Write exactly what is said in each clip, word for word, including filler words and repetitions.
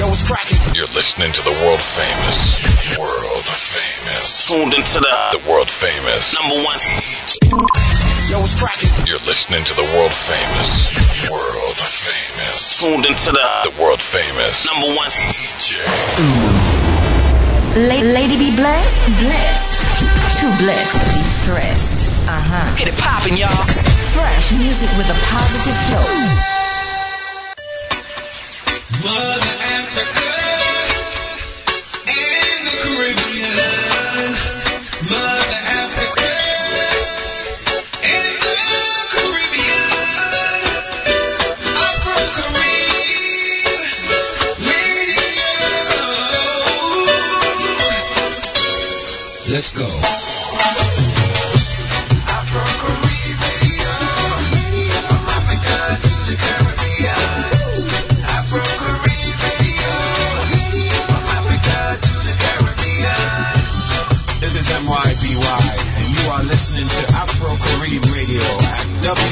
Yo, it's cracking. You're listening to the world famous. World famous. Tuned into the, the world famous. Number one. Yo, it's cracking. You're listening to the world famous. World famous. Tuned into the, the world famous. Number one. D J. La- Lady B Bless. Bless. Too blessed to be stressed. Uh-huh. Get it poppin', y'all. Fresh music with a positive flow. Mother Africa and the Caribbean. Mother Africa and the Caribbean. Afro Carib Radio. Let's go.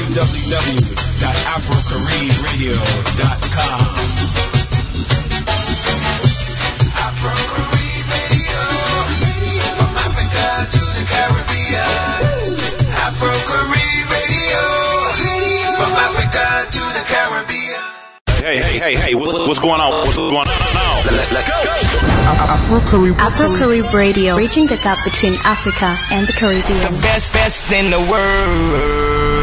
w w w dot afro carib radio dot com Afro Carib Radio, from Africa to the Caribbean. Afro Carib Radio, from Africa to the Caribbean. Hey, hey, hey, hey, what, what's going on? What's going on now? Let's, let's go. Afro Carib Afro Carib Radio, bridging the gap between Africa and the Caribbean. The best, best in the world.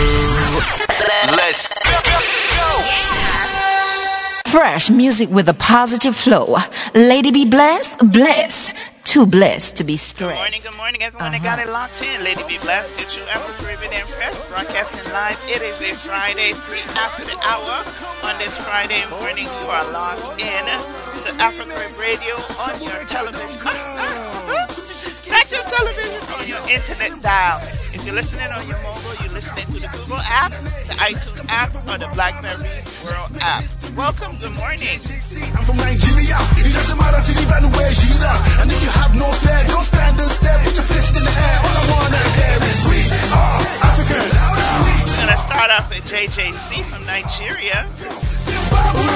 Let's go, go, go. Yeah. Fresh music with a positive flow. Lady B Bless, bless. Too blessed to be stressed. Good morning, good morning, everyone. Uh-huh. I got it locked in. Lady B Bless, it's you, Afro-Caribbean and Fresh, broadcasting live. It is a Friday, three after the hour. On this Friday morning, you are locked in to Afro-Carib Radio on your television. Not your television, on your internet dial. If you're listening on your mobile, you're listening to the Google app, the iTunes app, or the BlackBerry World app. Welcome, good morning. I'm from Nigeria. It doesn't matter to live anywhere, Jira. And if you have no fear, don't stand and stare. Put your fist in the air. All I want to hear is we are Africans. We're going to start off with J J C from Nigeria. Zimbabwe.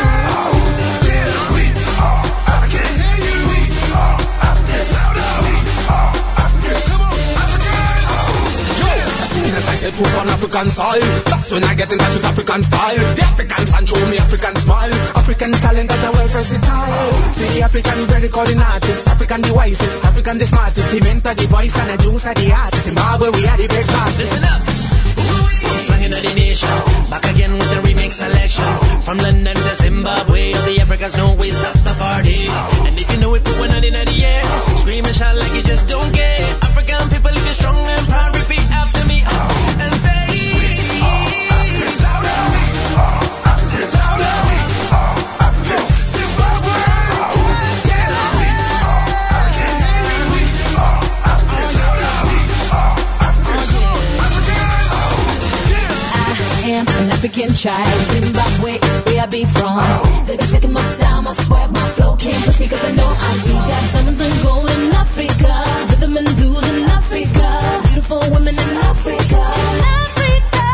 We are Africans. We are Africans. We are Africans. Come on. As I said, from an African soil, that's when I get in touch with African style. The African sun show me African smile. African talent that I well versatile. See the African very calling artist, African the wisest, African the smartest. The mentor, the voice, and the juice are the artist. Zimbabwe, we are the big class. Listen up. Slanging of the nation, back again with the remix selection. From London to Zimbabwe, all the Africans know we stop the party. And if you know it, put one hand in the air, scream and shout like you just don't get it. African people, if you're strong and proud, repeat after. An African child, Zimbabwe is where I be from. Oh. They be checking my style, my swag, my flow. Can't push me cause I know I do. Got diamonds and gold in Africa, rhythm and blues in Africa, beautiful women in Africa. In Africa.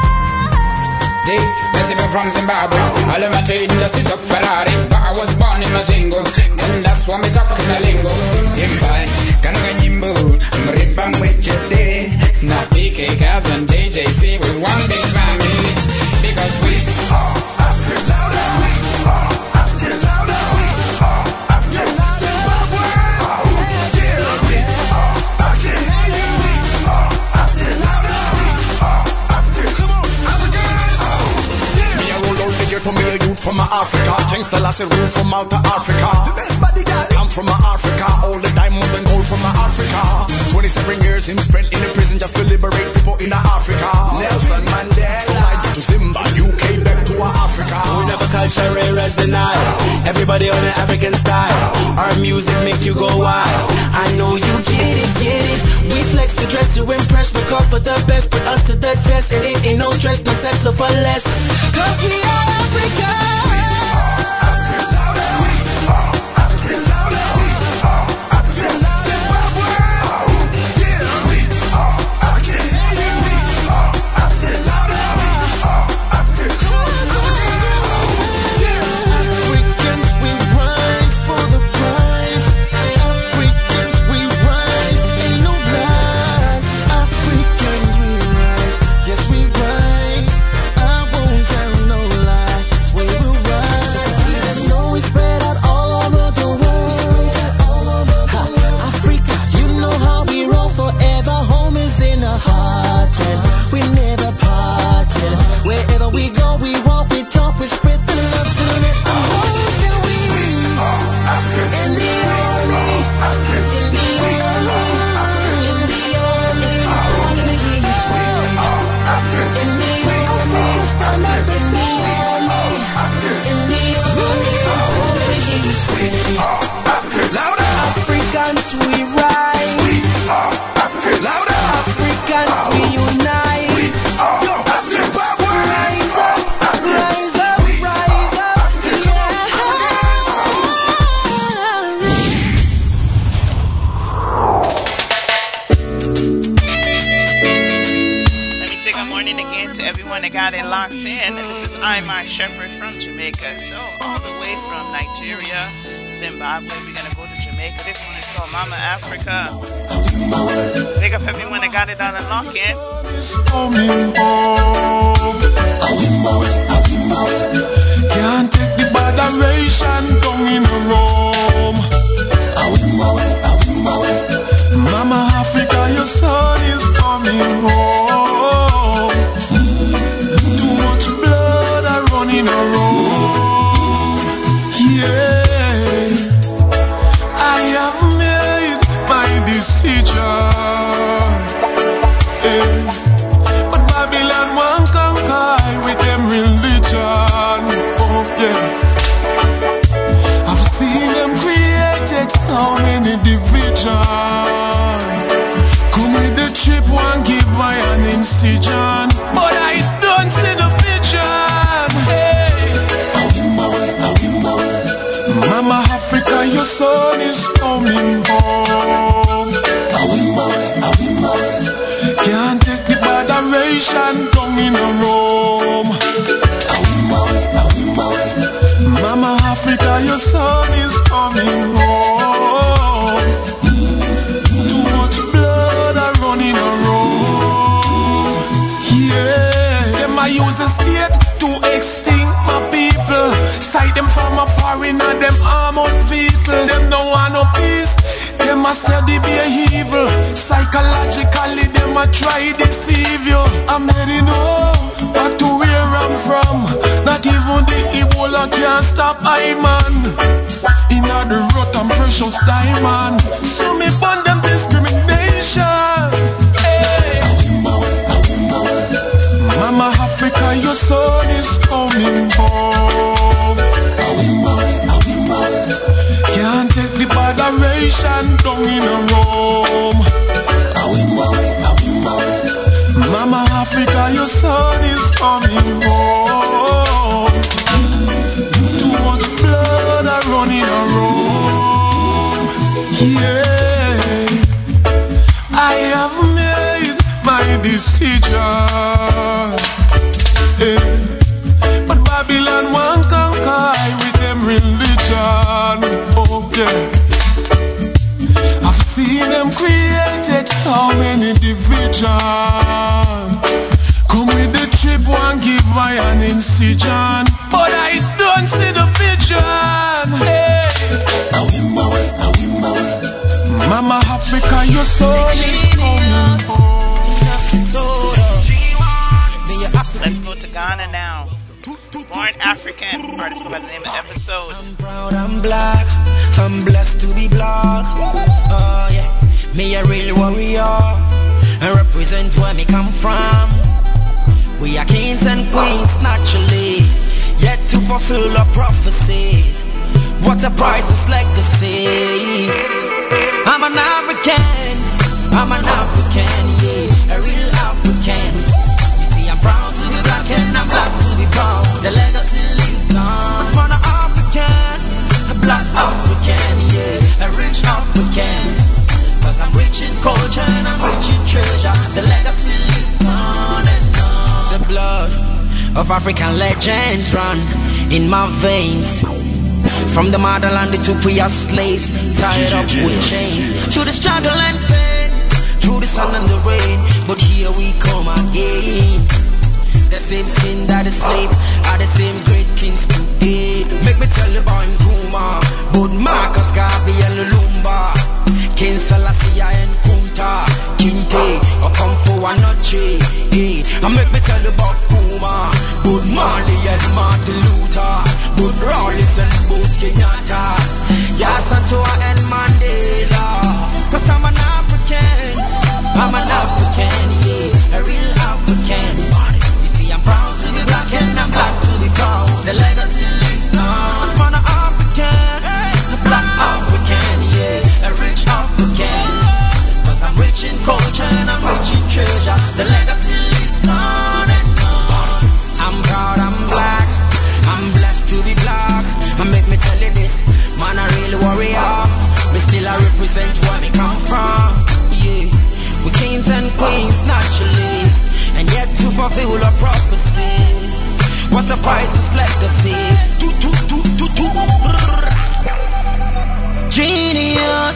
They blessed me from Zimbabwe. All of my trade industry took Ferrari, but I was born in Mazingo, and that's why me talk in a lingo. Imbai, kanaka nyimbo, mribangwe chete, na P K Kaz and J J C with one big family. Because we are Africans, louder. We are Africans, louder. We are Africans, Zimbabwe. Oh yeah, we are Africans. We are Africans, louder. We are Africans. Come on, Africans. Oh yeah. Me a roll out figure to me a youth from Africa. King Selassie rule from out of Africa. The best body girl. I'm from Africa. All the diamonds and gold from Africa. Twenty-seven years him spent in the prison just to liberate people in Africa. Nelson Mandela. To Simba, U K, back to Africa. We never culture rare as the Nile. Everybody on the African style. Our music make you go wild. I know you get it, get it. We flex the dress to impress. We call for the best, put us to the test. And it ain't no stress, no settle for less. Cause we are Africa. We are Africa. We are Africa. We are Africa. We are Africa. We are Africa. Africans, we rise for locked in, and this is I, My Shepherd from Jamaica. So all the way from Nigeria, Zimbabwe, we're going to go to Jamaica. This one is called Mama Africa. Big up everyone that got it on the lock-in. Can't take the botheration coming home. Mama Africa, your son is coming home. Sun is coming home. Can't take the botheration coming home. Mama Africa, your son is coming home. Them from a foreigner, them armored vehicle, them no want no peace. Them a steady be a evil. Psychologically, them a try deceive you. I'm heading home, back to where I'm from. Not even the Ebola can stop I man. In the rot and precious diamond. So me burn them discrimination. Hey. Mama Africa, your son is coming home. Can't take the botheration down in a room. Mama Africa, your son is coming home. Too much blood are running around. Yeah, I have made my decision. Yeah. But Babylon won't conquer with them religion. Yeah. I've seen them created so many divisions. Come with the chip, one give by an incision. But I don't see the vision. Hey. Mama Africa, your soul is coming home. Let's go to Ghana now. Born African, artist by the name of Episode. I'm proud, I'm black, I'm blessed to be black. Oh yeah, me a real warrior. I represent where me come from. We are kings and queens naturally, yet to fulfill our prophecies. What a priceless legacy. I'm an African, I'm an African, yeah, a real African. You see, I'm proud to be black and I'm black to be proud. The legacy lives on. I'm from an African, a black African, yeah, a rich African. Cause I'm rich in culture and I'm rich in treasure. The legacy lives on and on. The blood of African legends run in my veins. From the motherland they took we as slaves, tied up with chains. Through the struggle and pain, through the sun and the rain, but here we come again. The same skin that the slaves are the same great kings today. Make me tell you about Nkrumah, both Marcus Garvey and Lumumba, King Selassie and Kunta Kinte, I come for one or three. Hey, and make me tell you about Nkrumah, both Marley and Martin Luther, both Rawlings and both Kenyatta, Yasantoa and Mandela. Cause I'm an African, I'm an African, yeah, a real African. I'm proud to be black and I'm black to be proud. The legacy lives on. I'm an African,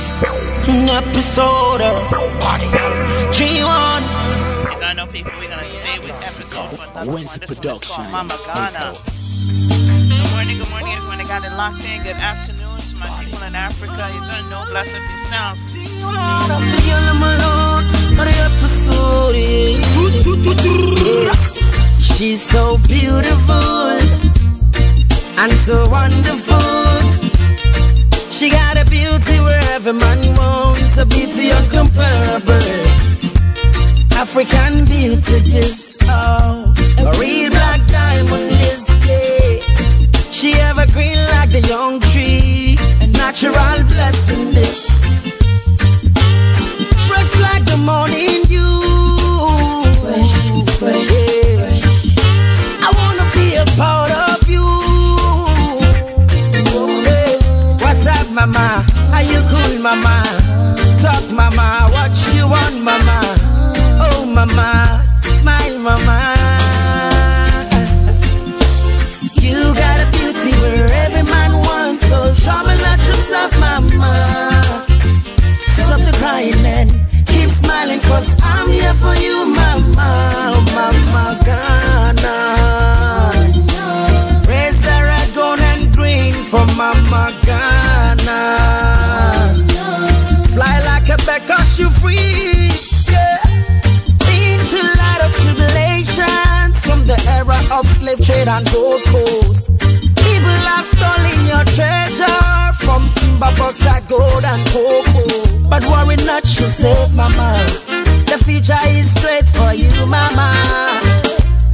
Podcast, an episode of G one. Ghana people, we're gonna stay with episode one. Wednesday production. Mama Ghana. Good morning, good morning, everyone. I got it locked in. Good afternoon to my people in Africa. You don't know, bless up yourself. She's so beautiful and so wonderful. She got a beauty where every man wants, a beauty incomparable. African beauty, just oh, a real black diamond display. She evergreen like the young tree, a natural blessing this. Fresh like the morning dew. Fresh, fresh, yeah. Fresh. I wanna be a part of. Mama, are you cool, mama? Talk, mama, what you want, mama? Oh, mama, smile, mama. You got a beauty where every man wants, so charming at yourself, mama. Stop the crying and keep smiling, cause I'm here for you, mama. Oh, mama, Ghana. Raise the red, gold, and green for mama, Ghana. Because you free, yeah. Into light of tribulations from the era of slave trade and gold coast. People have stolen your treasure from timber, bauxite, gold and cocoa. But worry not, you save, mama. The future is straight for you, mama.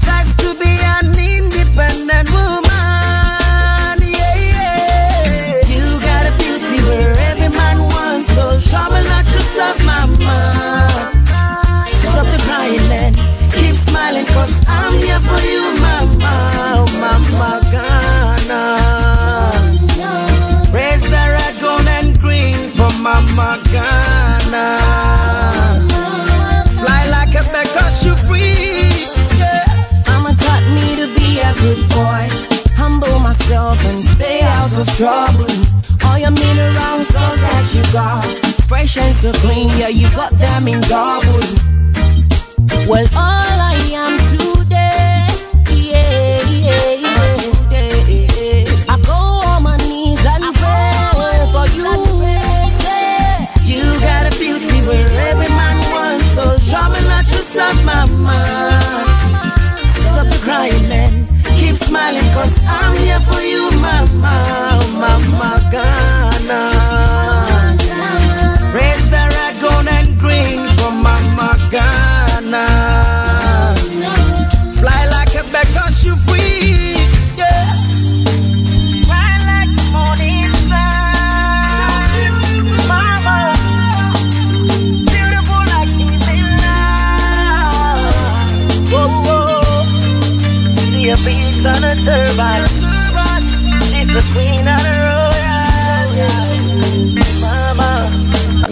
Just to be an independent woman, yeah, yeah. You got a beauty where every man wants, so trouble not. Love, mama. Stop the crying and keep smiling, cause I'm here for you, mama. Oh, mama Ghana. Raise the red, gold and green for mama Ghana. Fly like a bird, cause you free, yeah. Mama taught me to be a good boy, humble myself and stay out of trouble. All your mineral souls that you got, fresh and so clean, yeah, you got them in double. Well, all I am today, yeah, yeah, yeah, yeah. I go on my knees and I pray for you. Pray. You got a beauty where every man wants, so trouble not yourself, mama. Stop the crying and keep smiling, cause I'm here for you, mama, oh, mama Ghana. Raise the red, gold and green for mama Ghana. Fly like a bird, cause you free, yeah. Fly like the morning sun, mama. Beautiful like evening now. Whoa, whoa. See a beast on a turban. She's the queen of the road, mama.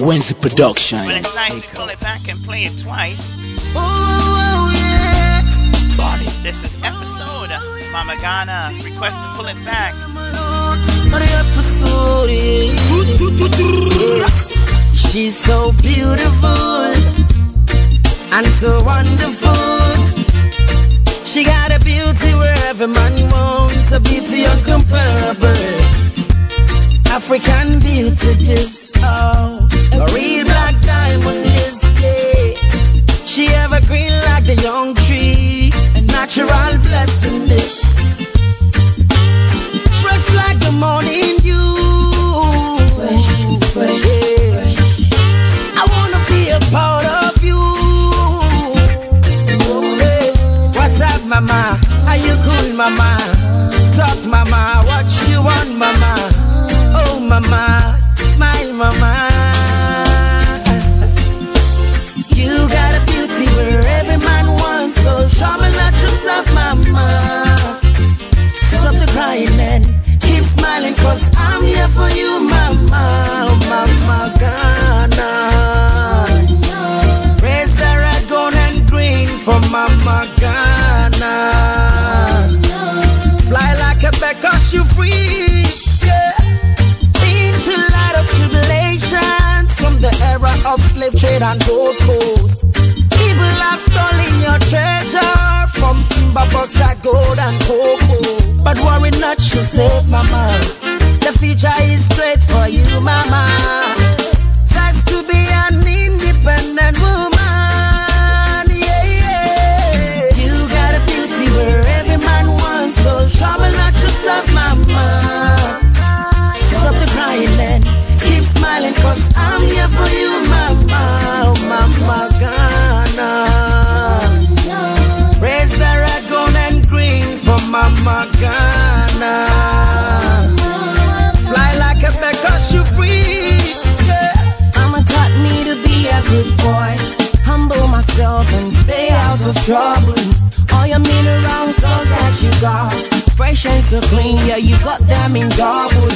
When's the production? But it's nice to pull it back and play it twice. Ooh, yeah. Body. This is episode Mama Ghana. Request to pull it back. She's so beautiful and so wonderful. She got a beauty where every man wants, a beauty incomparable. African beauty, just oh, a real black diamond display. She evergreen like the young tree, a natural blessing this. Fresh like the morning dew. Fresh, fresh, yeah. Fresh. I wanna be a part of you. Oh, yeah. What's up, mama? Are you cool, mama? Talk, mama. What you want, mama? Mama, smile, mama. You got a beauty where every man wants, so charming at yourself, mama. Stop the crying and keep smiling, cause I'm here for you, mama. Oh, mama Ghana. Raise the red, gold and green for mama Ghana. Fly like a bird, cause you free, yeah. of slave trade and gold coast. People have stolen your treasure from timber box at gold and cocoa. But worry not, you save mama. The future is straight for you, mama. First to be an independent woman. Yeah, yeah. You got a beauty where every man wants. So trouble not yourself, mama. Stop the crying and keep smiling, cause I'm here for you, mama, mama Ghana. Raise the red, gold and green for mama Ghana. Fly like a bird, cause you're free, yeah. Mama taught me to be a good boy, humble myself and stay out of trouble. All your mineral souls that you got, fresh and so clean, yeah, you got them in double.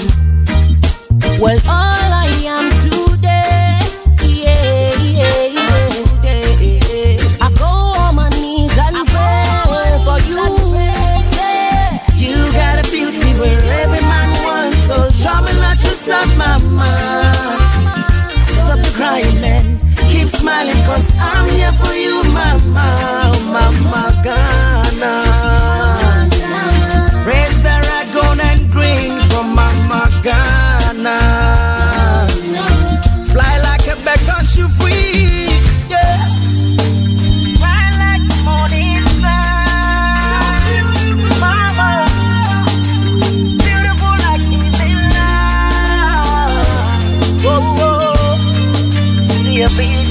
Well, all I am today, yeah, yeah, yeah. I go on my knees and I pray for you. Yeah. You got a beauty where every man wants, so trouble not yourself, mama. Stop the crying, man. Keep smiling, cause I'm here for you, mama, mama Ghana. Raise the red, gold and green for mama Ghana.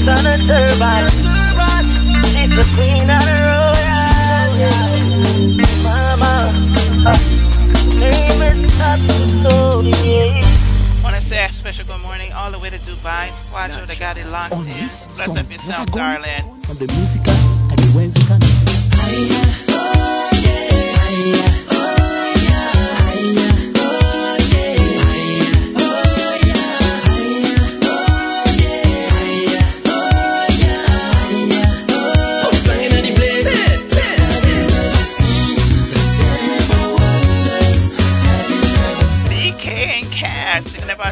On a turban, she's the queen of the road. Mama, name is not so. Want to say a special good morning all the way to Dubai. Watch out, they got it locked in. Bless up yourself, darling. On the musical and the Wednesday. Oh yeah, oh yeah.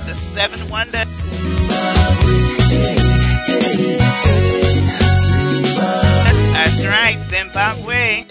The seven wonders. Zimbabwe. That's right, Zimbabwe.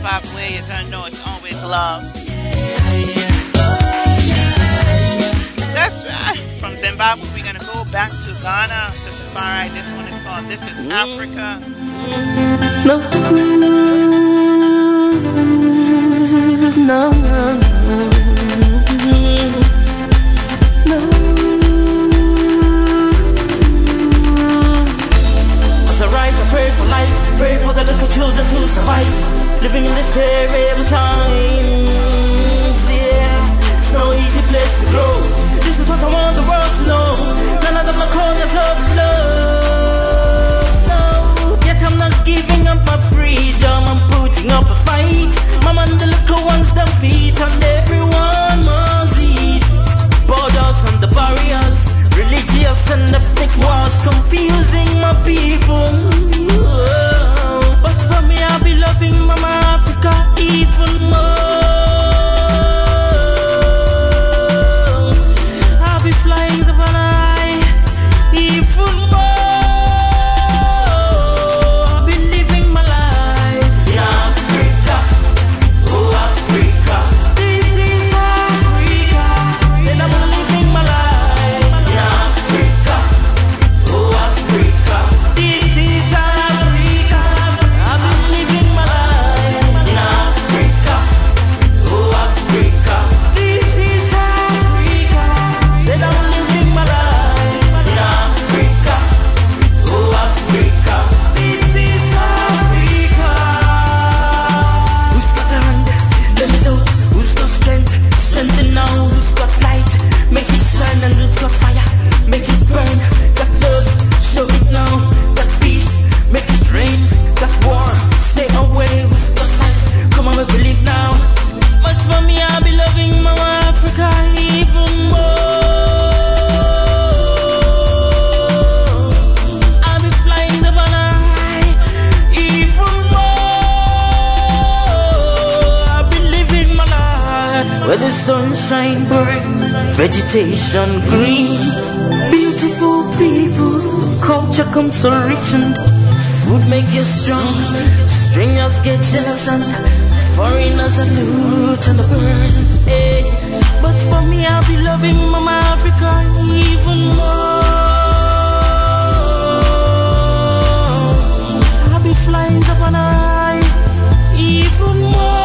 Zimbabweans, I know it's always love. That's right. From Zimbabwe, we're going to go back to Ghana, to Safari. This one is called This Is Africa. No, no, no, no, no, no. I pray for life, pray for the little children to survive, living in this terrible times, yeah, it's no easy place to grow, this is what I want the world to know, none of them are called yourself love, no, yet I'm not giving up my freedom, I'm putting up a fight, my man the little ones that feed, and everyone must eat, borders and the barriers, religious and ethnic wars confusing my people. But for me, I'll be loving Mama Africa even more. I'll be flying the banner high even more. I'll be living my life in Africa. Oh, Africa. This is Africa. Said I'm living my life. Sunshine bright, vegetation green, beautiful people, culture comes so rich and food make you strong, strangers get jealous and foreigners are loot and burn, hey. But for me I'll be loving Mama Africa even more, I'll be flying up on high even more.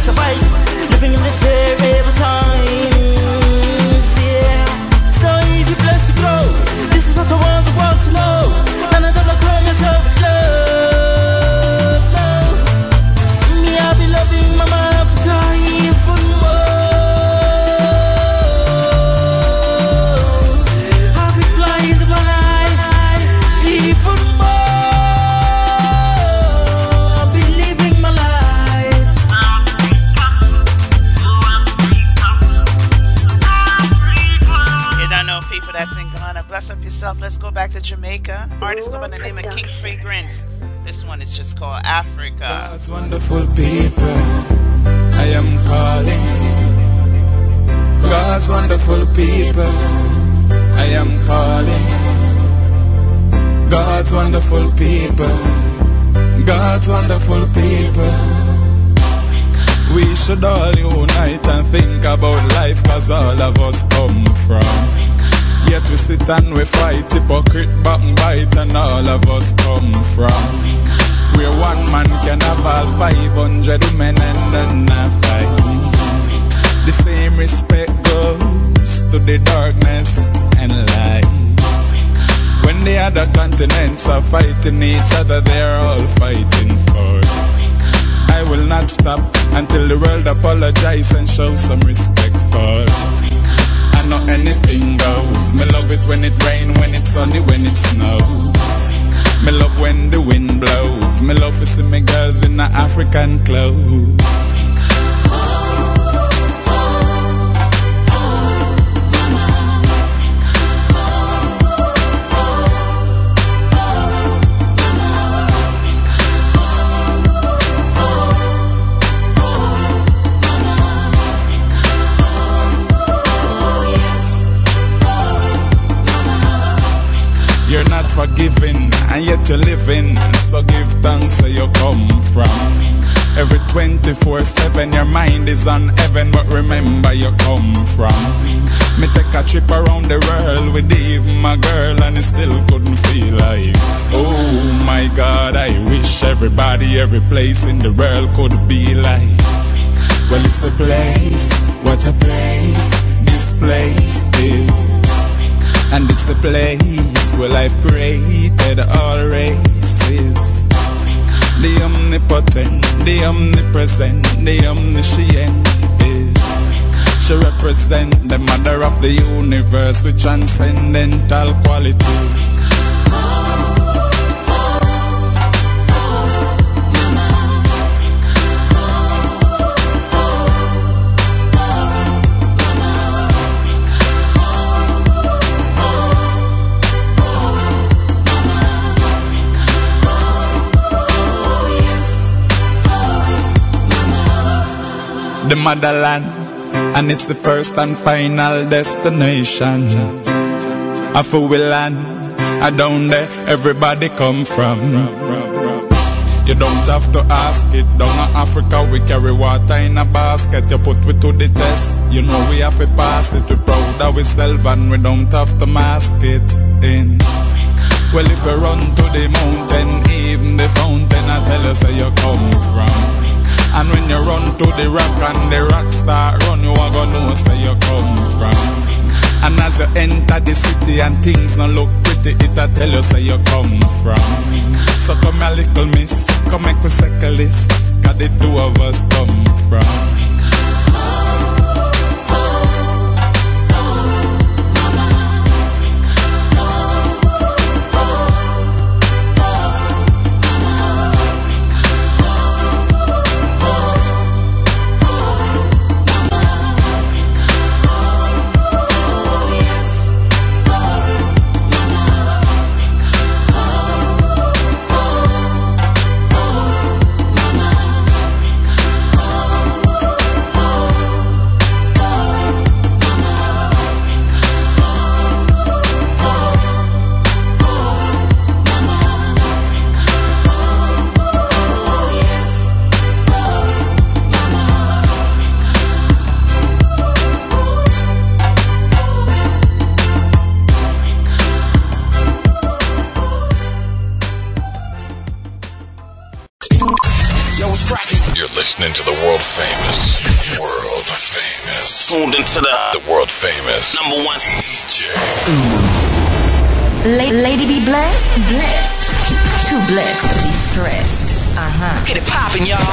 Survive, living in this terrible times, yeah, it's no easy place to grow, this is what I want the world to know, none of them are calling myself love, no, me I'll be loving Mama Africa even more, I'll be flying the flag even more. Up yourself. Let's go back to Jamaica. Artists go by the name of King Fragrance. This one is just called Africa. That's wonderful people I am calling. God's wonderful people I am calling. God's wonderful people. God's wonderful people. We should all unite and think about life, cause all of us come from. Yet we sit and we fight, hypocrite back and bite, and all of us come from where one man can have all five hundred women and then a fight. The same respect goes to the darkness and light. When the other continents are fighting each other, they're all fighting for it. I will not stop until the world apologizes and show some respect for it. I know anything goes. when it rain, when it's sunny, when it snows. Me love when the wind blows. Me love to see me girls in the African clothes. You're not forgiving, and yet you're living, so give thanks where you come from. Every twenty-four seven, your mind is on heaven, but remember you come from. Me take a trip around the world with even my girl, and it still couldn't feel like. Oh my God, I wish everybody, every place in the world could be like. Well, it's a place, what a place, this place is. And it's the place where life created all races. The omnipotent, the omnipresent, the omniscient is. She represents the mother of the universe with transcendental qualities. The motherland, and it's the first and final destination. After we land, I down there everybody come from. You don't have to ask it. Down in Africa we carry water in a basket. You put we to the test, you know we have to pass it. We proud that we self and we don't have to mask it in. Well, if you run to the mountain, even the fountain, I tell you where you come from. And when you run to the rock and the rock start run, you are gonna know where you come from. And as you enter the city and things no look pretty, it'll tell you where you come from. So come a little miss, come make we circle this, cause the two of us come from. To the, the world famous number one D J. Mm. La- Lady B Bless, blessed, too blessed to be stressed. Uh huh. Get it poppin', y'all.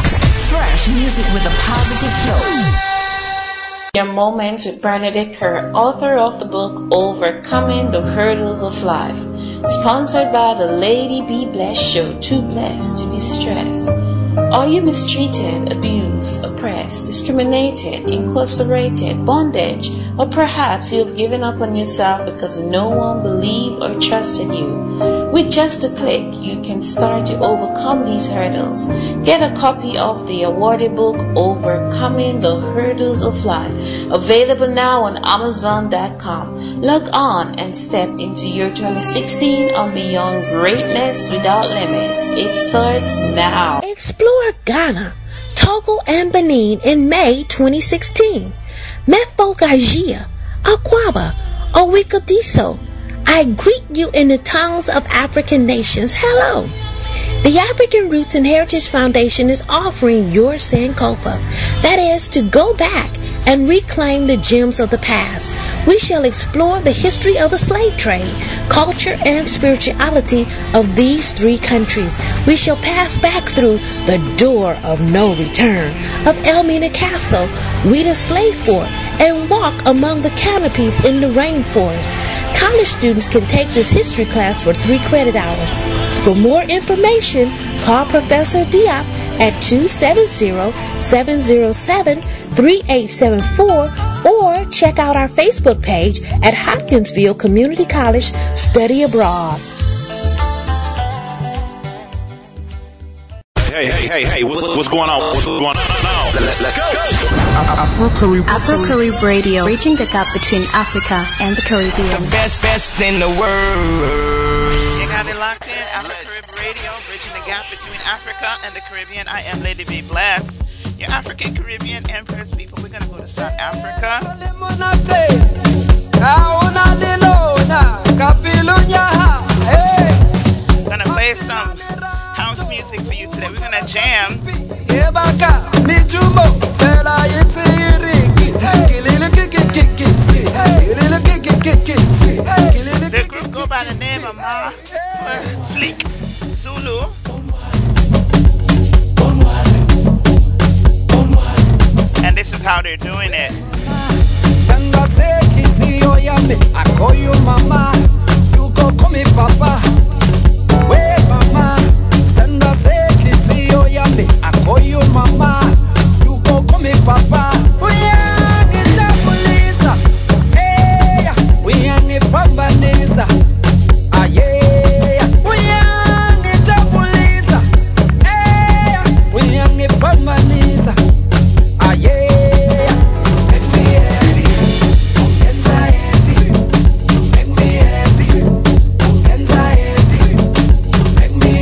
Fresh music with a positive flow. Your moments with Bernadette Kerr, author of the book Overcoming the Hurdles of Life, sponsored by the Lady B Bless Show. Too blessed to be stressed. Are you mistreated, abused, oppressed, discriminated, incarcerated, bondage, or perhaps you have given up on yourself because no one believed or trusted you? With just a click, you can start to overcome these hurdles. Get a copy of the awarded book, Overcoming the Hurdles of Life, available now on Amazon dot com. Log on and step into your twenty sixteen on Beyond Greatness Without Limits. It starts now. Explore Ghana, Togo, and Benin in May twenty sixteen. Met folk Igea, Aquaba, Owikodiso. I greet you in the tongues of African nations. Hello. The African Roots and Heritage Foundation is offering your Sankofa, that is, to go back and reclaim the gems of the past. We shall explore the history of the slave trade, culture, and spirituality of these three countries. We shall pass back through the door of no return of Elmina Castle, Ouidah Slave Fort, and walk among the canopies in the rainforest. College students can take this history class for three credit hours. For more information, call Professor Diop at two seven zero, seven zero seven, three eight seven four or check out our Facebook page at Hopkinsville Community College Study Abroad. Hey, hey, hey, hey, what, what's going on? What's going on now? Let's, let's go. Afro Carib. Afro Carib Radio, bridging the gap between Africa and the Caribbean. The best, best in the world. You got it locked in. Afro Carib Radio, bridging the gap between Africa and the Caribbean. I am Lady B Bless, your African Caribbean Empress people. We're going to go to South Africa. Going to play some house music for you today. We're gonna jam. The group go by the name of Ma Flick Zulu. And this is how they're doing it. I call you mama, you go call me papa. We are the Japanese, hey, we are the Pambanese, ah yeah. We are the Japanese, hey, we are the Pambanese, ah yeah. Make me happy, anxiety. Make me happy, anxiety. Make me happy.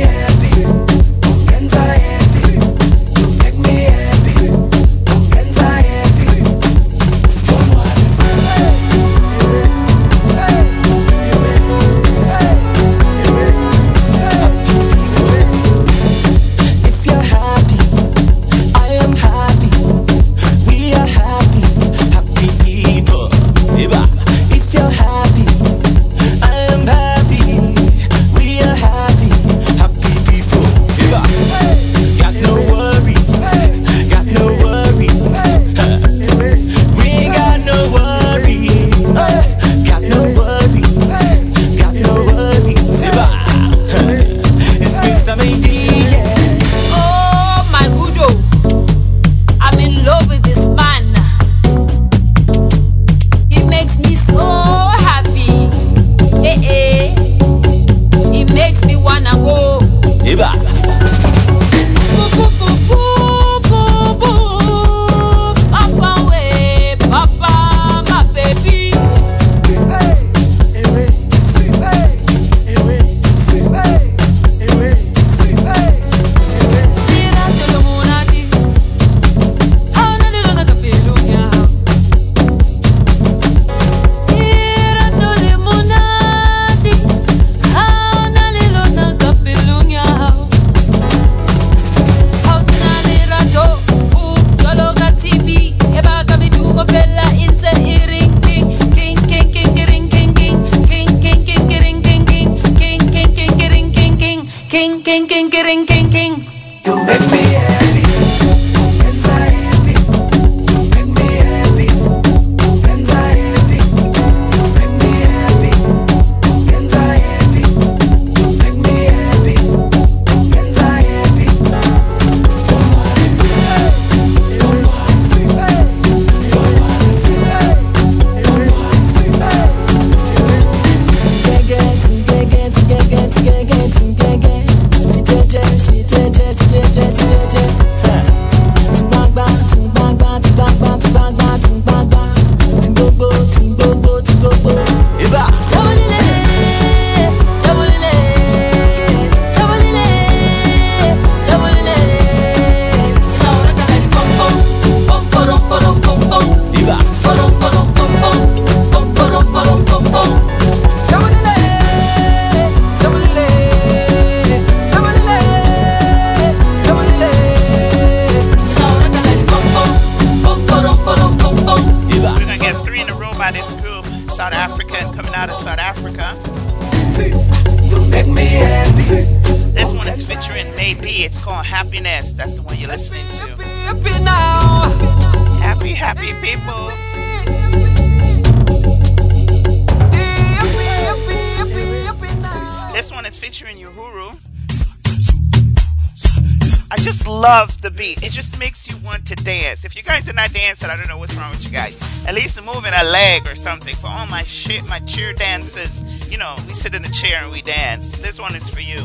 Happy, happy people. This one is featuring Uhuru. I just love the beat. It just makes you want to dance. If you guys are not dancing, I don't know what's wrong with you guys. At least moving a leg or something. For all my shit, my cheer dances, you know, we sit in the chair and we dance. This one is for you.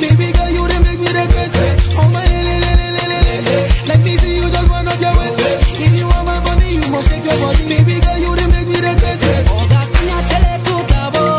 Baby girl, you done make me the best. Oh my, le, le, le, le, le, le. Let me see you just one up your waist. If you want my body, you must take your body. Baby girl, you done make me the best. Oh, that thing I tell it to Gabon.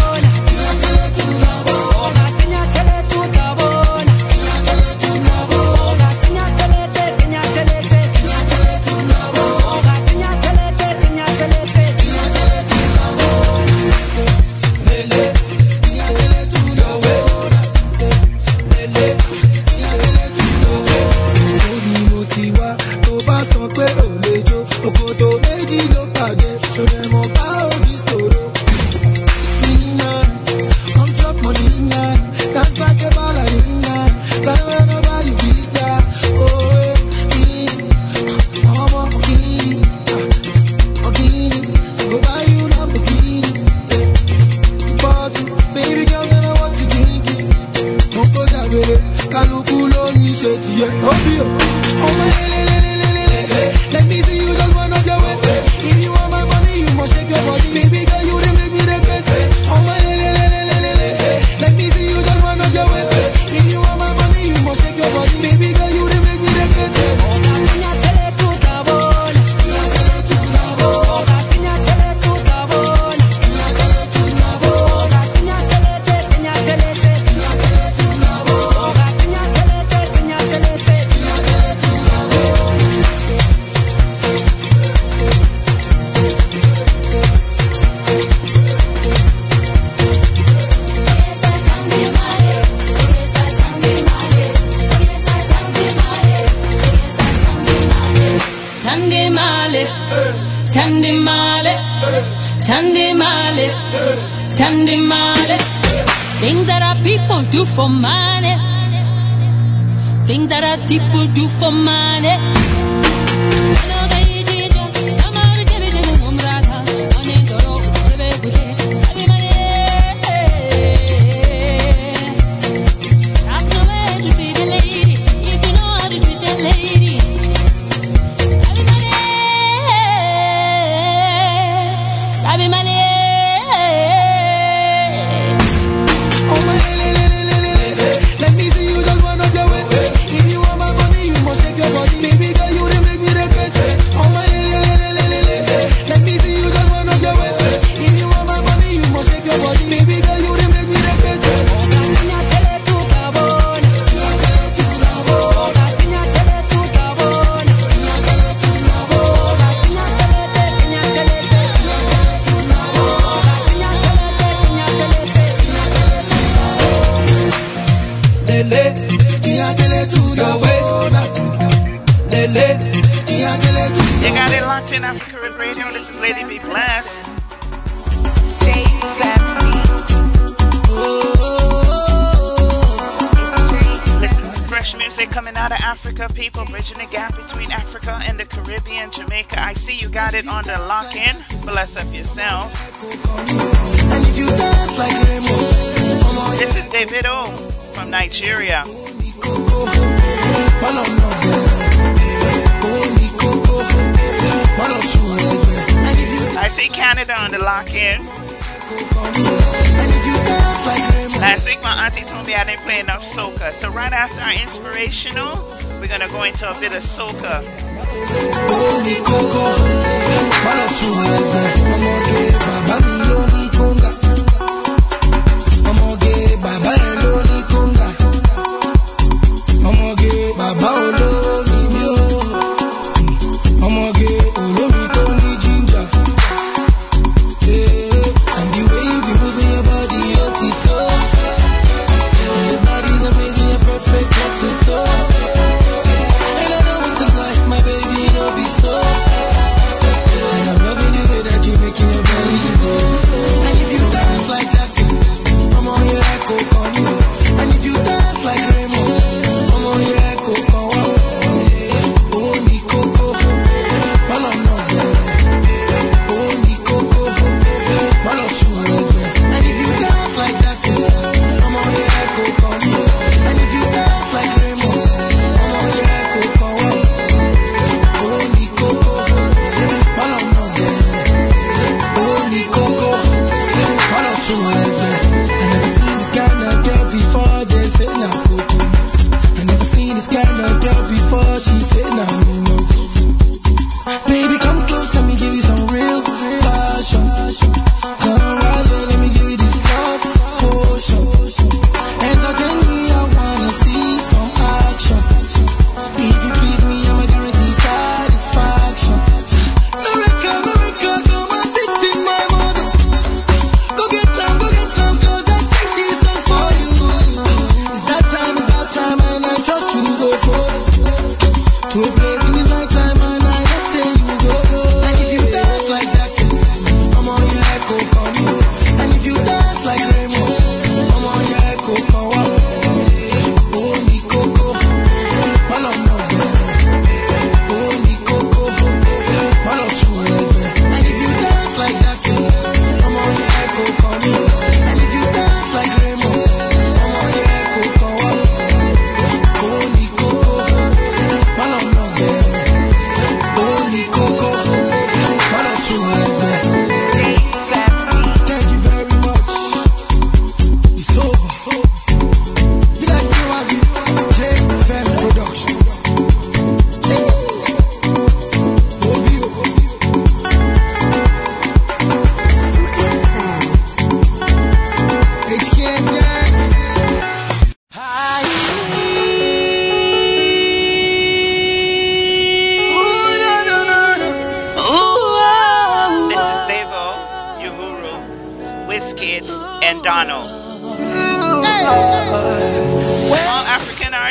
Go.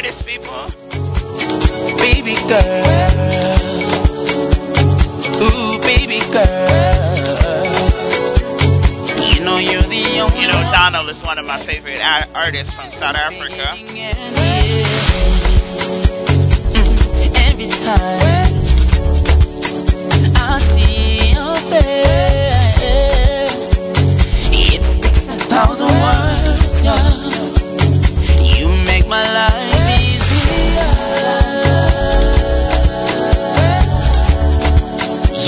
artists, people. Baby girl, ooh, baby girl, you know you're the only one. You know, Donald is one of my favorite artists from South Africa. Every time I see your face, it speaks a thousand words. Yeah. You make my life easier.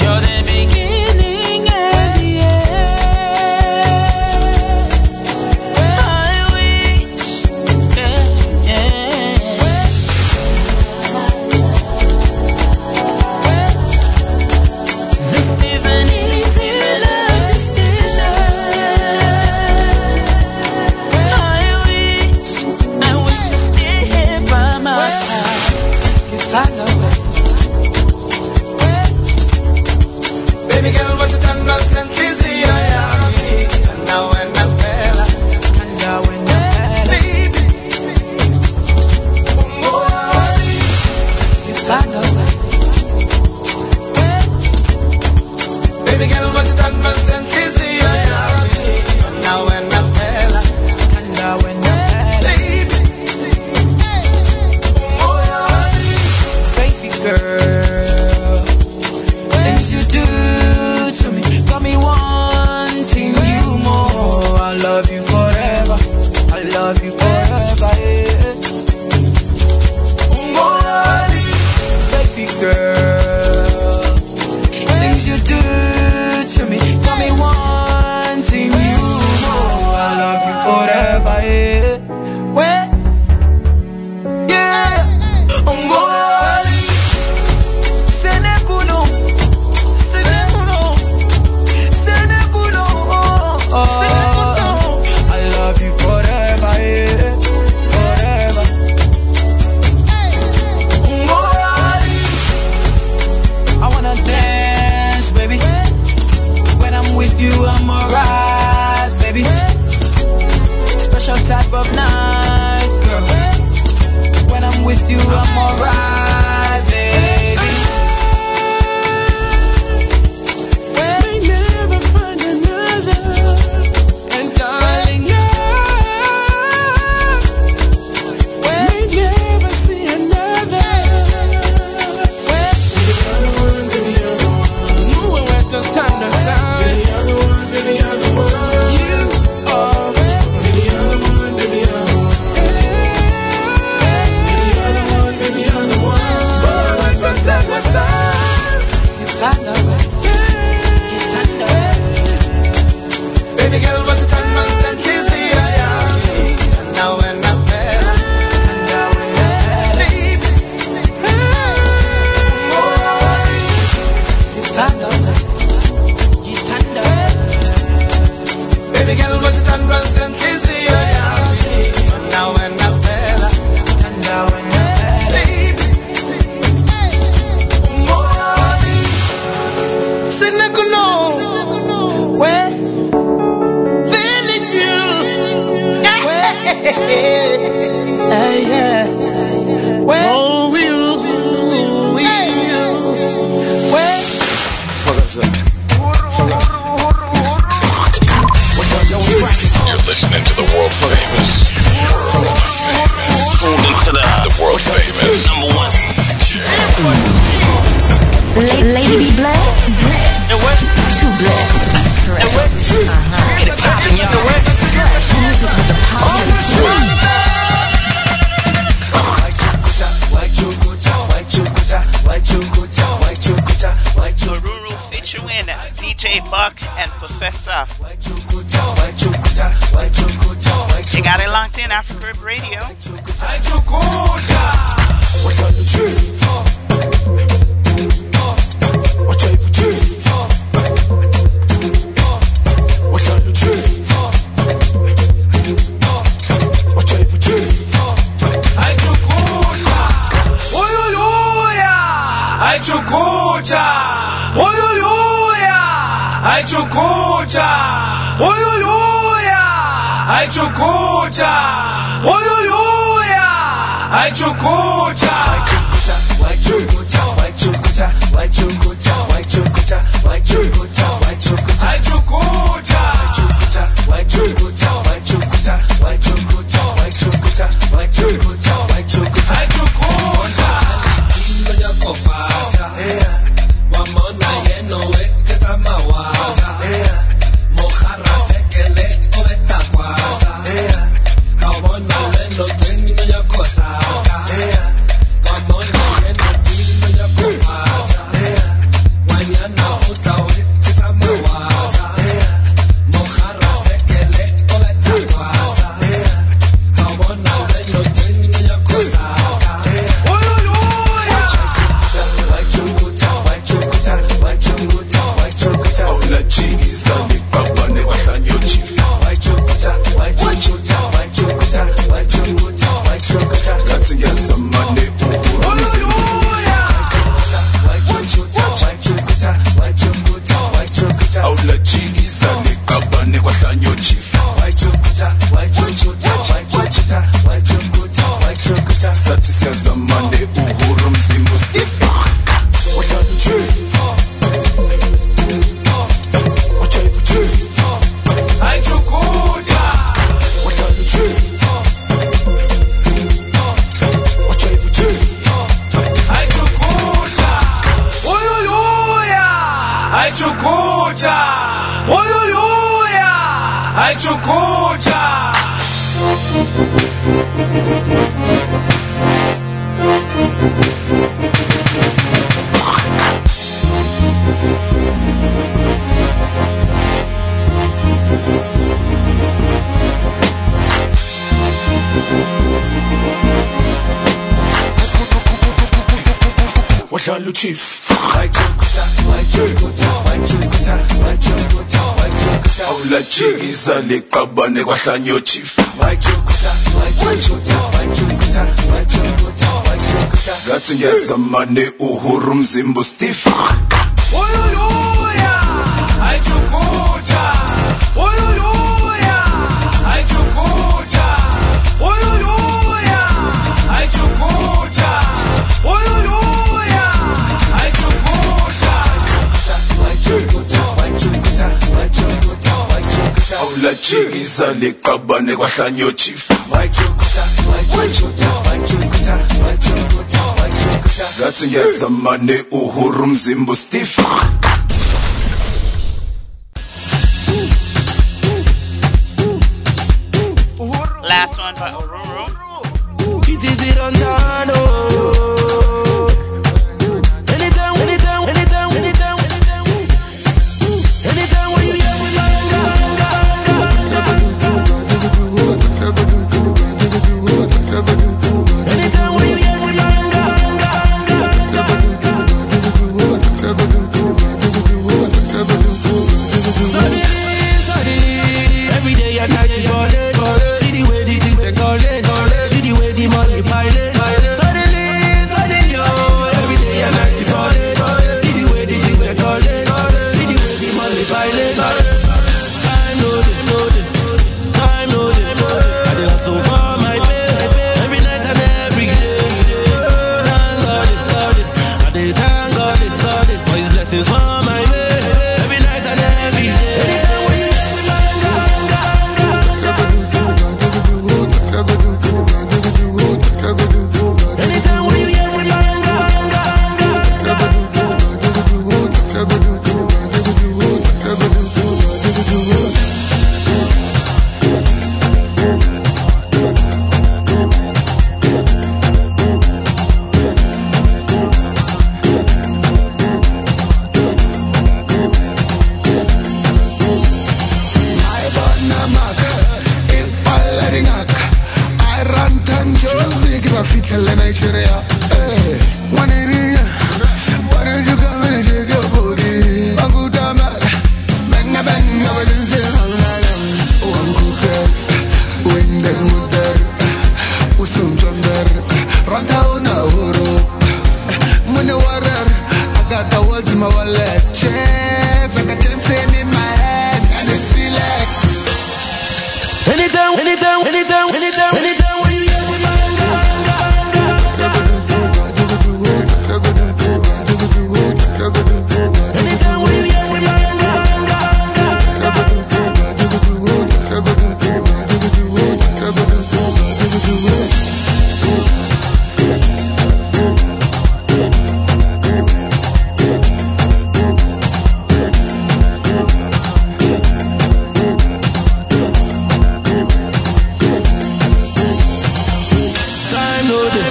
You're the beginning and the end. I wish, yeah, yeah. This is an easy love decision. I wish, I wish you stay here by my side. It's I know it. Baby girl, what you done was and easy I am. And now when I fell, and now when I fell, it's I know it. Baby girl, what you done was and easy I am. And now when I fell, and now when baby girl, things you do to me got me wanting you more. I love you forever, I love you forever, yeah. Mwali, baby girl, things you do to me got me wanting you more. I love you forever, yeah. Well, yeah, Mwali. Senekuno, Senekuno, Senekuno, Senekuno. I love you forever, yeah, forever. Mwali. I wanna dance, baby. When I'm with you, I'm alright, baby. Special type of night, girl. When I'm with you, I'm alright, baby. I never find another. And darling, I may never see another. You are at the time to sound. You are it's I know it. It's I know it. Baby girl, what's the time I said easy I am. And now when I fell, and now when I fell, baby, it's I know it. It's I know it. Baby girl, what's the time I said easy I am. And now when I fell, and now when I fell, baby, Mwali. Senekuno, where feeling you, where, ah, yeah, where, oh, you, you, where. You're listening to the world famous. World famous. Tuned into the, the world famous. Number one. Lady B Bless, blessed. And what? Too blessed to be stressed. And what? Uh-huh. Get it poppin', y'all. And what? Music with the positive flow. Maruru featuring D J Buck and Professor. You got it locked in, Afro Carib Radio. I On your chief. My chukuta, my chukuta, my chukuta, my chukuta, my chukuta. That's a yes, a money, uhurum zimbo stiff. Hallelujah! I chukuta. Hallelujah! I chukuta. Hallelujah! I chukuta. Hallelujah! I chukuta. My chukuta, my chukuta, my chukuta, my chukuta. Oh, la chigi. My chukuta, my chukuta, my chukuta, my chukuta, my chukuta, my chukuta. That's a yes, a money, uhurum zimbo stiff. Last one by Ororo. It is the Rondano. Anytime, anytime, anytime, anytime, anytime, anytime when you hear me, anytime, anytime, anytime, anytime, anytime, when you get me,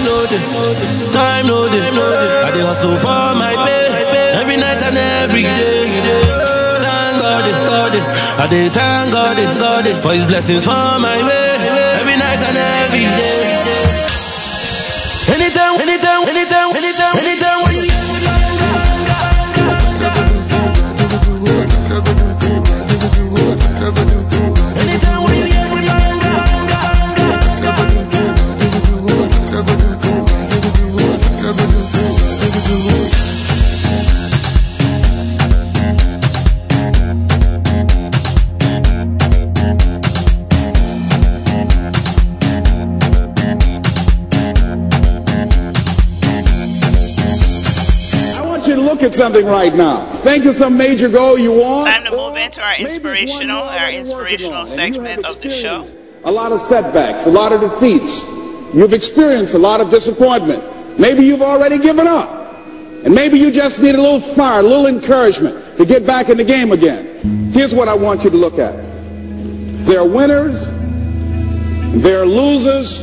no day, time no day. I dey hustle for my pay every night and every day. Thank God, God, I dey thank God, God for His blessings for my way every night and every day. Anytime, anytime, anytime, anytime, anytime. At something right now. Think of some major goal you want. Time to move into our inspirational, our inspirational segment of the show. A lot of setbacks, a lot of defeats. You've experienced a lot of disappointment. Maybe you've already given up. And maybe you just need a little fire, a little encouragement to get back in the game again. Here's what I want you to look at. There are winners, there are losers,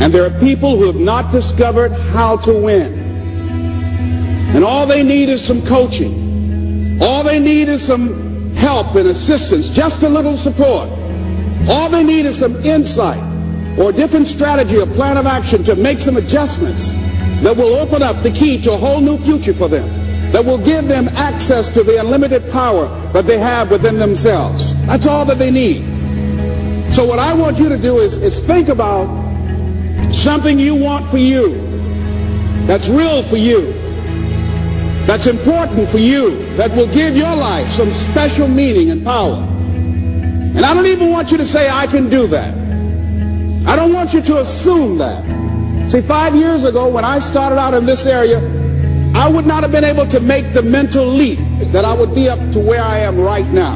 and there are people who have not discovered how to win. And all they need is some coaching. All they need is some help and assistance, just a little support. All they need is some insight or a different strategy or plan of action to make some adjustments that will open up the key to a whole new future for them, that will give them access to the unlimited power that they have within themselves. That's all that they need. So what I want you to do is, is think about something you want for you, that's real for you, that's important for you, that will give your life some special meaning and power. And I don't even want you to say, I can do that. I don't want you to assume that. See, five years ago when I started out in this area, I would not have been able to make the mental leap that I would be up to where I am right now.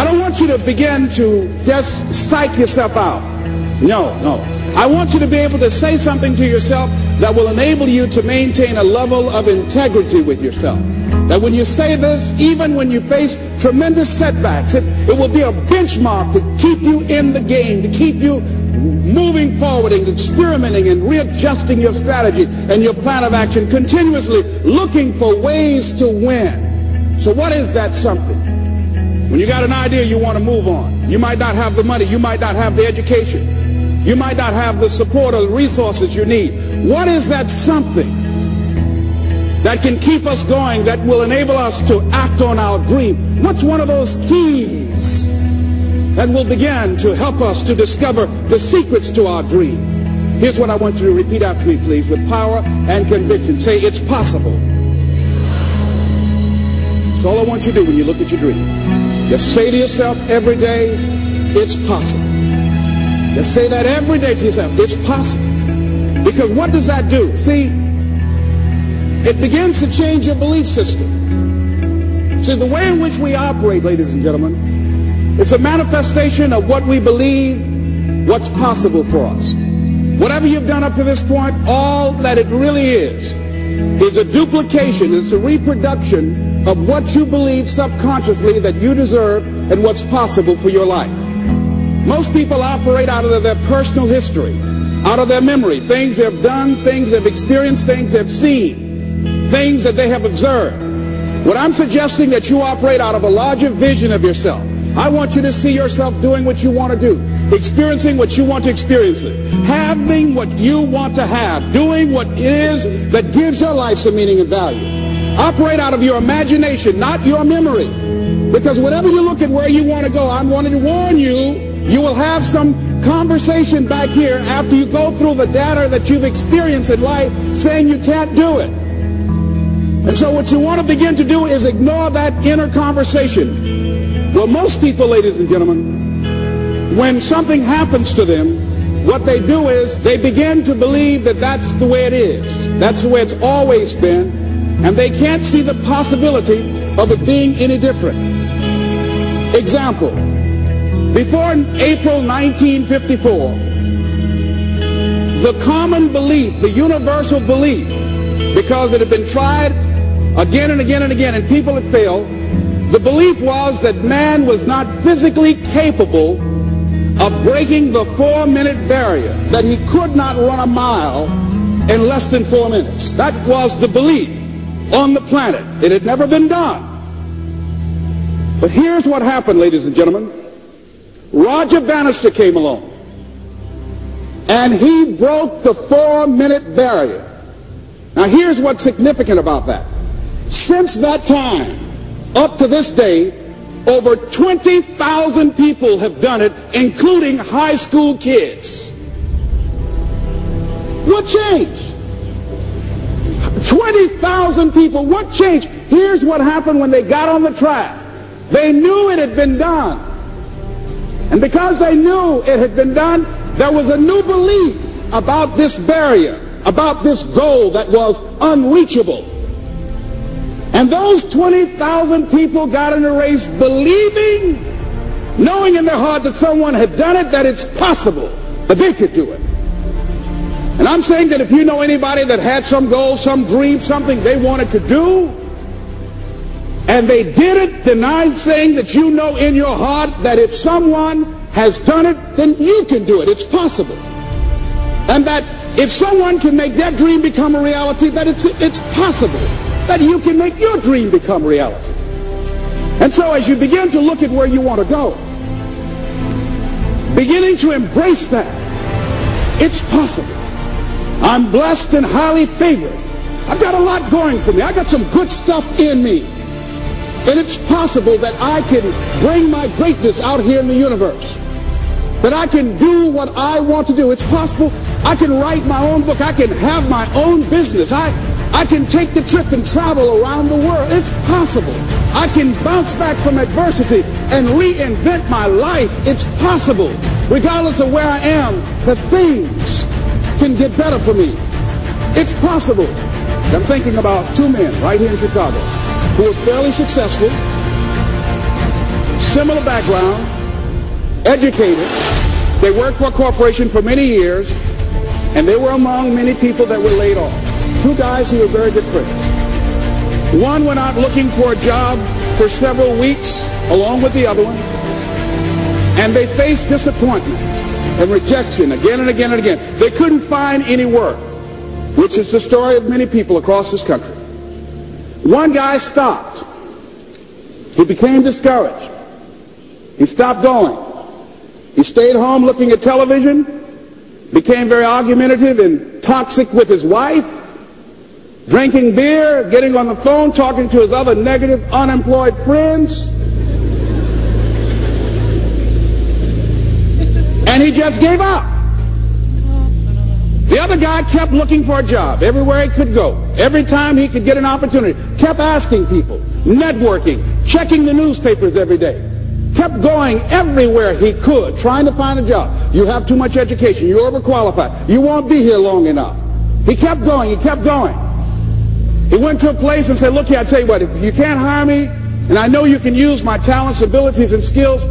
I don't want you to begin to just psych yourself out. No, no. I want you to be able to say something to yourself that will enable you to maintain a level of integrity with yourself. That when you say this, even when you face tremendous setbacks, it, it will be a benchmark to keep you in the game, to keep you moving forward and experimenting and readjusting your strategy and your plan of action, continuously looking for ways to win. So what is that something? When you got an idea, you want to move on. You might not have the money, you might not have the education. You might not have the support or the resources you need. What is that something that can keep us going, that will enable us to act on our dream? What's one of those keys that will begin to help us to discover the secrets to our dream? Here's what I want you to repeat after me, please, with power and conviction. Say, it's possible. That's all I want you to do when you look at your dream. Just say to yourself every day, it's possible. Just say that every day to yourself. It's possible. Because what does that do? See, it begins to change your belief system. See, the way in which we operate, ladies and gentlemen, it's a manifestation of what we believe, what's possible for us. Whatever you've done up to this point, all that it really is, is a duplication, it's a reproduction of what you believe subconsciously that you deserve and what's possible for your life. Most people operate out of their personal history, out of their memory, things they've done, things they've experienced, things they've seen, things that they have observed. What I'm suggesting that you operate out of a larger vision of yourself. I want you to see yourself doing what you want to do, experiencing what you want to experience, it, having what you want to have, doing what it is that gives your life some meaning and value. Operate out of your imagination, not your memory. Because whenever you look at where you want to go, I'm wanting to warn you, you will have some conversation back here after you go through the data that you've experienced in life saying you can't do it. And so what you want to begin to do is ignore that inner conversation. Well, most people, ladies and gentlemen, when something happens to them, what they do is they begin to believe that that's the way it is. That's the way it's always been. And they can't see the possibility of it being any different. Example. Before April nineteen fifty-four, the common belief, the universal belief, because it had been tried again and again and again and people had failed, the belief was that man was not physically capable of breaking the four-minute barrier, that he could not run a mile in less than four minutes. That was the belief on the planet. It had never been done. But here's what happened, ladies and gentlemen. Roger Bannister came along, and he broke the four-minute barrier. Now, here's what's significant about that. Since that time, up to this day, over twenty thousand people have done it, including high school kids. What changed? twenty thousand people, what changed? Here's what happened when they got on the track. They knew it had been done. And because they knew it had been done, there was a new belief about this barrier, about this goal that was unreachable. And those twenty thousand people got in a race believing, knowing in their heart that someone had done it, that it's possible, that they could do it. And I'm saying that if you know anybody that had some goal, some dream, something they wanted to do, and they did it, then I'm saying that you know in your heart that if someone has done it, then you can do it. It's possible. And that if someone can make their dream become a reality, that it's, it's possible that you can make your dream become reality. And so as you begin to look at where you want to go, beginning to embrace that, it's possible. I'm blessed and highly favored. I've got a lot going for me. I've got some good stuff in me. And it's possible that I can bring my greatness out here in the universe. That I can do what I want to do. It's possible I can write my own book. I can have my own business. I, I can take the trip and travel around the world. It's possible. I can bounce back from adversity and reinvent my life. It's possible, regardless of where I am, that things can get better for me. It's possible. I'm thinking about two men right here in Chicago who were fairly successful, similar background, educated. They worked for a corporation for many years, and they were among many people that were laid off. Two guys who were very good friends. One went out looking for a job for several weeks, along with the other one, and they faced disappointment and rejection again and again and again. They couldn't find any work, which is the story of many people across this country. One guy stopped. He became discouraged. He stopped going. He stayed home looking at television, became very argumentative and toxic with his wife, drinking beer, getting on the phone, talking to his other negative, unemployed friends. And he just gave up. The other guy kept looking for a job everywhere he could go, every time he could get an opportunity, kept asking people, networking, checking the newspapers every day, kept going everywhere he could, trying to find a job. You have too much education, you're overqualified, you won't be here long enough. He kept going, he kept going. He went to a place and said, look here, I tell you what, if you can't hire me, and I know you can use my talents, abilities, and skills,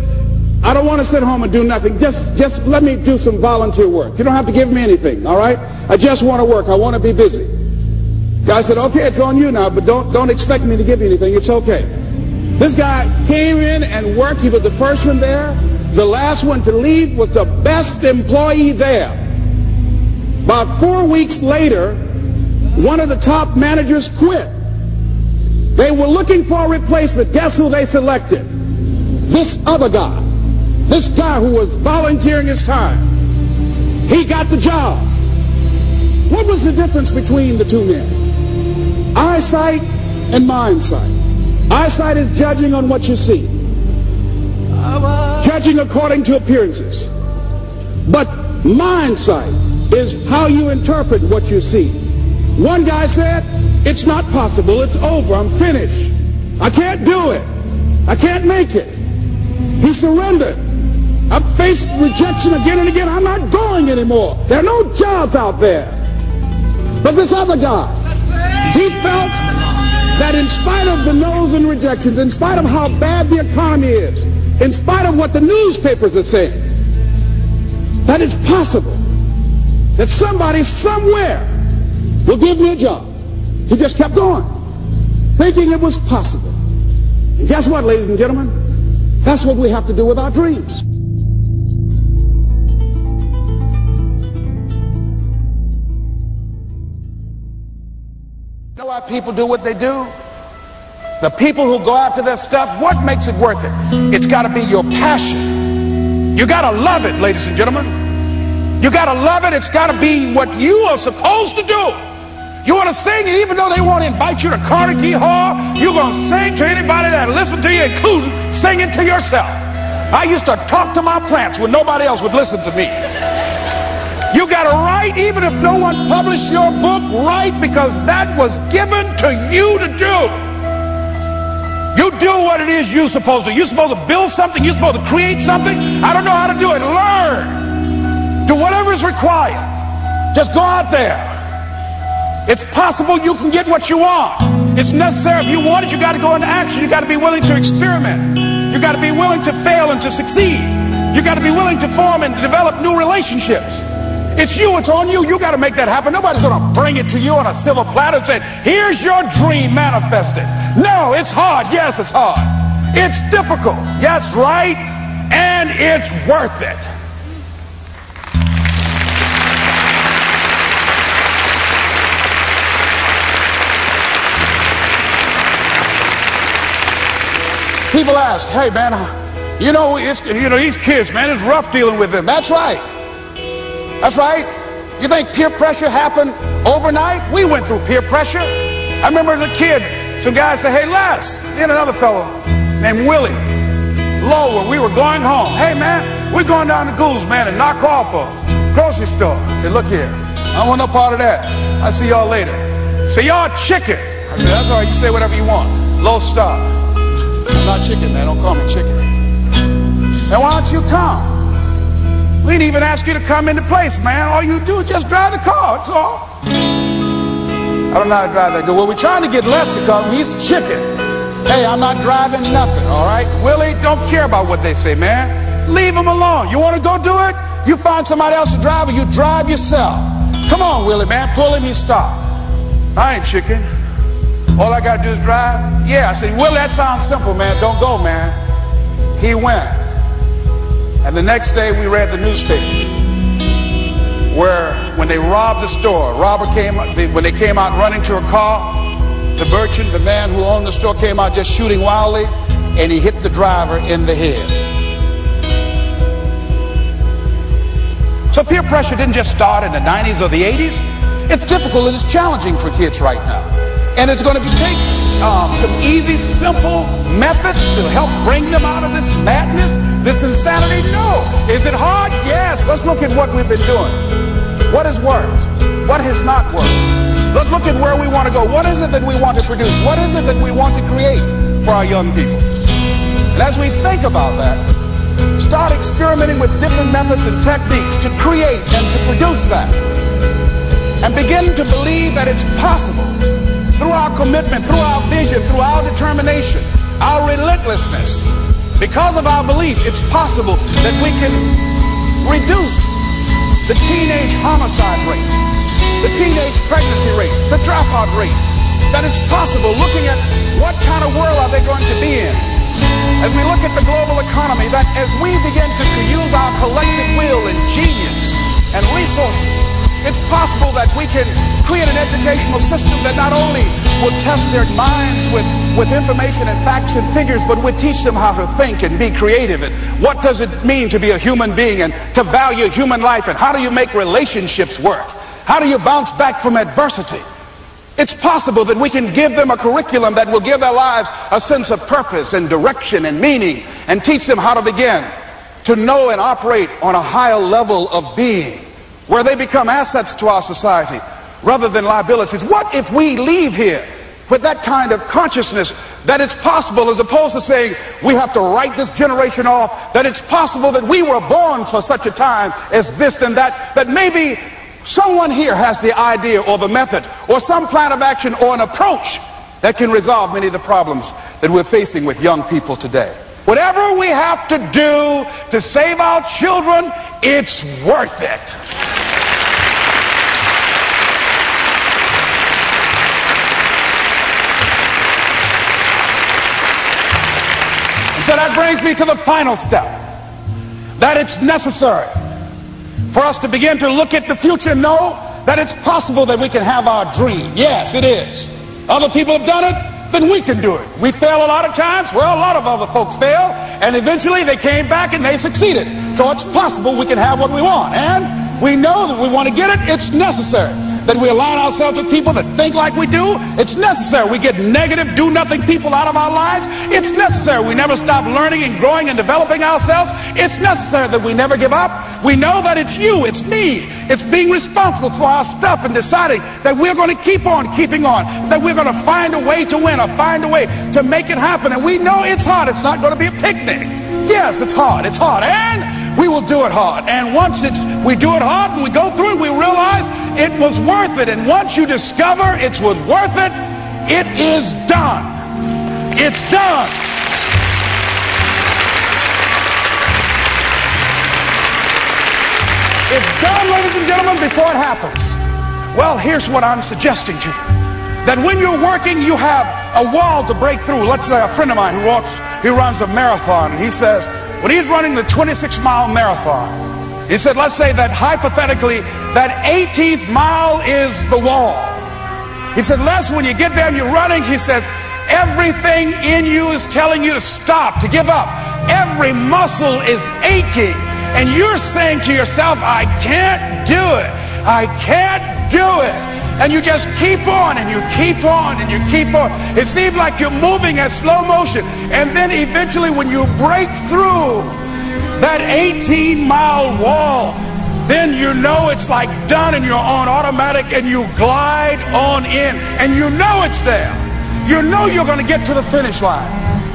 I don't want to sit home and do nothing. Just, just let me do some volunteer work. You don't have to give me anything, all right? I just want to work. I want to be busy. Guy said, okay, it's on you now, but don't, don't expect me to give you anything. It's okay. This guy came in and worked. He was the first one there. The last one to leave was the best employee there. About four weeks later, one of the top managers quit. They were looking for a replacement. Guess who they selected? This other guy. This guy who was volunteering his time, he got the job. What was the difference between the two men? Eyesight and mind sight. Eyesight is judging on what you see, judging according to appearances. But mind sight is how you interpret what you see. One guy said, it's not possible, it's over, I'm finished. I can't do it, I can't make it. He surrendered. I've faced rejection again and again. I'm not going anymore. There are no jobs out there. But this other guy, he felt that in spite of the no's and rejections, in spite of how bad the economy is, in spite of what the newspapers are saying, that it's possible that somebody somewhere will give me a job. He just kept going, thinking it was possible. And guess what, ladies and gentlemen? That's what we have to do with our dreams. You know why people do what they do? The people who go after their stuff, what makes it worth it? It's got to be your passion. You got to love it, ladies and gentlemen. You got to love it. It's got to be what you are supposed to do. You want to sing it, even though they won't invite you to Carnegie Hall, you're going to sing to anybody that listens to you, including singing to yourself. I used to talk to my plants when nobody else would listen to me. You got to write, even if no one published your book, write, because that was given to you to do. You do what it is you're supposed to. You're supposed to build something. You're supposed to create something. I don't know how to do it. Learn. Do whatever is required. Just go out there. It's possible you can get what you want. It's necessary. If you want it, you got to go into action. You got to be willing to experiment. You got to be willing to fail and to succeed. You got to be willing to form and develop new relationships. It's you. It's on you. You got to make that happen. Nobody's going to bring it to you on a silver platter and say, here's your dream, manifest it. No, it's hard. Yes, it's hard. It's difficult. Yes, right. And it's worth it. People ask, hey, man, you know, it's, you know, these kids, man, it's rough dealing with them. That's right. That's right. You think peer pressure happened overnight? We went through peer pressure. I remember as a kid, some guy said, hey, Les. Then another fellow named Willie Lower. We were going home. Hey, man, we're going down to Goose, man, and knock off a grocery store. I said, look here. I don't want no part of that. I'll see y'all later. Say, y'all chicken. I said, that's all right. You say whatever you want. Low star. I'm not chicken, man. Don't call me chicken. Now, why don't you come? We didn't even ask you to come into place, man. All you do is just drive the car, that's all. I don't know how to drive that good. Well, we're trying to get Les to come. He's chicken. Hey, I'm not driving nothing, all right? Willie, don't care about what they say, man. Leave him alone. You want to go do it? You find somebody else to drive, or you drive yourself. Come on, Willie, man. Pull him, he stopped. I ain't chicken. All I got to do is drive? Yeah. I said, Willie, that sounds simple, man. Don't go, man. He went. And the next day we read the newspaper where when they robbed the store, robber came, when they came out running to a car, the merchant, the man who owned the store, came out just shooting wildly, and he hit the driver in the head. So peer pressure didn't just start in the nineties or the eighties. It's difficult and it's challenging for kids right now. And it's going to be taken. Um, some easy, simple methods to help bring them out of this madness, this insanity? No. Is it hard? Yes. Let's look at what we've been doing. What has worked? What has not worked? Let's look at where we want to go. What is it that we want to produce? What is it that we want to create for our young people? And as we think about that, start experimenting with different methods and techniques to create and to produce that. And begin to believe that it's possible. Through our commitment, through our vision, through our determination, our relentlessness, because of our belief, it's possible that we can reduce the teenage homicide rate, the teenage pregnancy rate, the dropout rate, that it's possible looking at what kind of world are they going to be in. As we look at the global economy, that as we begin to use our collective will and genius and resources, it's possible that we can create an educational system that not only will test their minds with, with information and facts and figures, but will teach them how to think and be creative. And what does it mean to be a human being and to value human life? And how do you make relationships work? How do you bounce back from adversity? It's possible that we can give them a curriculum that will give their lives a sense of purpose and direction and meaning, and teach them how to begin to know and operate on a higher level of being, where they become assets to our society rather than liabilities. What if we leave here with that kind of consciousness that it's possible, as opposed to saying we have to write this generation off, that it's possible that we were born for such a time as this and that, that maybe someone here has the idea or the method or some plan of action or an approach that can resolve many of the problems that we're facing with young people today. Whatever we have to do to save our children, it's worth it. And so that brings me to the final step, that it's necessary for us to begin to look at the future and know that it's possible that we can have our dream. Yes, it is. Other people have done it, then we can do it. We fail a lot of times. Well, a lot of other folks fail, and eventually they came back and they succeeded. So it's possible we can have what we want, and we know that we want to get it. It's necessary that we align ourselves with people that think like we do. It's necessary we get negative, do-nothing people out of our lives. It's necessary we never stop learning and growing and developing ourselves. It's necessary that we never give up. We know that it's you, it's me. It's being responsible for our stuff and deciding that we're going to keep on keeping on, that we're going to find a way to win or find a way to make it happen. And we know it's hard. It's not going to be a picnic. Yes, it's hard. It's hard. And we will do it hard. And once it's, we do it hard and we go through it, we realize it was worth it. And once you discover it was worth it, it is done. It's done. It's done, ladies and gentlemen, before it happens. Well, here's what I'm suggesting to you. That when you're working, you have a wall to break through. Let's say a friend of mine who walks, he runs a marathon. And he says, when he's running the twenty-six mile marathon, he said, let's say that hypothetically, that eighteenth mile is the wall. He said, Les, when you get there and you're running, he says, everything in you is telling you to stop, to give up. Every muscle is aching. And you're saying to yourself, I can't do it. I can't do it. And you just keep on and you keep on and you keep on. It seems like you're moving at slow motion. And then eventually when you break through that eighteen mile wall, then you know it's like done and you're on automatic and you glide on in. And you know it's there. You know you're going to get to the finish line.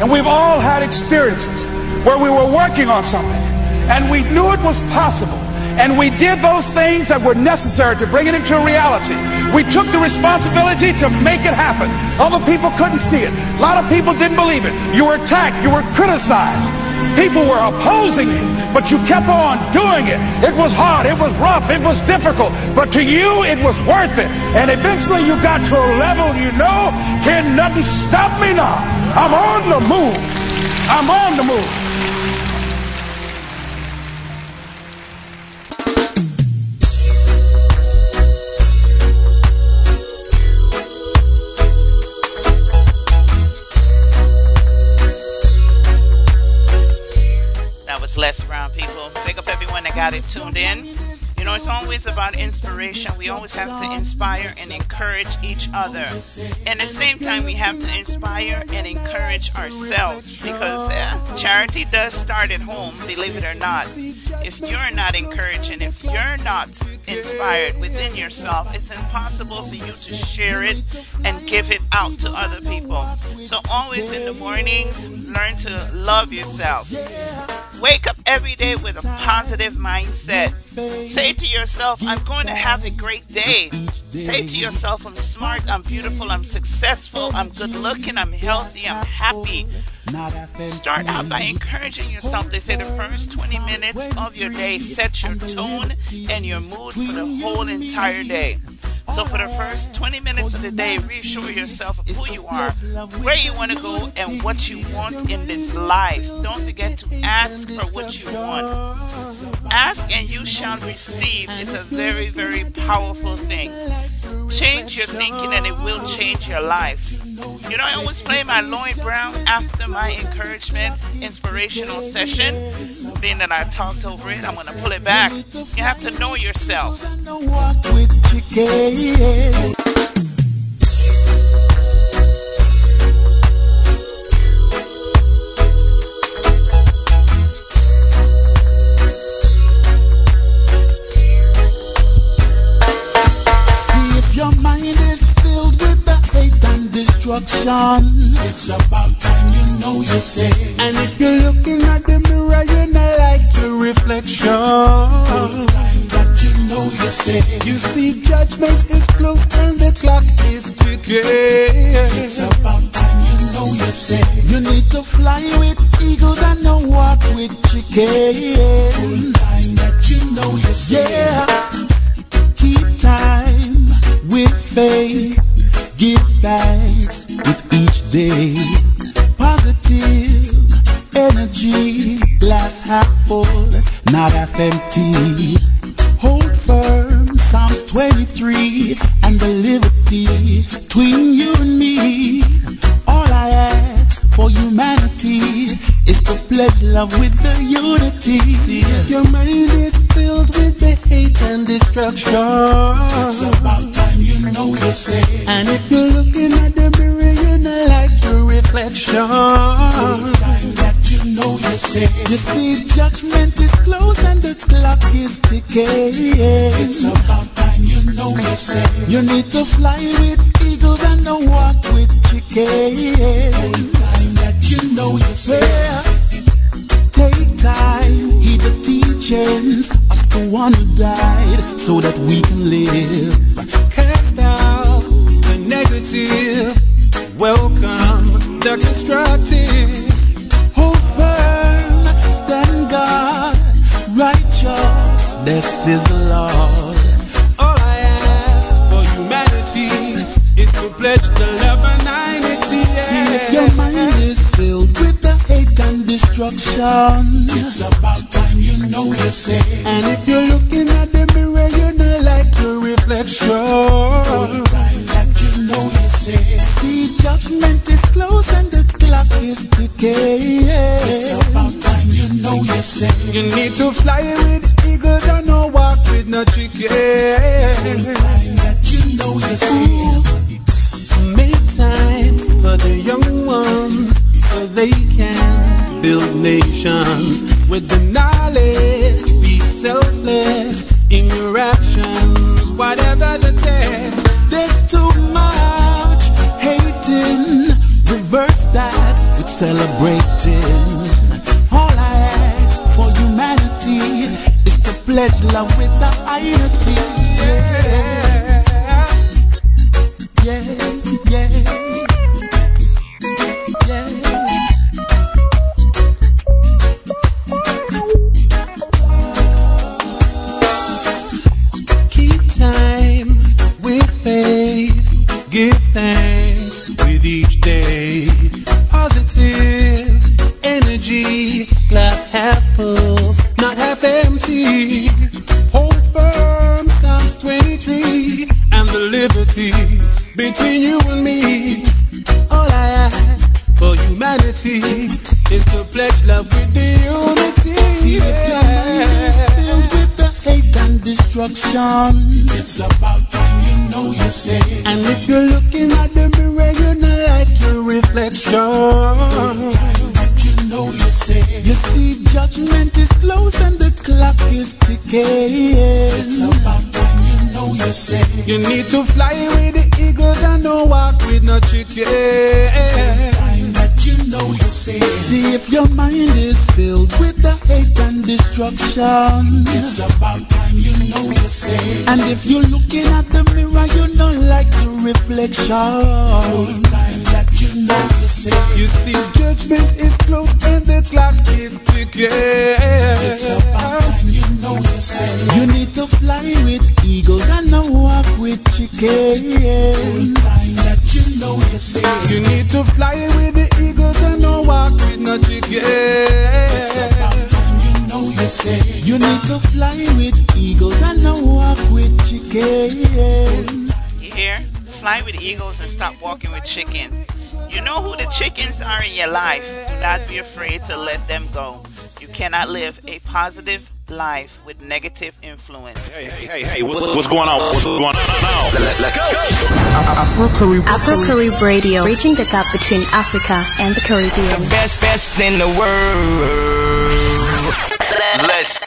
And we've all had experiences where we were working on something. And we knew it was possible. And we did those things that were necessary to bring it into reality. We took the responsibility to make it happen. Other people couldn't see it. A lot of people didn't believe it. You were attacked. You were criticized. People were opposing you. But you kept on doing it. It was hard. It was rough. It was difficult. But to you, it was worth it. And eventually you got to a level you know, can nothing stop me now. I'm on the move. I'm on the move. Les Brown, people. Pick up everyone that got it tuned in. You know, it's always about inspiration. We always have to inspire and encourage each other. And at the same time, we have to inspire and encourage ourselves because uh, charity does start at home, believe it or not. If you're not encouraging, if you're not inspired within yourself, it's impossible for you to share it and give it out to other people. So always in the mornings, learn to love yourself. Wake up every day with a positive mindset. Say to yourself, I'm going to have a great day. Say to yourself, I'm smart, I'm beautiful, I'm successful, I'm good looking, I'm healthy, I'm happy. Start out by encouraging yourself. They say the first twenty minutes of your day sets your tone and your mood for the whole entire day. So for the first twenty minutes of the day, reassure yourself of who you are, where you want to go, and what you want in this life. Don't forget to ask for what you want. Ask and you shall receive. It's a very, very powerful thing. Change your thinking and it will change your life. You know, I always play my Lloyd Brown after my encouragement inspirational session. Being that I talked over it, I'm going to pull it back. You have to know yourself. It's about time you know you say. And if you're looking at the mirror, you know like your reflection. It's time that you know you say. You see judgment is close and the clock is ticking. It's about time you know you say. You need to fly with eagles and no walk with chickens. It's time that you know you say. Yeah, keep time with faith. Give thanks with each day. Positive energy, glass half full, not half empty. Hold firm, Psalm twenty-three and the liberty between you and me. All I ask for humanity is to pledge love with the unity. Your mind is filled with the hate and destruction. It's about time you notice it. And if you're looking at the mirror, you're not like your reflection. It's time that you notice it. You see, judgment is close and the clock is ticking. It's about time you notice it. You need to fly with eagles and not walk with chickens. You know yourself. Yeah. Take time, heed the teachings of the one who died, so that we can live. Cast out the negative, welcome the constructive. Hold firm, stand guard, righteous. This is the law. All I ask for humanity is to pledge the love and I. Destruction. It's about time you notice it. And if you're looking at the mirror, you're not like your reflection. It's time that you notice it. See, judgment is close and the clock is ticking. It's about time you notice it. You need to fly with eagles and no walk with no chicken. It's time that you notice it. Make time for the young ones so they can build nations with the knowledge. Be selfless in your actions, whatever the test. There's too much hating. Reverse that with celebrating. All I ask for humanity is to pledge love with the unity. Yeah, yeah, yeah. It's about time you know you say. And if you're looking at the mirror, you're not like your reflection. It's time that you know you say. You see, judgment is close and the clock is ticking. It's about time you know you say. You need to fly with the eagles and no walk with no chicken. It's time that you know you say. See, if your mind is filled with the hate and destruction, it's about time you know you say. And if you're looking at the mirror, you don't like the reflection. All time that you know you say. You see, judgment is close and the clock is ticking. It's about time you know you say. You need to fly with eagles and not walk with chickens. All time that you know you say. You need to fly with the eagles and not walk with no chickens. It's about time you know you say. You need to fly with eagles and not walk with chickens. You hear? Fly with eagles and stop walking with chickens. You know who the chickens are in your life. Do not be afraid to let them go. You cannot live a positive life with negative influence. Hey, hey, hey, hey, what, what's going on? What's going on now? Let's, let's go. Afro Carib. Afro Carib Radio, reaching the gap between Africa and the Caribbean. The best, best in the world. Let's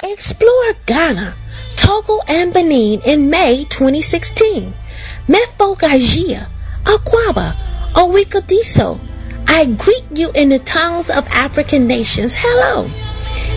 go. Explore Ghana, Togo, and Benin in May twenty sixteen. Mefogagea, Aquaba, Owikodiso. I greet you in the tongues of African nations. Hello.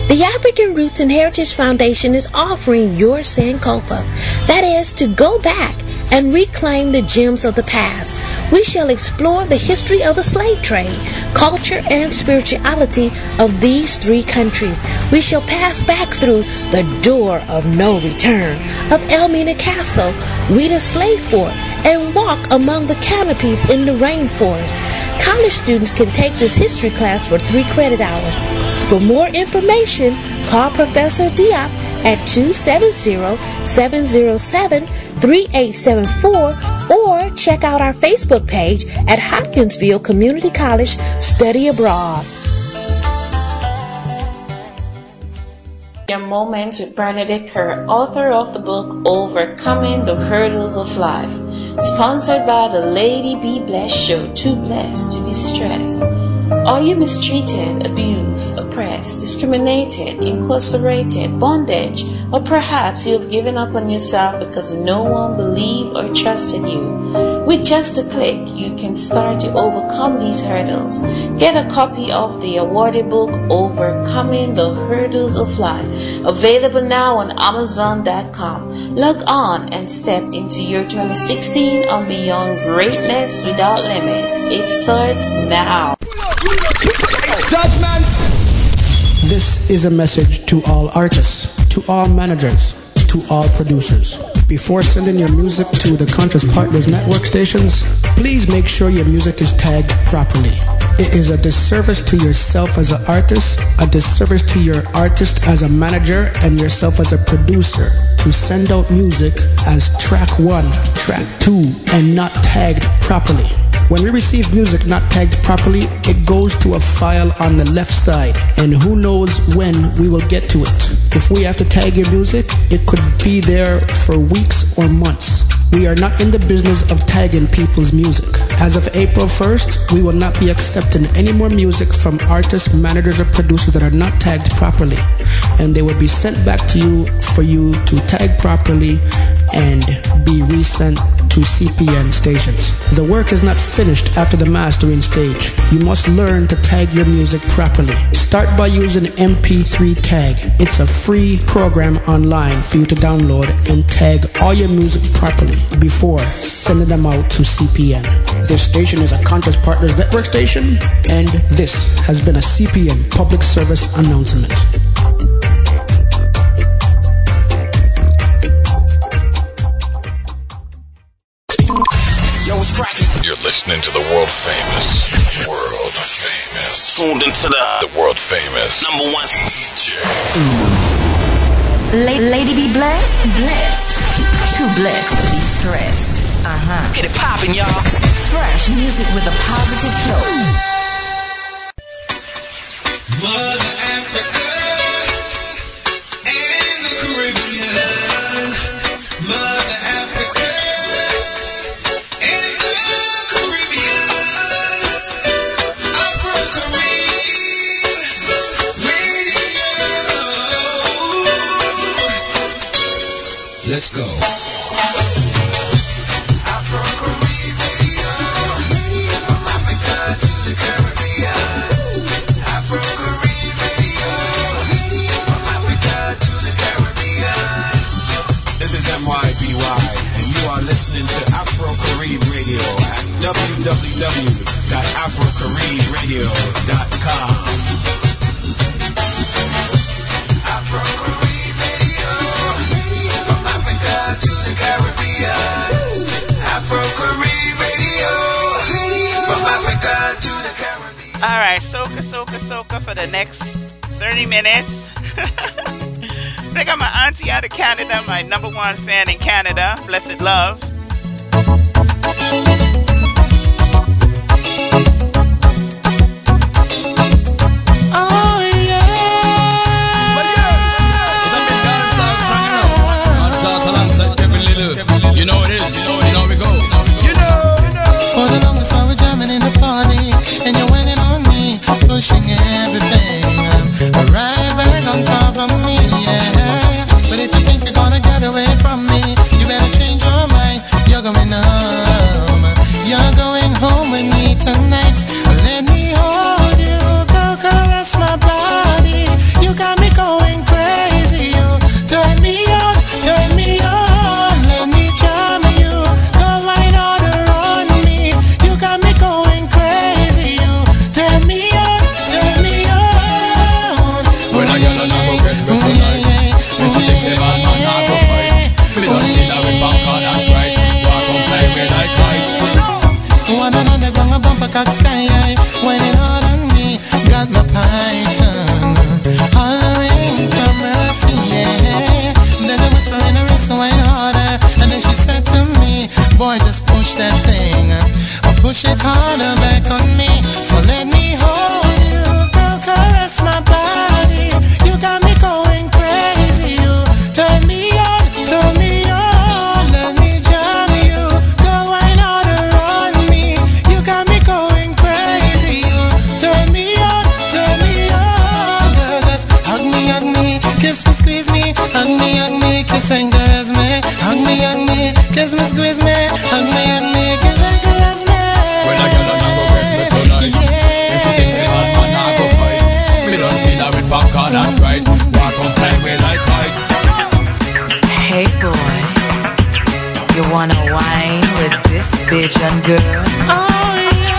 The African Roots and Heritage Foundation is offering your Sankofa. That is, to go back and reclaim the gems of the past. We shall explore the history of the slave trade, culture, and spirituality of these three countries. We shall pass back through the door of no return, of Elmina Castle, Ouidah Slave Fort, and walk among the canopies in the rainforest. College students can take this history class for three credit hours. For more information, call Professor Diop at two seven zero, seven zero seven, three eight seven four or check out our Facebook page at Hopkinsville Community College Study Abroad. A moment with Bernadette Kerr, author of the book Overcoming the Hurdles of Life, sponsored by the Lady B Bless show, Too Blessed to be Stressed. Are you mistreated, abused, oppressed, discriminated, incarcerated, bondage, or perhaps you have given up on yourself because no one believed or trusted you? With just a click, you can start to overcome these hurdles. Get a copy of the awarded book, Overcoming the Hurdles of Life, available now on Amazon dot com. Log on and step into your twenty sixteen on Beyond Greatness Without Limits. It starts now. Judgment. This is a message to all artists, to all managers, to all producers. Before sending your music to the Conscious Partners Network stations, please make sure your music is tagged properly. It is a disservice to yourself as an artist, a disservice to your artist as a manager, and yourself as a producer to send out music as track one, track two, and not tagged properly. When we receive music not tagged properly, it goes to a file on the left side, and who knows when we will get to it. If we have to tag your music, it could be there for weeks or months. We are not in the business of tagging people's music. As of April first, we will not be accepting any more music from artists, managers, or producers that are not tagged properly, and they will be sent back to you for you to tag properly and be resent to C P N stations. The work is not finished after the mastering stage. You must learn to tag your music properly. Start by using M P three Tag. It's a free program online for you to download and tag all your music properly before sending them out to C P N. This station is a Conscious Partners Network station, and this has been a C P N public service announcement. You're listening to the world famous, world famous, tuned into the, the world famous number one D J. La- Lady B Bless, blessed, too blessed to be stressed. Uh huh. Get it poppin', y'all. Fresh music with a positive flow. Mother Africa. Let's go. Afro Carib Radio, from Africa to the Caribbean. Afro Carib Radio, from Africa to the Caribbean. This is M Y B Y, and you are listening to Afro Carib Radio at w w w dot afro carib radio dot com. Alright, soca, soca, soca for the next thirty minutes. I got my auntie out of Canada, my number one fan in Canada, Blessed Love. Hollering the mercy, yeah. so I ordered. And then she said to me, boy, just push that thing, or push it harder back on me. So let me hold you, girl, caress my body. You got me going crazy, you turn me on, turn me on. Let me jam you, go and order on me. You got me going crazy, you turn me on, turn me on. Girl, just hug me, hug me, kiss me, squeeze me, hug me, hug me, kiss and caress me. Hug me, hug me, kiss me, squeeze me, hug me, hug me, kiss and caress me. When I get on, popcorn and Sprite, walk on time with like light. Hey boy, you wanna wine with this bitch and girl? Oh yeah.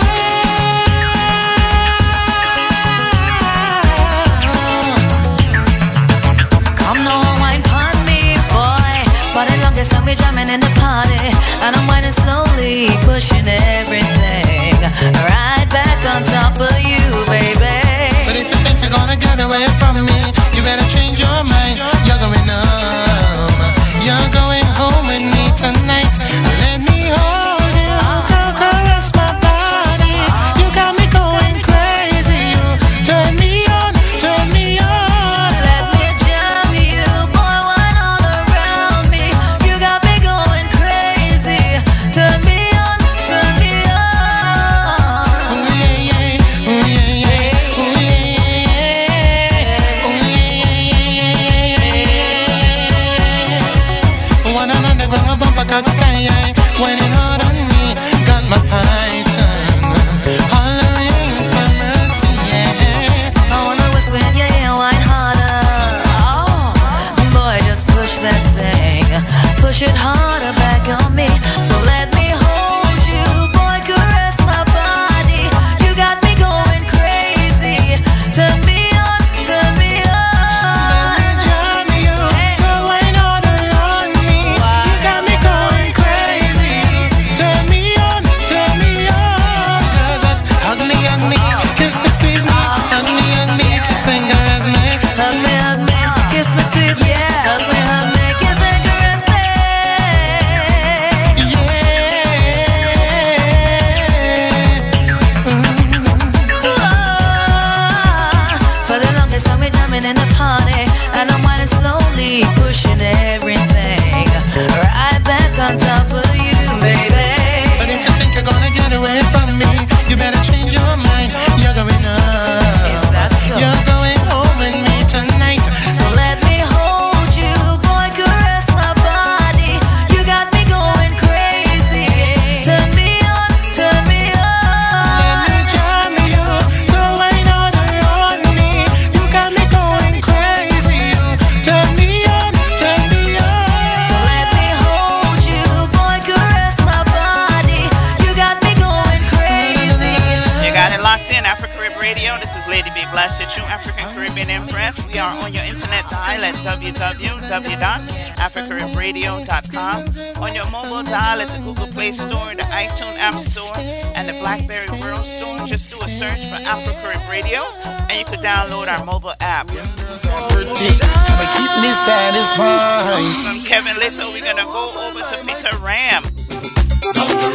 Come now and wine pon me, boy. Body long as I'm jamming in the party, and I'm whining slowly, pushing everything right back on top of you, baby. Get away from me, you better change your mind. You're going home, you're going home with me tonight. Let me hold you, girl, caress my body. You got me going crazy, you turn me on, turn me on. Let me jam you, boy, wine all around me. You got me going crazy, turn me on, turn me on. Ooh yeah, yeah, ooh yeah, yeah. Waiting hard on me, got my pythons hollering for mercy, yeah. I wanna whisper in your ear, wine harder. Oh, boy, just push that thing, push it harder back on me. So let me hold you, boy, caress my body. You got me going crazy, turn me on, turn me on. Let me jam you, go and order on me. You got me going crazy. True African Caribbean Impress. We are on your internet dial at w w w dot africa carib radio dot com, on your mobile dial at the Google Play Store, the iTunes App Store, and the BlackBerry World Store. Just do a search for Afro Carib Radio, and you could download our mobile app. Keep me satisfied. From Kevin Little, we're gonna go over to Peter Ram. Down the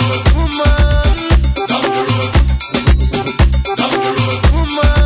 road, woman. Down the road. Down the road, woman.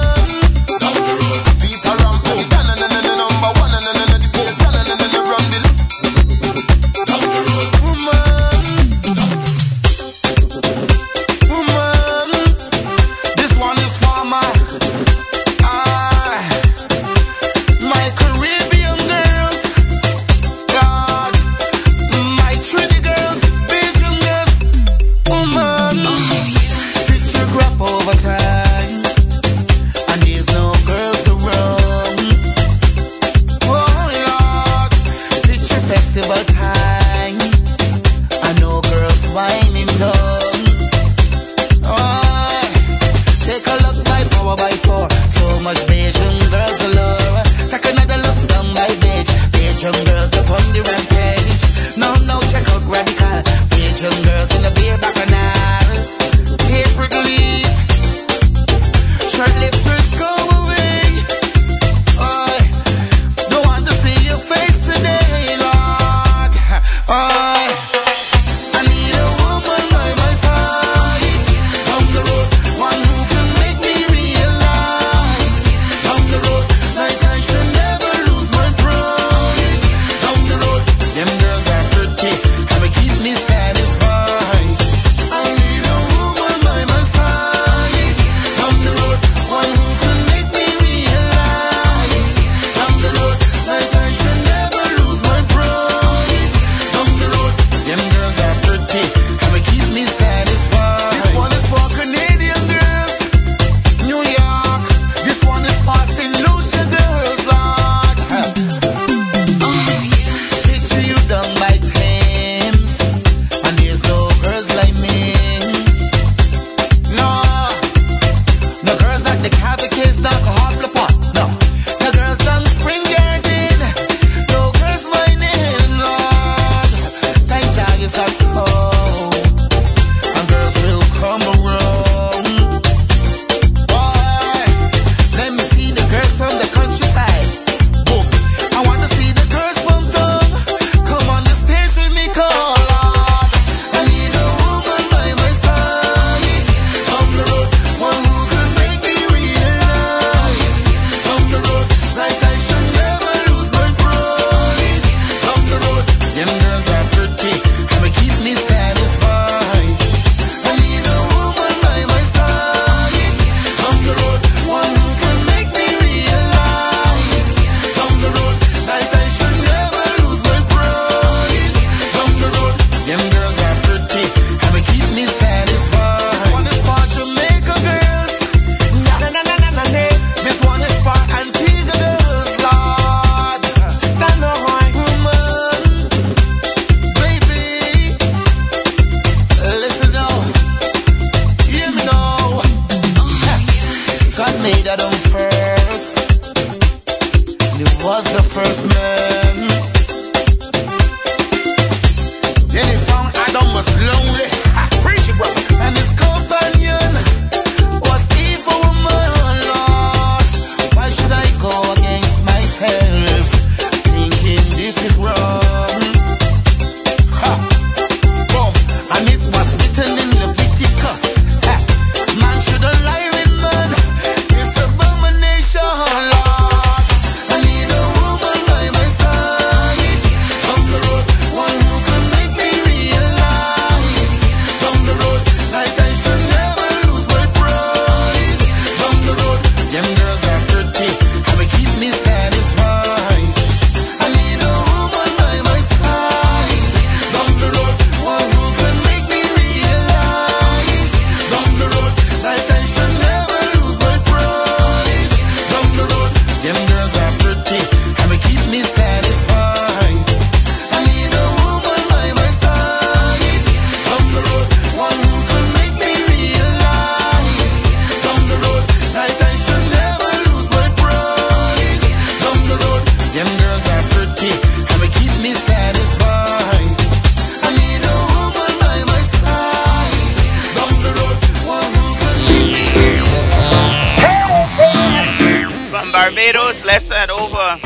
Davis Lessard over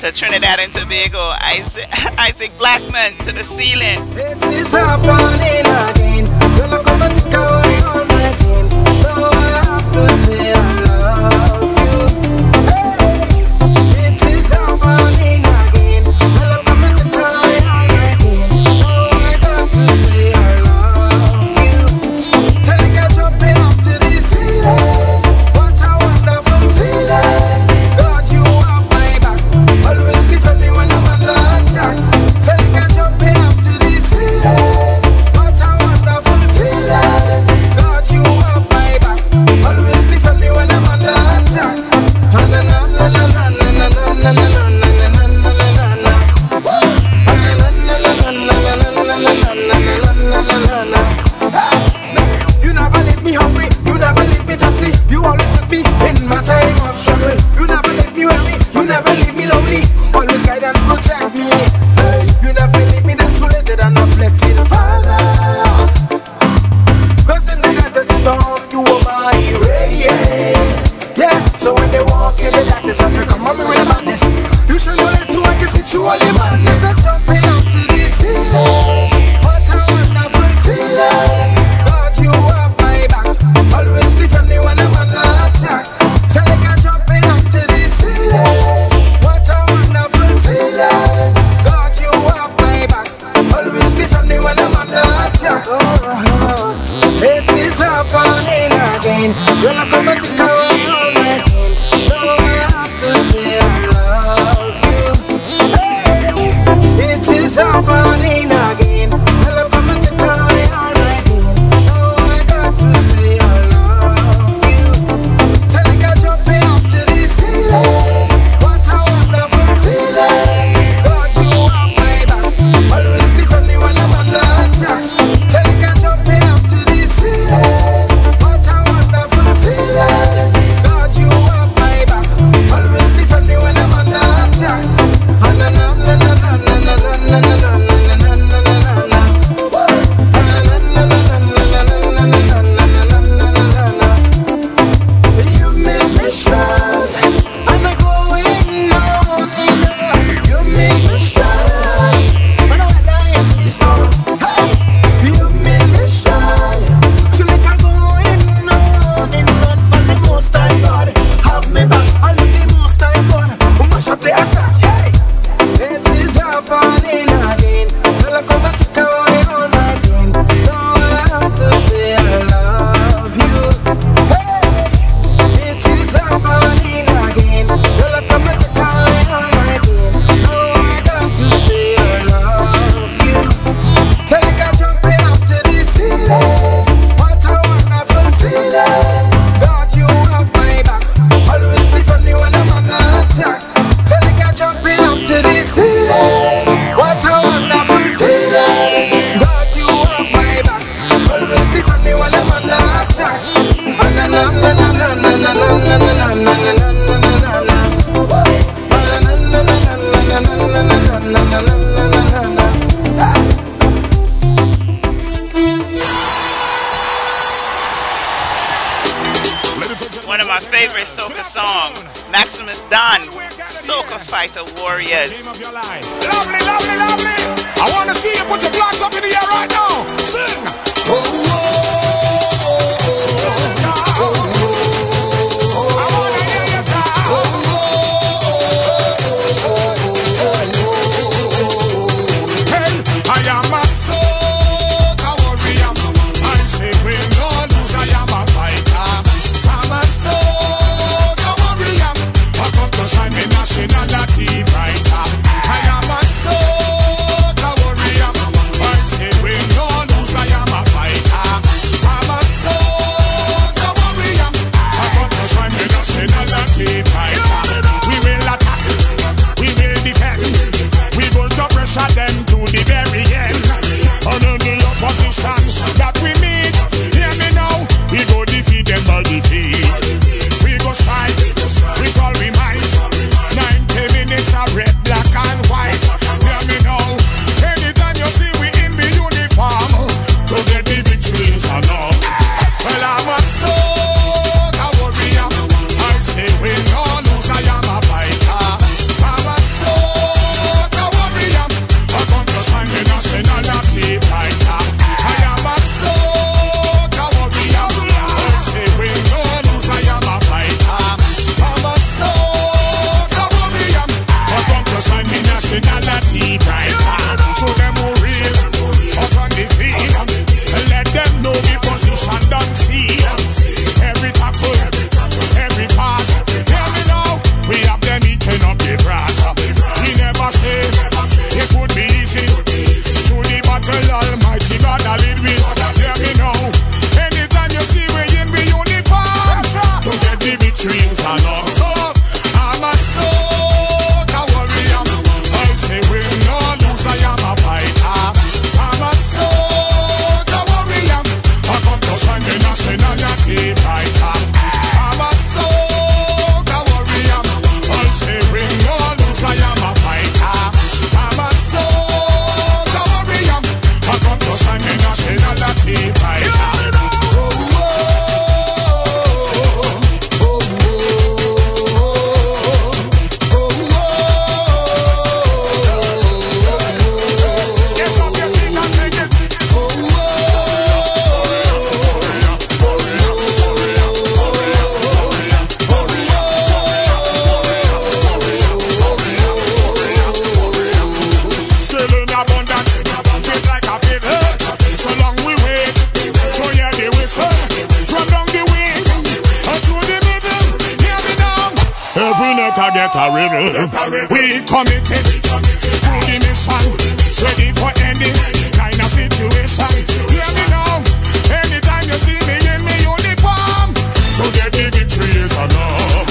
to Trinidad and Tobago. Isaac, Isaac Blackman to the ceiling. It is happening again. Girl, I come and take away all my pain. Though I have to say I love you. Hey. It is happening again. Girl, I come and take away all my pain. Though I have to say I love you. Tell me I'm jumping up to the ceiling. We're gonna lose, I am a fighter. abundance. Feel like I feel hurt. So long we wait. So yeah, they whistle. From down the wing, or through the middle. Hear me down. Every night I get a riddle. We committed to the mission. Ready for any kind of situation. Hear me now. Anytime you see me in my uniform, to get the victory is a norm.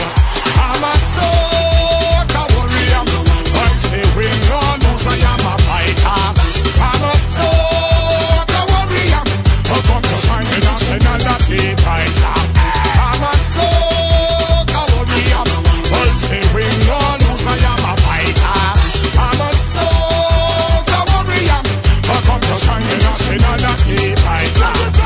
I'm a soca warrior. I say we know, no, so I am a fighter. I'm a soca warrior. I come to sign the nationality fighter. I'm a soca warrior. I say we know, no, so I am a fighter. I'm a soca warrior. I come to sign the nationality fighter. Young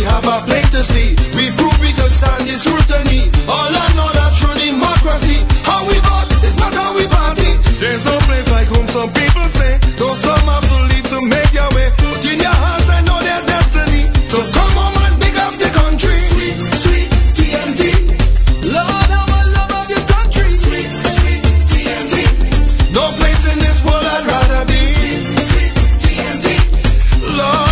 we have a plate to see. We prove we can stand this scrutiny. All and all of true democracy. How we vote is not how we party. There's no place like home, some people say. Though some have to leave to make your way. Put in your hands and know their destiny. So come home and big up the country. Sweet, sweet T N T. Lord, have a love of this country. Sweet, sweet T N T. No place in this world I'd rather be. Sweet, sweet T N T. Lord,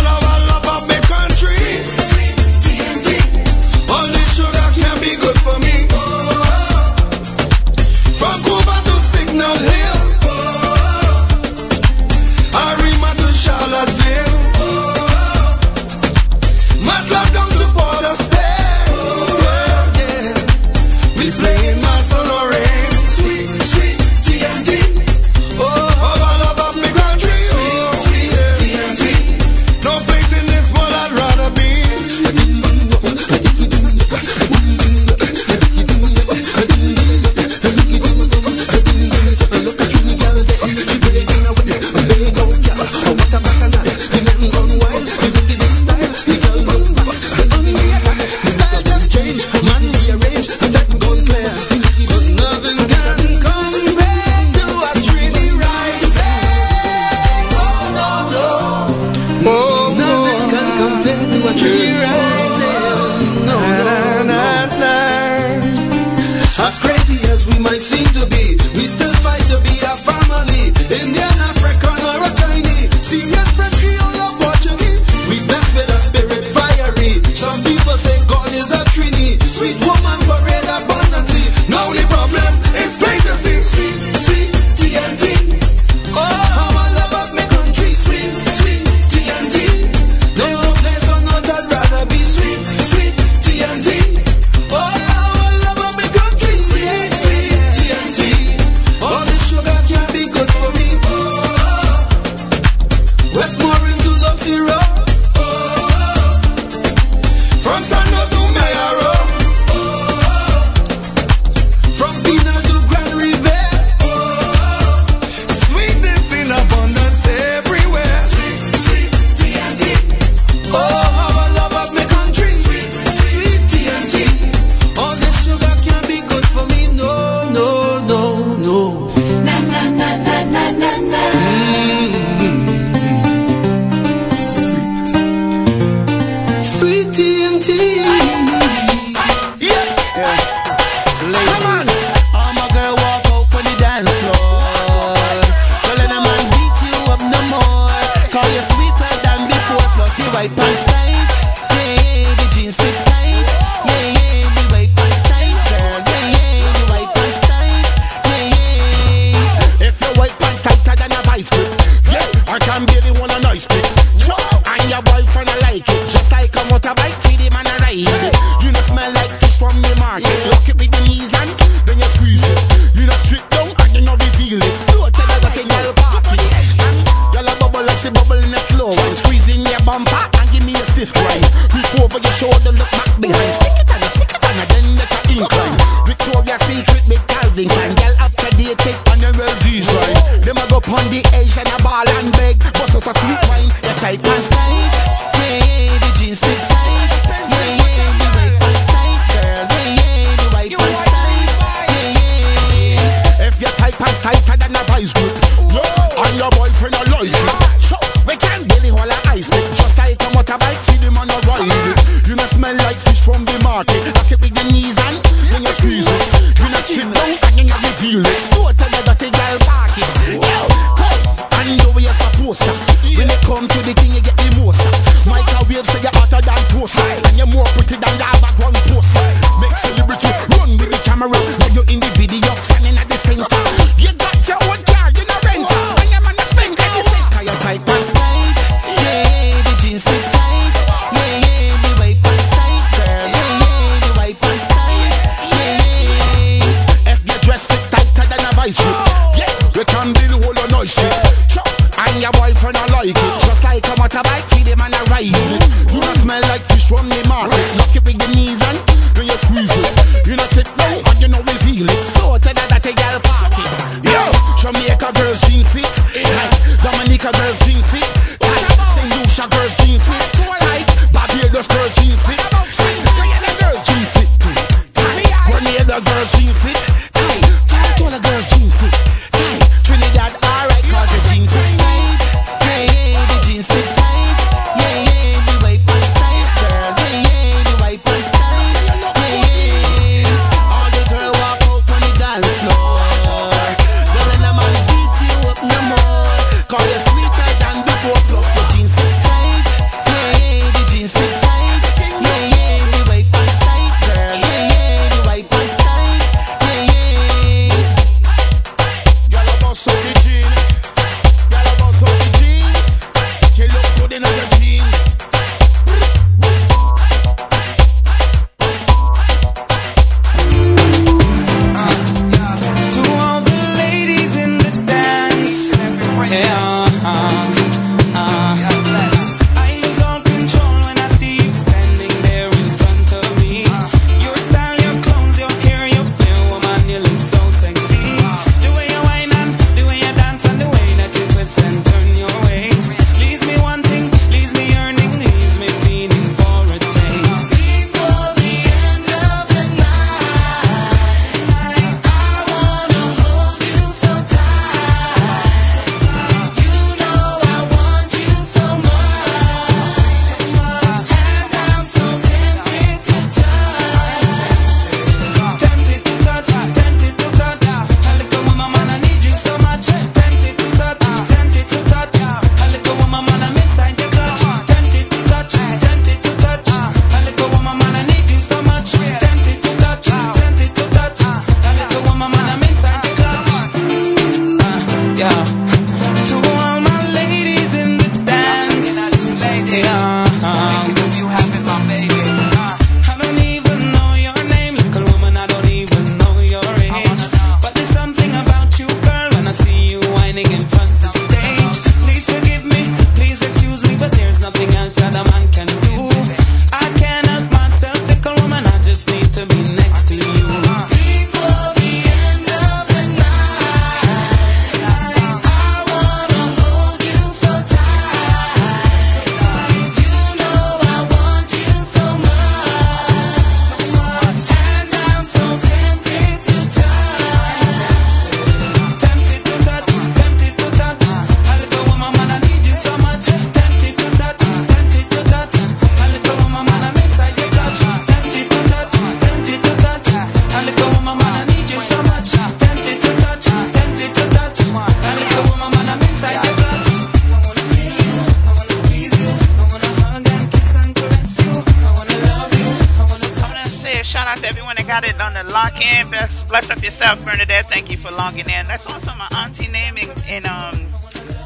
out to everyone that got it on the lock-in. Bless, bless up yourself, Bernadette. Thank you for logging in. That's also my auntie name in, in um,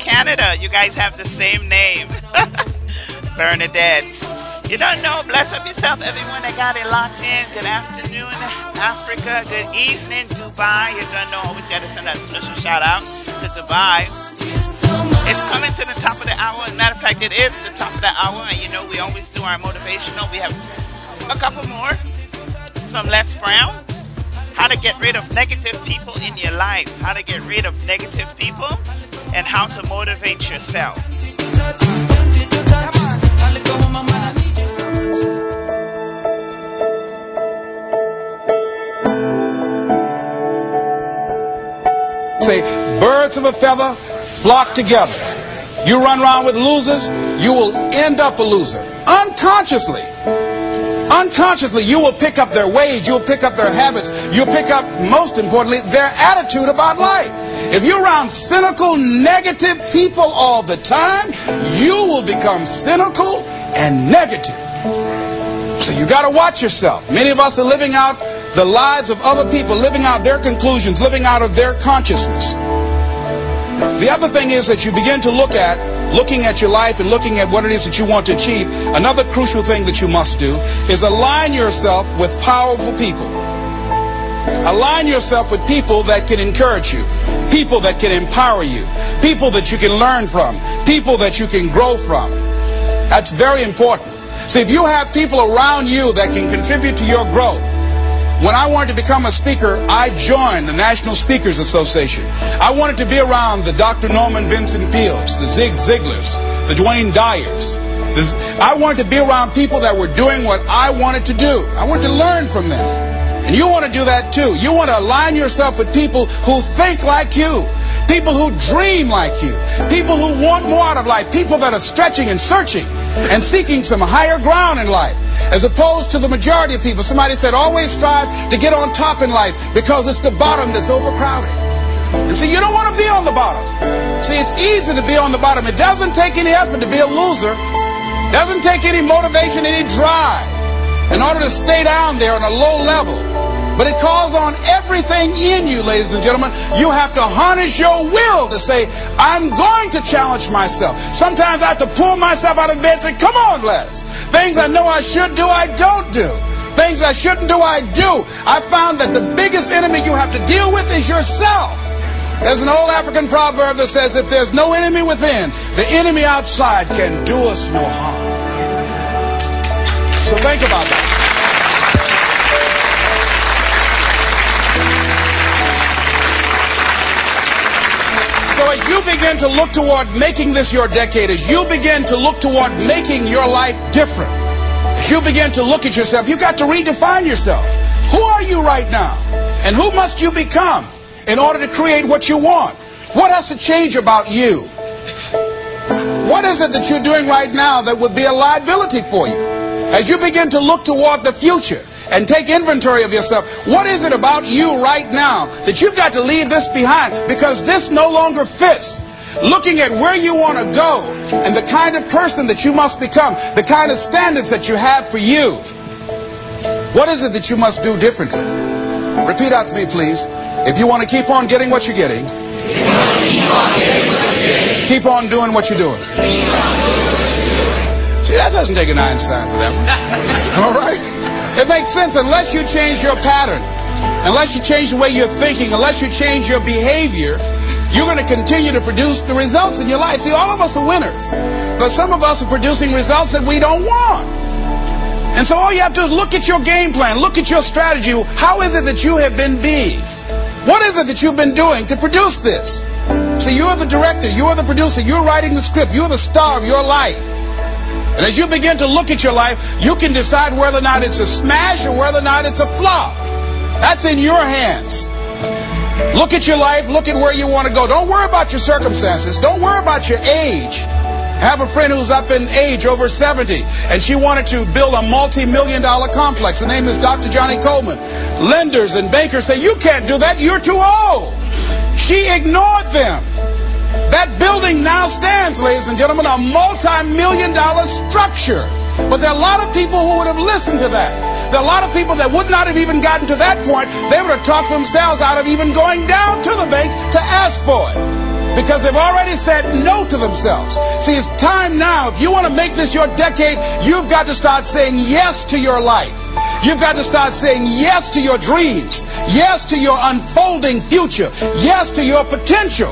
Canada. You guys have the same name. Bernadette. You don't know. Bless up yourself, everyone that got it locked in. Good afternoon, Africa. Good evening, Dubai. You don't know. Always got to send out a special shout-out to Dubai. It's coming to the top of the hour. As a matter of fact, it is the top of the hour. And, you know, we always do our motivational. We have a couple more from Les Brown. How to get rid of negative people in your life. How to get rid of negative people and how to motivate yourself. Say, birds of a feather flock together. You run around with losers, you will end up a loser. Unconsciously, unconsciously, you will pick up their ways, you'll pick up their habits, you'll pick up, most importantly, their attitude about life. If you're around cynical, negative people all the time, you will become cynical and negative. So you got to watch yourself. Many of us are living out the lives of other people, living out their conclusions, living out of their consciousness. The other thing is that you begin to look at, looking at your life and looking at what it is that you want to achieve. Another crucial thing that you must do is align yourself with powerful people. Align yourself with people that can encourage you, people that can empower you, people that you can learn from, people that you can grow from. That's very important. See, if you have people around you that can contribute to your growth. When I wanted to become a speaker, I joined the National Speakers Association. I wanted to be around the Doctor Norman Vincent Peale's, the Zig Ziglars, the Dwayne Dyers. The, I wanted to be around people that were doing what I wanted to do. I wanted to learn from them. And you want to do that too. You want to align yourself with people who think like you, people who dream like you, people who want more out of life, people that are stretching and searching and seeking some higher ground in life. As opposed to the majority of people. Somebody said, always strive to get on top in life because it's the bottom that's overcrowded. And so you don't want to be on the bottom. See, it's easy to be on the bottom. It doesn't take any effort to be a loser. It doesn't take any motivation, any drive in order to stay down there on a low level. But it calls on everything in you, ladies and gentlemen. You have to harness your will to say, I'm going to challenge myself. Sometimes I have to pull myself out of bed and say, come on, Les. Things I know I should do, I don't do. Things I shouldn't do, I do. I found that the biggest enemy you have to deal with is yourself. There's an old African proverb that says, if there's no enemy within, the enemy outside can do us no harm. So think about that. So as you begin to look toward making this your decade, as you begin to look toward making your life different, as you begin to look at yourself, you've got to redefine yourself. Who are you right now? And who must you become in order to create what you want? What has to change about you? What is it that you're doing right now that would be a liability for you? As you begin to look toward the future, and take inventory of yourself. What is it about you right now that you've got to leave this behind? Because this no longer fits. Looking at where you want to go and the kind of person that you must become, the kind of standards that you have for you. What is it that you must do differently? Repeat out to me, please. If you want to keep on getting what you're getting, keep on doing what you're doing. See, that doesn't take an Einstein for that one. All right? It makes sense unless you change your pattern, unless you change the way you're thinking, unless you change your behavior, you're going to continue to produce the results in your life. See, all of us are winners, but some of us are producing results that we don't want. And so all you have to do is look at your game plan, look at your strategy. How is it that you have been being? What is it that you've been doing to produce this? So you're the director, you're the producer, you're writing the script, you're the star of your life. And as you begin to look at your life, you can decide whether or not it's a smash or whether or not it's a flop. That's in your hands. Look at your life. Look at where you want to go. Don't worry about your circumstances. Don't worry about your age. I have a friend who's up in age, over seventy, and she wanted to build a multi-million dollar complex. Her name is Doctor Johnnie Colemon. Lenders and bankers say, you can't do that. You're too old. She ignored them. That building now stands, ladies and gentlemen, a multi-million dollar structure. But there are a lot of people who would have listened to that. There are a lot of people that would not have even gotten to that point. They would have talked themselves out of even going down to the bank to ask for it, because they've already said no to themselves. See, it's time now. If you want to make this your decade, you've got to start saying yes to your life. You've got to start saying yes to your dreams, yes to your unfolding future, yes to your potential,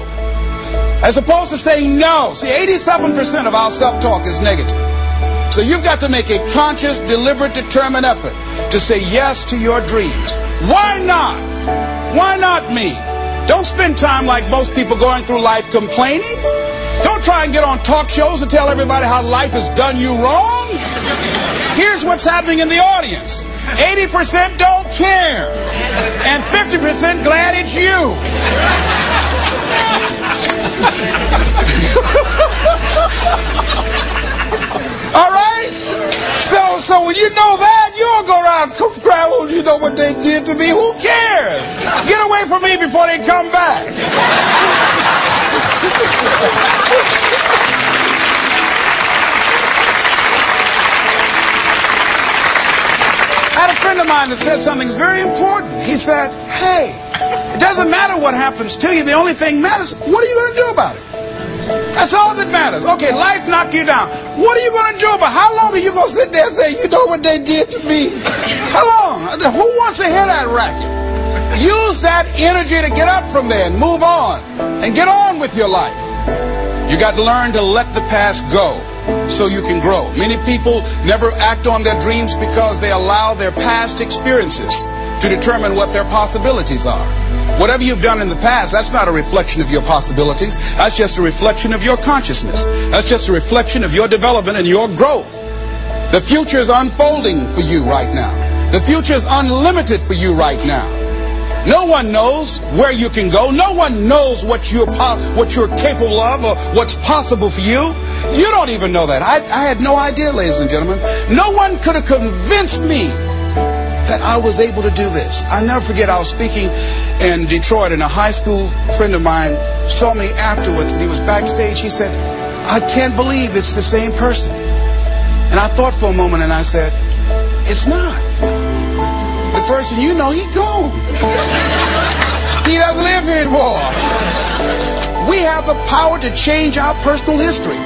as opposed to saying no. See, eighty-seven percent of our self-talk is negative. So you've got to make a conscious, deliberate, determined effort to say yes to your dreams. Why not? Why not me? Don't spend time like most people going through life complaining. Don't try and get on talk shows and tell everybody how life has done you wrong. Here's what's happening in the audience. eighty percent don't care. And fifty percent glad it's you. All right? So so when you know that, you don't go around, well, you know what they did to me. Who cares? Get away from me before they come back. I had a friend of mine that said something that's very important. He said, hey, it doesn't matter what happens to you. The only thing matters, what are you going to do about it? That's all that matters. Okay, life knocked you down. What are you going to do about it? How long are you going to sit there and say, you know what they did to me? How long? Who wants to hear that racket? Use that energy to get up from there and move on and get on with your life. You got to learn to let the past go so you can grow. Many people never act on their dreams because they allow their past experiences to determine what their possibilities are. Whatever you've done in the past, that's not a reflection of your possibilities. That's just a reflection of your consciousness. That's just a reflection of your development and your growth. The future is unfolding for you right now. The future is unlimited for you right now. No one knows where you can go. No one knows what you're, po- what you're capable of or what's possible for you. You don't even know that. I, I had no idea, ladies and gentlemen. No one could have convinced me that I was able to do this. I'll never forget, I was speaking in Detroit, and a high school friend of mine saw me afterwards, and he was backstage. He said, I can't believe it's the same person. And I thought for a moment, and I said, it's not. The person you know, he gone. He doesn't live here anymore. We have the power to change our personal history,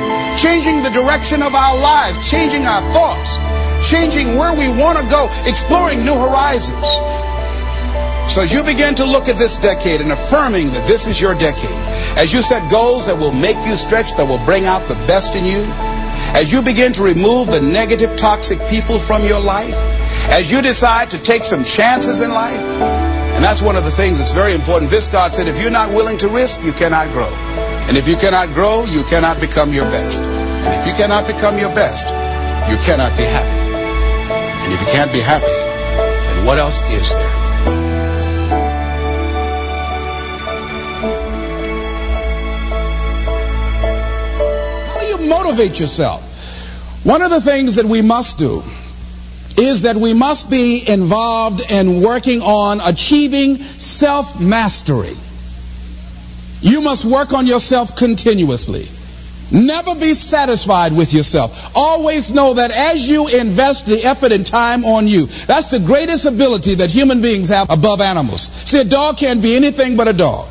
changing the direction of our lives, changing our thoughts, changing where we want to go, exploring new horizons. So as you begin to look at this decade and affirming that this is your decade, as you set goals that will make you stretch, that will bring out the best in you, as you begin to remove the negative, toxic people from your life, as you decide to take some chances in life, and that's one of the things that's very important. Viscard said, if you're not willing to risk, you cannot grow. And if you cannot grow, you cannot become your best. And if you cannot become your best, you cannot be happy. And if you can't be happy, then what else is there? How do you motivate yourself? One of the things that we must do is that we must be involved in working on achieving self-mastery. You must work on yourself continuously. Never be satisfied with yourself. Always know that as you invest the effort and time on you, that's the greatest ability that human beings have above animals. See, a dog can't be anything but a dog.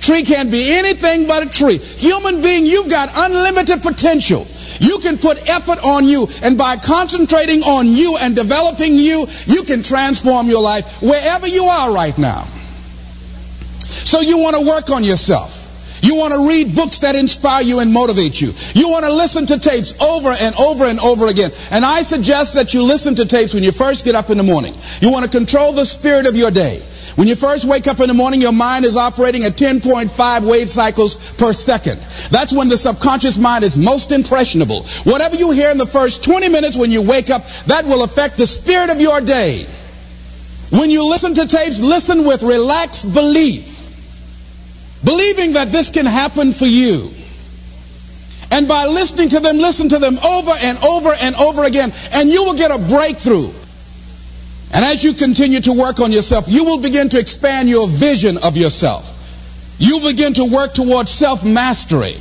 Tree can't be anything but a tree. Human being, you've got unlimited potential. You can put effort on you, and by concentrating on you and developing you, you can transform your life wherever you are right now. So you want to work on yourself. You want to read books that inspire you and motivate you. You want to listen to tapes over and over and over again. And I suggest that you listen to tapes when you first get up in the morning. You want to control the spirit of your day. When you first wake up in the morning, your mind is operating at ten point five wave cycles per second. That's when the subconscious mind is most impressionable. Whatever you hear in the first twenty minutes when you wake up, that will affect the spirit of your day. When you listen to tapes, listen with relaxed belief, believing that this can happen for you. And by listening to them, listen to them over and over and over again, and you will get a breakthrough. And as you continue to work on yourself, you will begin to expand your vision of yourself. You begin to work towards self-mastery.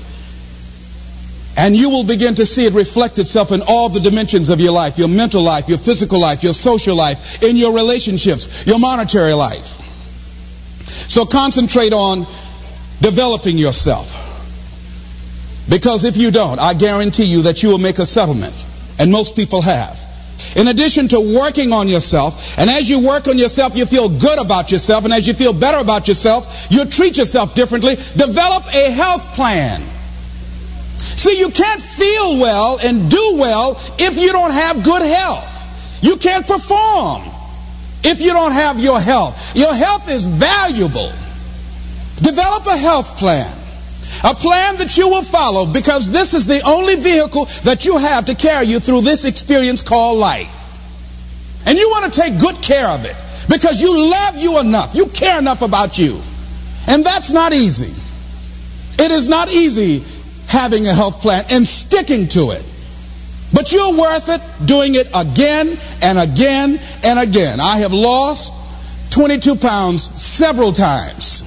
And you will begin to see it reflect itself in all the dimensions of your life, your mental life, your physical life, your social life, in your relationships, your monetary life. So concentrate on developing yourself. Because if you don't, I guarantee you that you will make a settlement. And most people have. In addition to working on yourself, and as you work on yourself, you feel good about yourself. And as you feel better about yourself, you treat yourself differently. Develop a health plan. See, you can't feel well and do well if you don't have good health. You can't perform if you don't have your health. Your health is valuable. Develop a health plan. A plan that you will follow, because this is the only vehicle that you have to carry you through this experience called life. And you want to take good care of it because you love you enough. You care enough about you. And that's not easy. It is not easy having a health plan and sticking to it. But you're worth it doing it again and again and again. I have lost twenty-two pounds several times.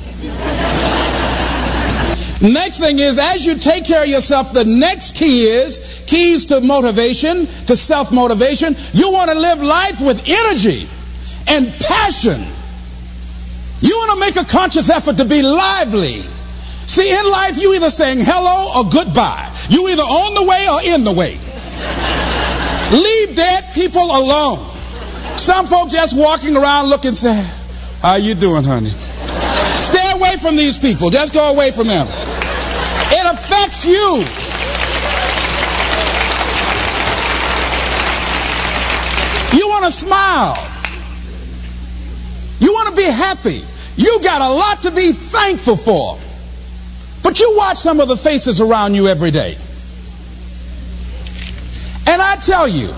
Next thing is, as you take care of yourself, the next key is keys to motivation, to self-motivation. You want to live life with energy and passion. You want to make a conscious effort to be lively. See, in life, you either saying hello or goodbye. You either on the way or in the way. Leave dead people alone. Some folks just walking around looking sad. How you doing, honey? Stay away from these people. Just go away from them. It affects you. You want to smile. You want to be happy. You got a lot to be thankful for. But you watch some of the faces around you every day. And I tell you,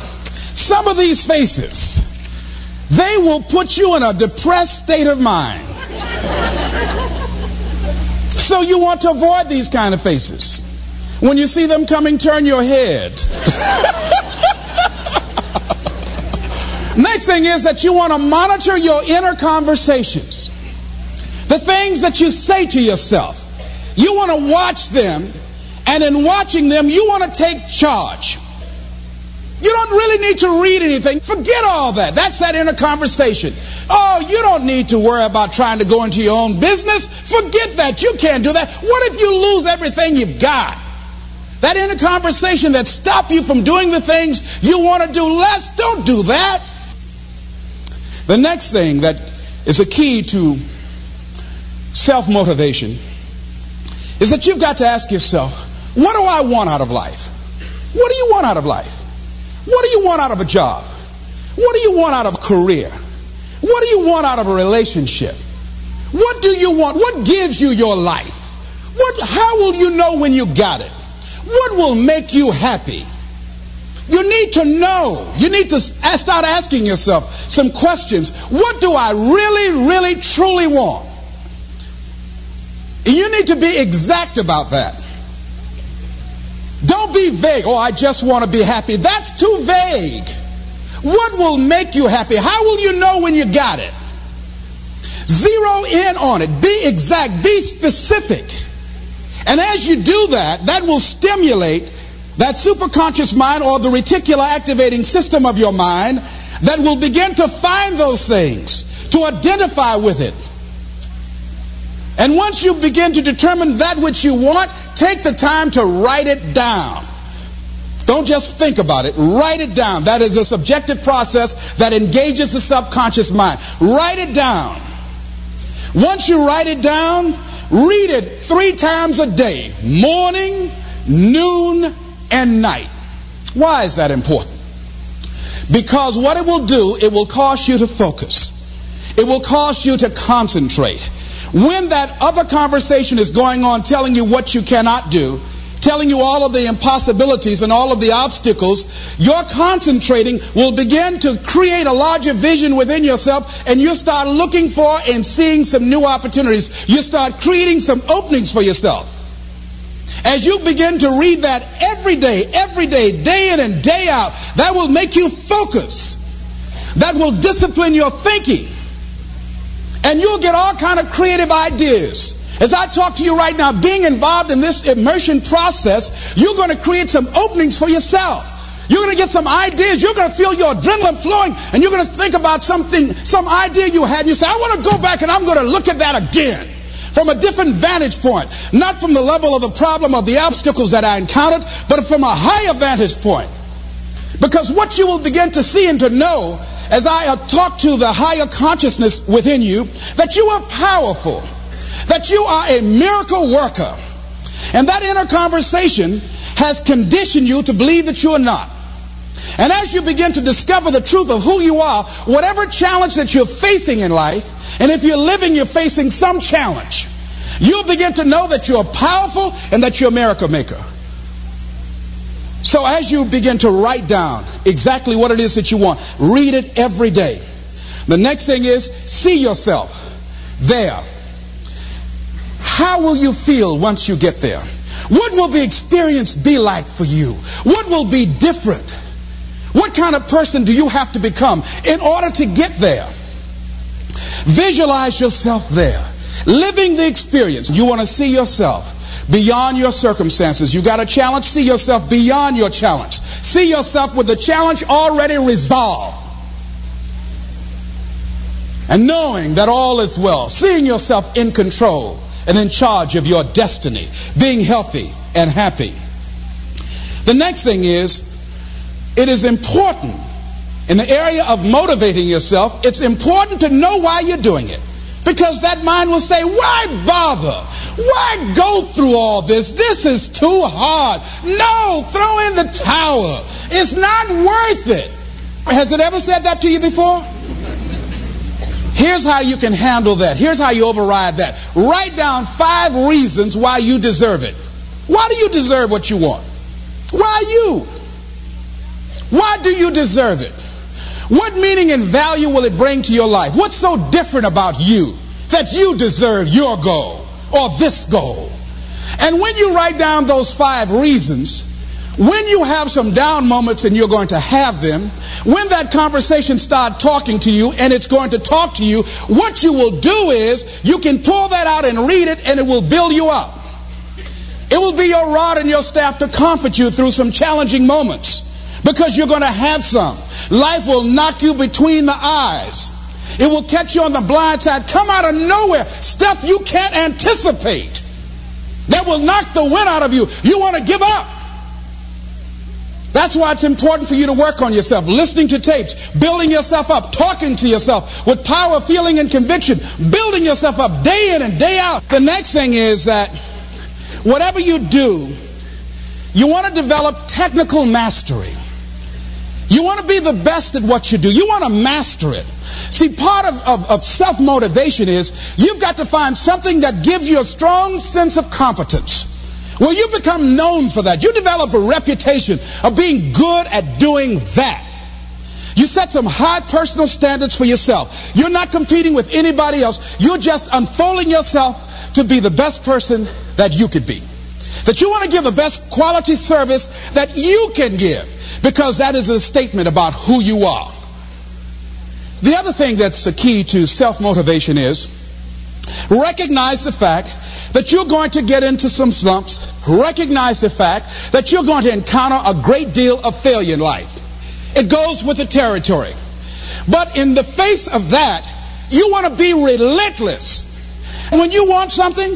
some of these faces, they will put you in a depressed state of mind. So you want to avoid these kind of faces. When you see them coming, turn your head. Next thing is that you want to monitor your inner conversations. The things that you say to yourself. You want to watch them, and in watching them, you want to take charge. You don't really need to read anything. Forget all that. That's that inner conversation. Oh, you don't need to worry about trying to go into your own business. Forget that. You can't do that. What if you lose everything you've got? That inner conversation that stops you from doing the things you want to do less, don't do that. The next thing that is a key to self-motivation is that you've got to ask yourself, what do I want out of life? What do you want out of life? What do you want out of a job? What do you want out of a career? What do you want out of a relationship? What do you want? What gives you your life? What, how will you know when you got it? What will make you happy? You need to know. You need to start asking yourself some questions. What do I really, really, truly want? You need to be exact about that. Don't be vague. Oh, I just want to be happy. That's too vague. What will make you happy? How will you know when you got it? Zero in on it. Be exact. Be specific. And as you do that, that will stimulate that superconscious mind or the reticular activating system of your mind that will begin to find those things, to identify with it. And once you begin to determine that which you want, take the time to write it down. Don't just think about it. Write it down. That is a subjective process that engages the subconscious mind. Write it down. Once you write it down, read it three times a day. Morning, noon, and night. Why is that important? Because what it will do, it will cause you to focus. It will cause you to concentrate. When that other conversation is going on, telling you what you cannot do, telling you all of the impossibilities and all of the obstacles, your concentrating will begin to create a larger vision within yourself, and you start looking for and seeing some new opportunities. You start creating some openings for yourself. As you begin to read that every day, every day, day in and day out, that will make you focus. That will discipline your thinking. And you'll get all kind of creative ideas. As I talk to you right now, being involved in this immersion process, you're going to create some openings for yourself. You're going to get some ideas. You're going to feel your adrenaline flowing, and you're going to think about something, some idea you had. And you say, I want to go back and I'm going to look at that again from a different vantage point, not from the level of the problem or the obstacles that I encountered, but from a higher vantage point. Because what you will begin to see and to know as I talk to the higher consciousness within you, that you are powerful, that you are a miracle worker. And that inner conversation has conditioned you to believe that you are not. And as you begin to discover the truth of who you are, whatever challenge that you're facing in life, and if you're living, you're facing some challenge, you'll begin to know that you're powerful and that you're a miracle maker. So as you begin to write down exactly what it is that you want, read it every day. The next thing is, see yourself there. How will you feel once you get there? What will the experience be like for you? What will be different? What kind of person do you have to become in order to get there? Visualize yourself there, living the experience. You want to see yourself beyond your circumstances. You got a challenge, see yourself beyond your challenge. See yourself with the challenge already resolved. And knowing that all is well, seeing yourself in control and in charge of your destiny, being healthy and happy. The next thing is, it is important in the area of motivating yourself, it's important to know why you're doing it. Because that mind will say, why bother? Why go through all this? This is too hard. No, throw in the towel. It's not worth it. Has it ever said that to you before? Here's how you can handle that. Here's how you override that. Write down five reasons why you deserve it. Why do you deserve what you want? Why you? Why do you deserve it? What meaning and value will it bring to your life? What's so different about you that you deserve your goal or this goal? And when you write down those five reasons, when you have some down moments, and you're going to have them, when that conversation starts talking to you and it's going to talk to you, what you will do is you can pull that out and read it, and it will build you up. It will be your rod and your staff to comfort you through some challenging moments. Because you're going to have some. Life will knock you between the eyes. It will catch you on the blind side. Come out of nowhere. Stuff you can't anticipate. That will knock the wind out of you. You want to give up. That's why it's important for you to work on yourself. Listening to tapes. Building yourself up. Talking to yourself with power, feeling, and conviction. Building yourself up day in and day out. The next thing is that whatever you do, you want to develop technical mastery. You want to be the best at what you do. You want to master it. See, part of, of, of self-motivation is you've got to find something that gives you a strong sense of competence. Well, you become known for that. You develop a reputation of being good at doing that. You set some high personal standards for yourself. You're not competing with anybody else. You're just unfolding yourself to be the best person that you could be. That you want to give the best quality service that you can give, because that is a statement about who you are. The other thing that's the key to self-motivation is recognize the fact that you're going to get into some slumps. Recognize the fact that you're going to encounter a great deal of failure in life. It goes with the territory. But in the face of that, you want to be relentless. And when you want something,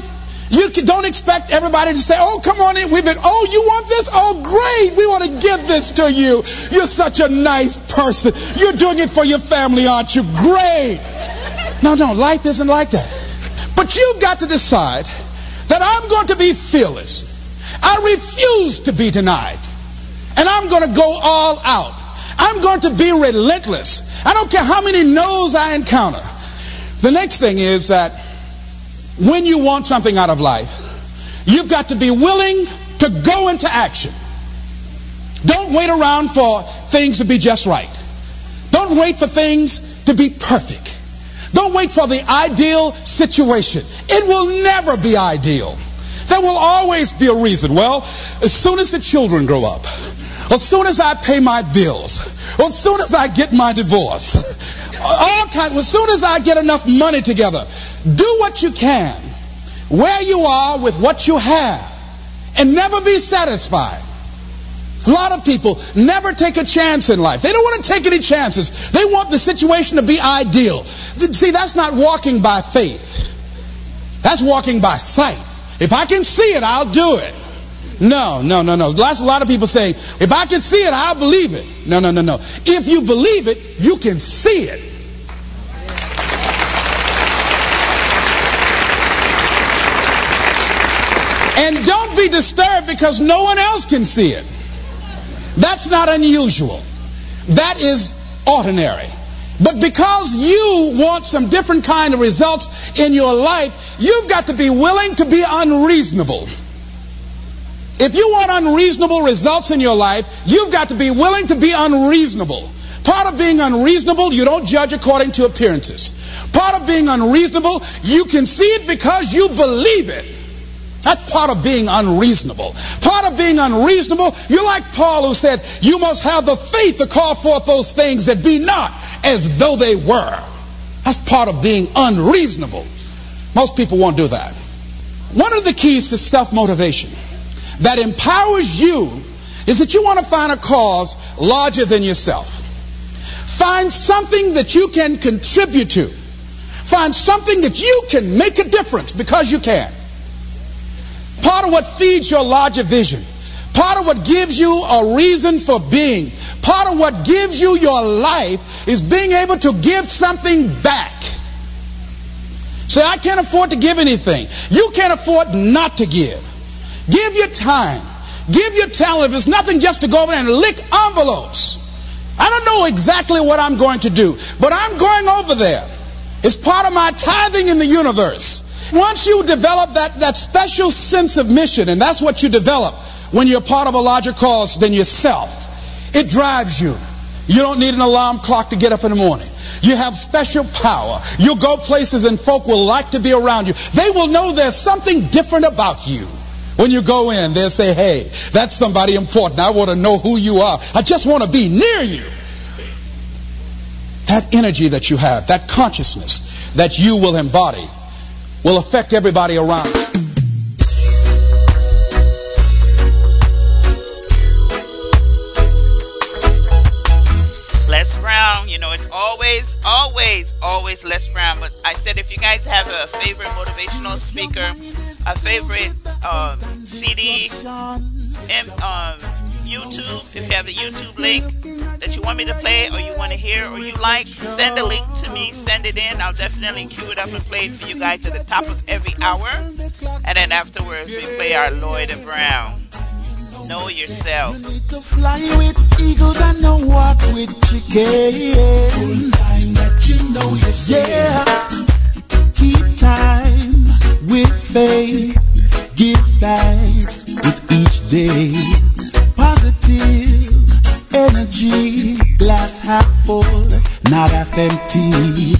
you don't expect everybody to say, oh, come on in. We've been, oh, you want this? Oh, great. We want to give this to you. You're such a nice person. You're doing it for your family, aren't you? Great. No, no, life isn't like that. But you've got to decide that I'm going to be fearless. I refuse to be denied. And I'm going to go all out. I'm going to be relentless. I don't care how many no's I encounter. The next thing is that when you want something out of life, you've got to be willing to go into action. Don't wait around for things to be just right. Don't wait for things to be perfect. Don't wait for the ideal situation. It will never be ideal. There will always be a reason. Well, as soon as the children grow up, as soon as I pay my bills, as soon as I get my divorce, all kinds, as soon as I get enough money together. Do what you can. where you are with what you have and never be satisfied. A lot of people never take a chance in life. They don't want to take any chances. They want the situation to be ideal. See, that's not walking by faith. That's walking by sight. If I can see it, I'll do it. No, no, no, no. That's a lot of people say, if I can see it, I'll believe it. No, no, no, no. If you believe it, you can see it. And don't be disturbed because no one else can see it. That's not unusual. That is ordinary. But because you want some different kind of results in your life, you've got to be willing to be unreasonable. If you want unreasonable results in your life, you've got to be willing to be unreasonable. Part of being unreasonable, you don't judge according to appearances. Part of being unreasonable, you can see it because you believe it. That's part of being unreasonable. Part of being unreasonable, you're like Paul who said, you must have the faith to call forth those things that be not as though they were. That's part of being unreasonable. Most people won't do that. One of the keys to self-motivation that empowers you is that you want to find a cause larger than yourself. Find something that you can contribute to. Find something that you can make a difference because you can. Part of what feeds your larger vision, part of what gives you a reason for being, part of what gives you your life is being able to give something back. Say, I can't afford to give anything. You can't afford not to give. Give your time. Give your talent. If it's nothing, just to go over there and lick envelopes. I don't know exactly what I'm going to do, but I'm going over there. It's part of my tithing in the universe. Once you develop that, that special sense of mission, and that's what you develop when you're part of a larger cause than yourself, it drives you. You don't need an alarm clock to get up in the morning. You have special power. You'll go places and folk will like to be around you. They will know there's something different about you. When you go in, they'll say, hey, that's somebody important. I want to know who you are. I just want to be near you. That energy that you have, that consciousness that you will embody, will affect everybody around. Les Brown, you know, it's always, always, always Les Brown. But I said, if you guys have a favorite motivational speaker, a favorite um, C D, M, um, YouTube, if you have a YouTube link that you want me to play or you want to hear or you like, send a link to me, send it in. I'll definitely queue it up and play it for you guys at the top of every hour. And then afterwards, we play our Lloyd Brown. Know yourself. Fly with eagles and know what with chickens. Time that you know yourself. Keep time with faith. Give thanks with each day. Positive energy, glass half full, not half empty.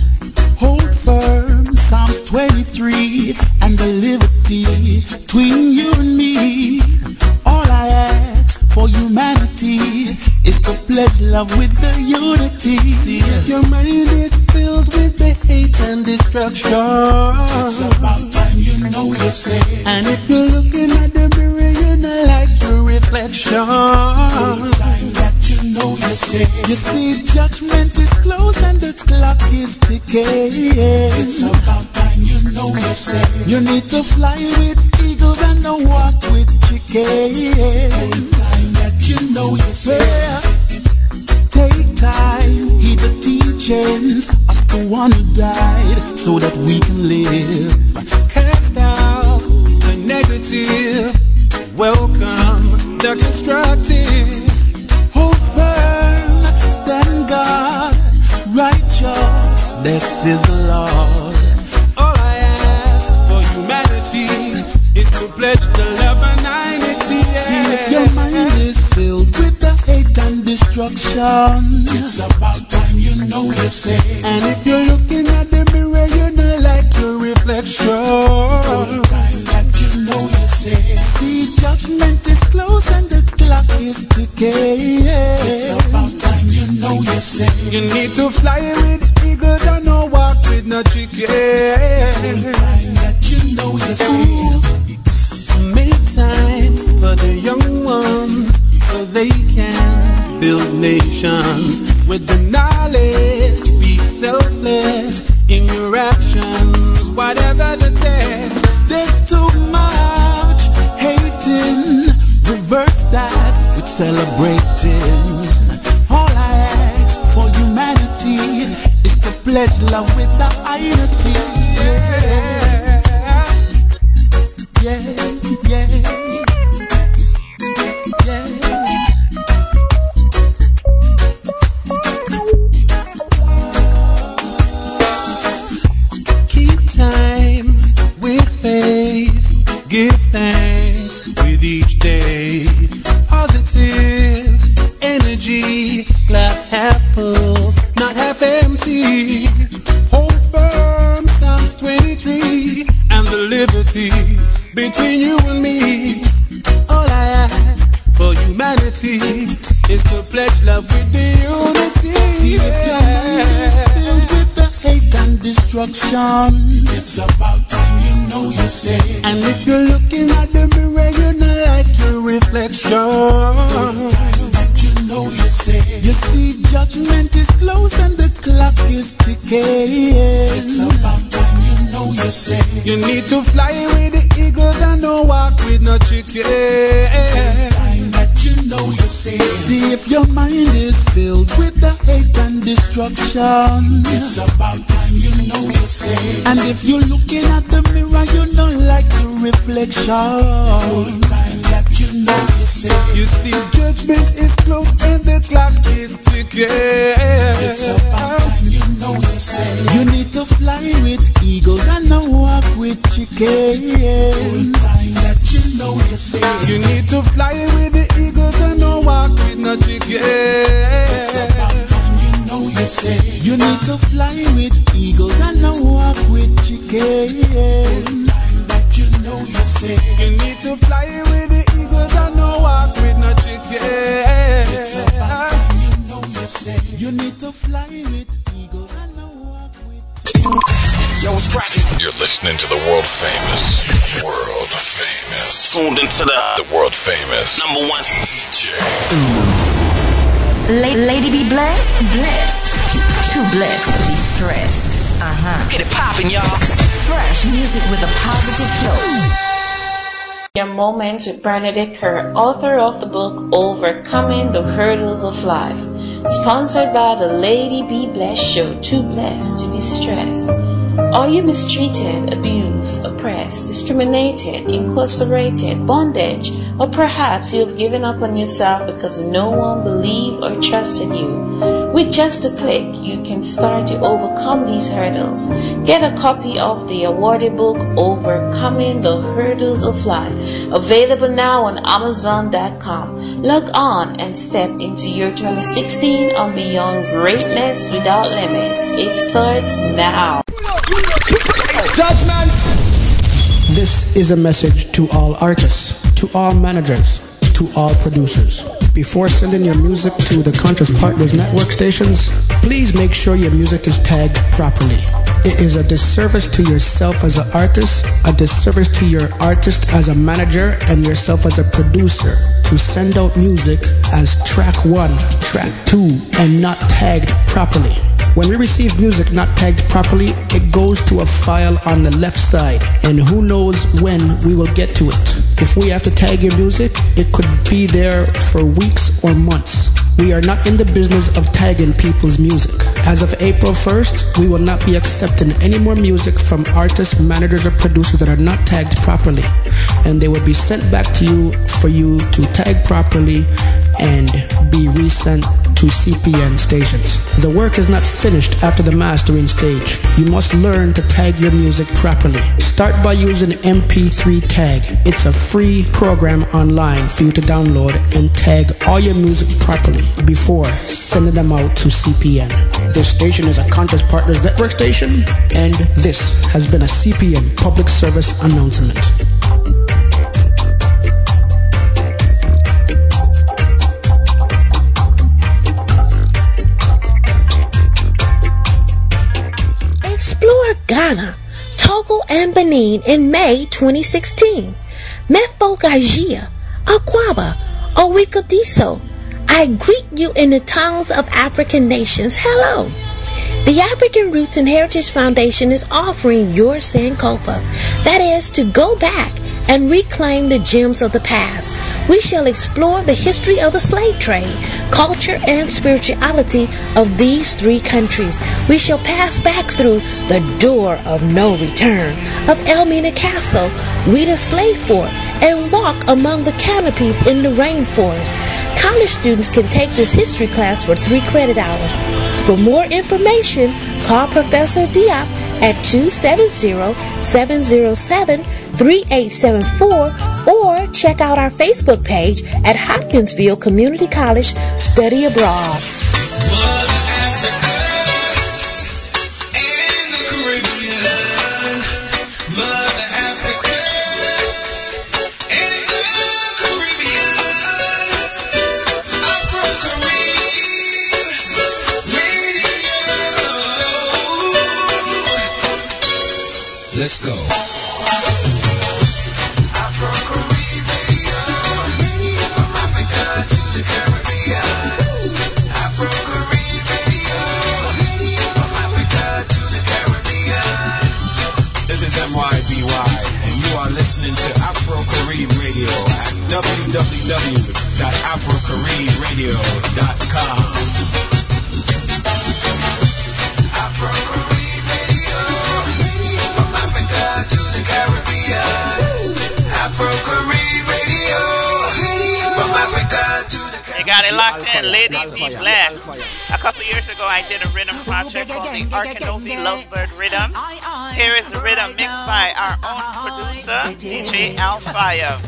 Hold firm, Psalms twenty-three, and the liberty between you and me. All I ask for humanity is to pledge love with the unity. Your mind is filled with the hate and destruction. It's about time you know yourself. And if you're looking at the mirror, you're not like your reflection. It's time that you know yourself. You see, judgment is close and the clock is ticking. It's about time you know yourself. You need to fly with eagles and not walk with chickens. You know yourself. Take time, heed the teachings of the one who died, so that we can live. Cast out the negative, welcome the constructive. Hold firm, stand guard, righteous, this is the law. All I ask for humanity is to pledge the love and I. Your mind is filled with the hate and destruction. It's about time you know yourself. And if you're looking at the mirror, you know like your reflection. It's time that you know yourself. See, judgment is close and the clock is ticking. It's about time you know yourself. You need to fly with eagles and no walk with no chicken. It's time that you know know you see. Make time for the young ones so they can build nations with the knowledge. Be selfless in your actions, whatever the test. There's too much hating. Reverse that with celebrating. Pledge love with the unity. Yeah, yeah, yeah, yeah. Keep time with faith. Give thanks with each day. Positive energy. Glass half full, not half empty. Between you and me, all I ask for humanity is to pledge love with the unity. See, if your mind is filled with the hate and destruction, it's about time you know you say. And if you're looking at the mirror, you don't like your reflection. So time that you know you say. You see, judgment is close and the clock is ticking. It's about time. You need to fly with the eagles and no walk with no chicken. Time that you know you say. See if your mind is filled with the hate and destruction. It's about time you know you say. And if you're looking at the mirror, you don't like the reflection. Time that you know you say. You see, judgment is close and the clock is ticking. It's about time you know you say. You need to fly with eagles and now walk with chickens. Time that you know you say. You need to fly with the eagles and now walk with no chickens. It's about time you know you say. You need to fly with eagles and now walk with chickens. Time that you know you say. You need to fly with the eagles and now walk with no chickens. It's about time you know you say. You need to fly with eagles and now walk with. Yo, it's cracking. You're listening to the world famous, world famous, tuned into the, the world famous number one D J. La- Lady B Bless, blessed, too blessed to be stressed. Uh huh. Get it poppin', y'all. Fresh music with a positive flow. Your Moments with Bernadette Kerr, author of the book Overcoming the Hurdles of Life, sponsored by the Lady B Bless Show. Too blessed to be stressed. Are you mistreated, abused, oppressed, discriminated, incarcerated, bondage, or perhaps you have given up on yourself because no one believed or trusted you? With just a click, you can start to overcome these hurdles. Get a copy of the awarded book, Overcoming the Hurdles of Life, available now on Amazon dot com. Log on and step into your twenty sixteen on Beyond Greatness Without Limits. It starts now. Judgment. This is a message to all artists, to all managers, to all producers. Before sending your music to the Conscious Partners Network stations, please make sure your music is tagged properly. It is a disservice to yourself as an artist, a disservice to your artist as a manager, and yourself as a producer to send out music as track one, track two, and not tagged properly. When we receive music not tagged properly, it goes to a file on the left side, and who knows when we will get to it. If we have to tag your music, it could be there for weeks or months. We are not in the business of tagging people's music. As of April first, we will not be accepting any more music from artists, managers, or producers that are not tagged properly, and they will be sent back to you for you to tag properly and be resent to C P N stations. The work is not finished after the mastering stage. You must learn to tag your music properly. Start by using M P three Tag. It's a free program online for you to download and tag all your music properly before sending them out to C P N. This station is a Conscious Partners Network station, and this has been a C P N public service announcement. Ghana, Togo and Benin in May twenty sixteen. Mefogajia, Aquaba, Owikadiso, I greet you in the tongues of African nations. Hello. The African Roots and Heritage Foundation is offering your Sankofa, that is, to go back and reclaim the gems of the past. We shall explore the history of the slave trade, culture, and spirituality of these three countries. We shall pass back through the door of no return of Elmina Castle, Ouidah Slave Fort, and walk among the canopies in the rainforest. College students can take this history class for three credit hours. For more information, call Professor Diop at two seven zero, seven zero seven, three eight seven four or check out our Facebook page at Hopkinsville Community College Study Abroad. Let's go. Afro Carib Radio, from Africa to the Caribbean. Afro Carib Radio, from Africa to the Caribbean. This is M Y B Y, and you are listening to Afro Carib Radio at w w w dot afro carib radio dot com. You got it locked in, Lady B Bless. A couple years ago, I did a rhythm project called the Arkanovi Lovebird Rhythm. Here is the rhythm mixed by our own producer, D J Alfaya.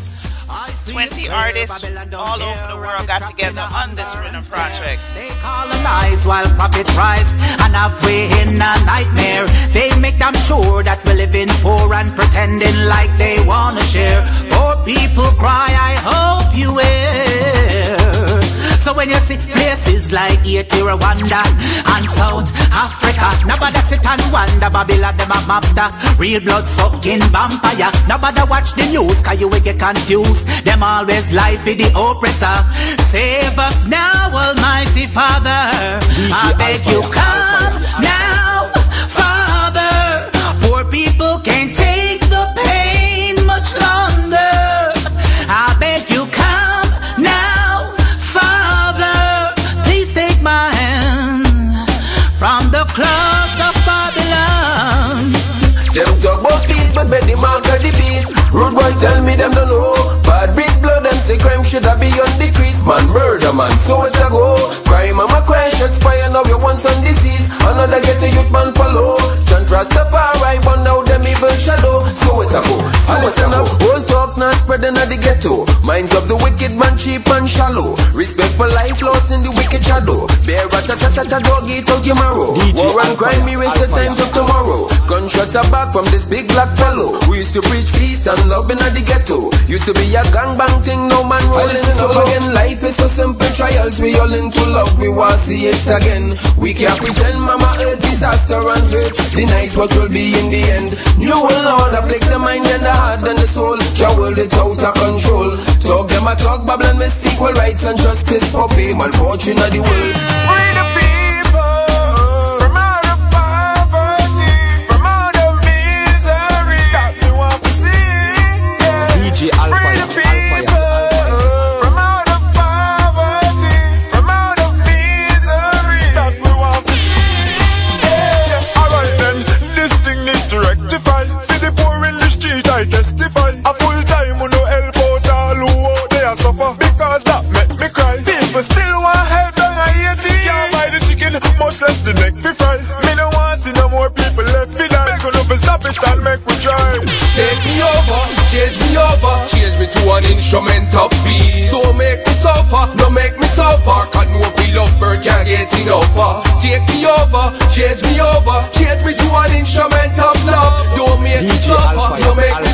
twenty artists all over the world got together on this rhythm project. They colonize while profit rise, and halfway in a nightmare. They make them sure that we're living poor and pretending like they want to share. Poor people cry, I hope you hear. So when you see places like Haiti, Rwanda, and South Africa, nobody sit and wonder, Babylon, them a mobster, real blood-sucking vampire. Nobody watch the news, cause you will get confused. Them always lie for the oppressor. Save us now, Almighty Father. I beg you, come now, Father. Poor people can't take the pain much longer. I beg you, come now, Father. Please take my hand from the claws of Babylon. Them talk about peace, but by the mark of the beast. Rude boy tell me them don't know. Bad breeds blow them, say crime should have be on decrease. Man murder man, so it a go. Crime I'm a crash, shots fire, now you want some disease. Another get a youth man follow. John Rastafari, but now them evil shadow. So it a go, so it's a go. Whole talk now spreading at the ghetto. Minds of the wicked man cheap and shallow. Respect for life lost in the wicked shadow. Bear rat-a-tat-a-tat dog eat out your marrow. War and crime erase the times of tomorrow. Gunshots are back from this big black fellow. We used to preach peace and love in at the ghetto. Used to be a gangbang thing, no man rolling solo. Again, life is so simple, trials we all into love, we want to see it again. We can't pretend, mama, earth, disaster and hurt. The nice what will be in the end. New world order, place the mind and the heart and the soul. Your world is out of control. Talk them a talk, babble and miss equal rights and justice for payment, fortune of the world. We the people, from out of poverty, from out of misery, that we want to see, yeah. I testify, a full time who no help out all who out there suffer, because that make me cry. People still want help down a Haiti. Can't buy the chicken, much less the neck be fried. Me don't want see no more people left in line. Make a love and stop it and make we try. Take me over, change me over, change me to an instrument of peace. Don't make me suffer, no make me suffer. Can't no be love bird, can't get enough. Take me over, change me over, change me to an instrument of love. Don't make me suffer, no make me.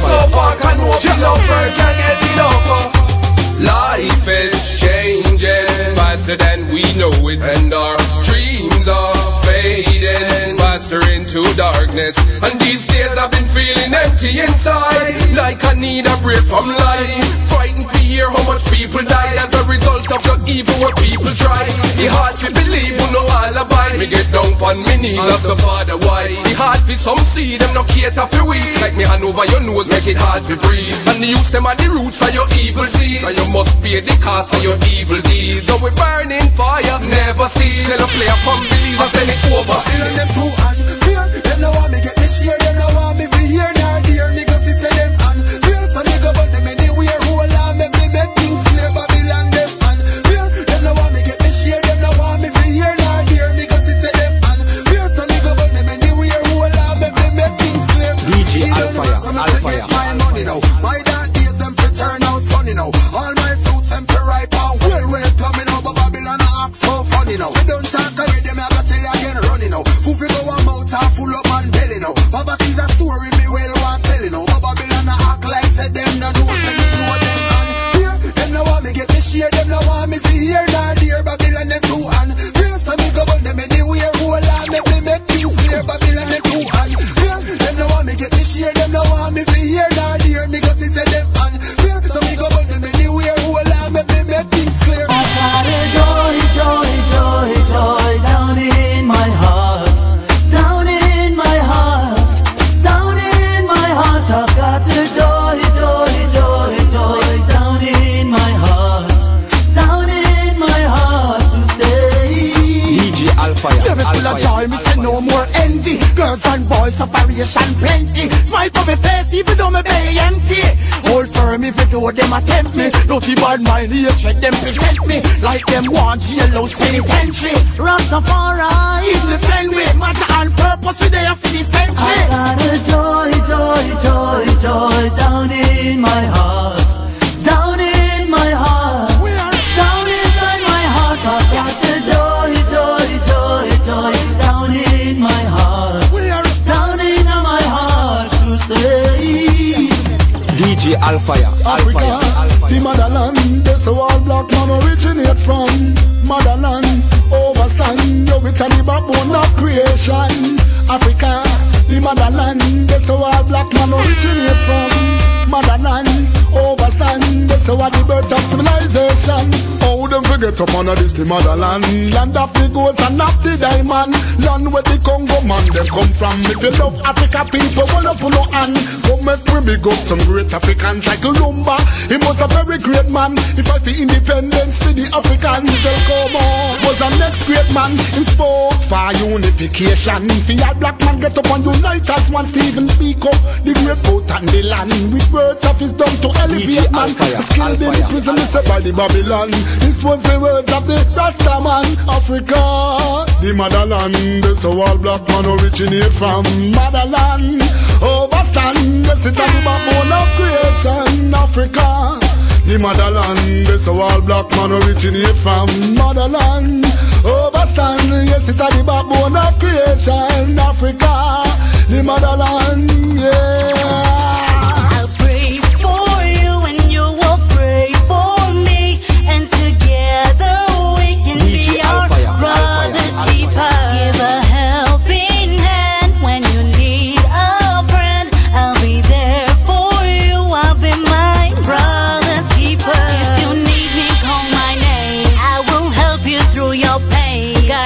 Life is changing faster than we know it, and our dreams are fading faster into into darkness. And these days I've been feeling empty inside, like I need a break from life. Frightened to hear how much people die as a result of the evil what people try. The hard to believe who know alibi. Me get down on me knees as the father why. The hard for some see them no cater for we. Like me hand over your nose make it hard to breathe. And the youths them are the roots of your evil seeds, and you must pay the cost of your evil deeds. So we burning fire never cease. Tell a player from Belize I send it over. Feeling them too unfair. Them no want me get this year. Them no want me for here. Now dear nigga see say them unfair. So nigga but them anywhere who allow me be make things slave Babylon them unfair. Them no want me get this year. Them no want me for here. Now dear nigga see say them unfair. So nigga but them anywhere who allow me be make things slave. D J Alfire, Alfire. My money now. My dad days them for turn out sunny now. All my fruits them for ripe and well well coming out. But Babylon I act so funny now. We don't talk already. Me have to tell you again running now. Full figure one mouth and full up and belly now. Baba is a story me well want telling now. But Babylon I act like said them no do say me know them and fear. Them no want me get this year. Them no want me fi here now dear Babylon them too and fear. So me go but them anywhere who allow me me make things clear. Babylon them too and fear. Them no want me get this year. Them no want me fi here now dear niggas is a them and fear. So me go but them anywhere who allow me me make things clear. I got a joy, joy, joy, joy down in my heart. Down in my heart. Down in my heart. I've got a joy, joy, joy, joy down in my heart. Down in my heart to stay. D J Alfire. Let me full of joy, me say no more envy. Girls and boys, separation plenty. Smile for me face even though me belly empty. Hold firm even though them attempt me. Dirty bad mind, you check them present me. Like them want yellows penitentiary. Rastafari in the fen with matter and purpose with their for the century. I got a joy, joy, joy, joy down in my heart. Down in my heart. Down inside my heart. I got a joy, joy, joy, joy down in my heart. Down in my heart to stay. D J Alfire, Alfire, Alfire. The motherland, that's where all black man originate from. Motherland, overstand, yo, it's the backbone of creation. Africa, the motherland, that's where all black man originate from. Motherland, overstand, that's where the birth of civilization. Oh, don't forget upon this, the motherland. Land of the gold and of the diamond. Land where the Congo man, they come from. If you love Africa, people will not follow on. Go make we big up some great Africans like Lumba. He was a very great man. If I feel independence to the Africans, Selkoma was a next great man. He spoke for unification. For a black man get up and unite as one. Stephen Biko, the great boat and the land. With words of his done to elevate man. Skilled in prison is by the Babylon. This was the words of the Rasta man. Africa, the motherland. This all black man originate from motherland. Overstand, this is the backbone of creation. Africa, the motherland, this all black man originate from motherland. Overstand, yes, it's the backbone of creation. Africa, the motherland, yeah.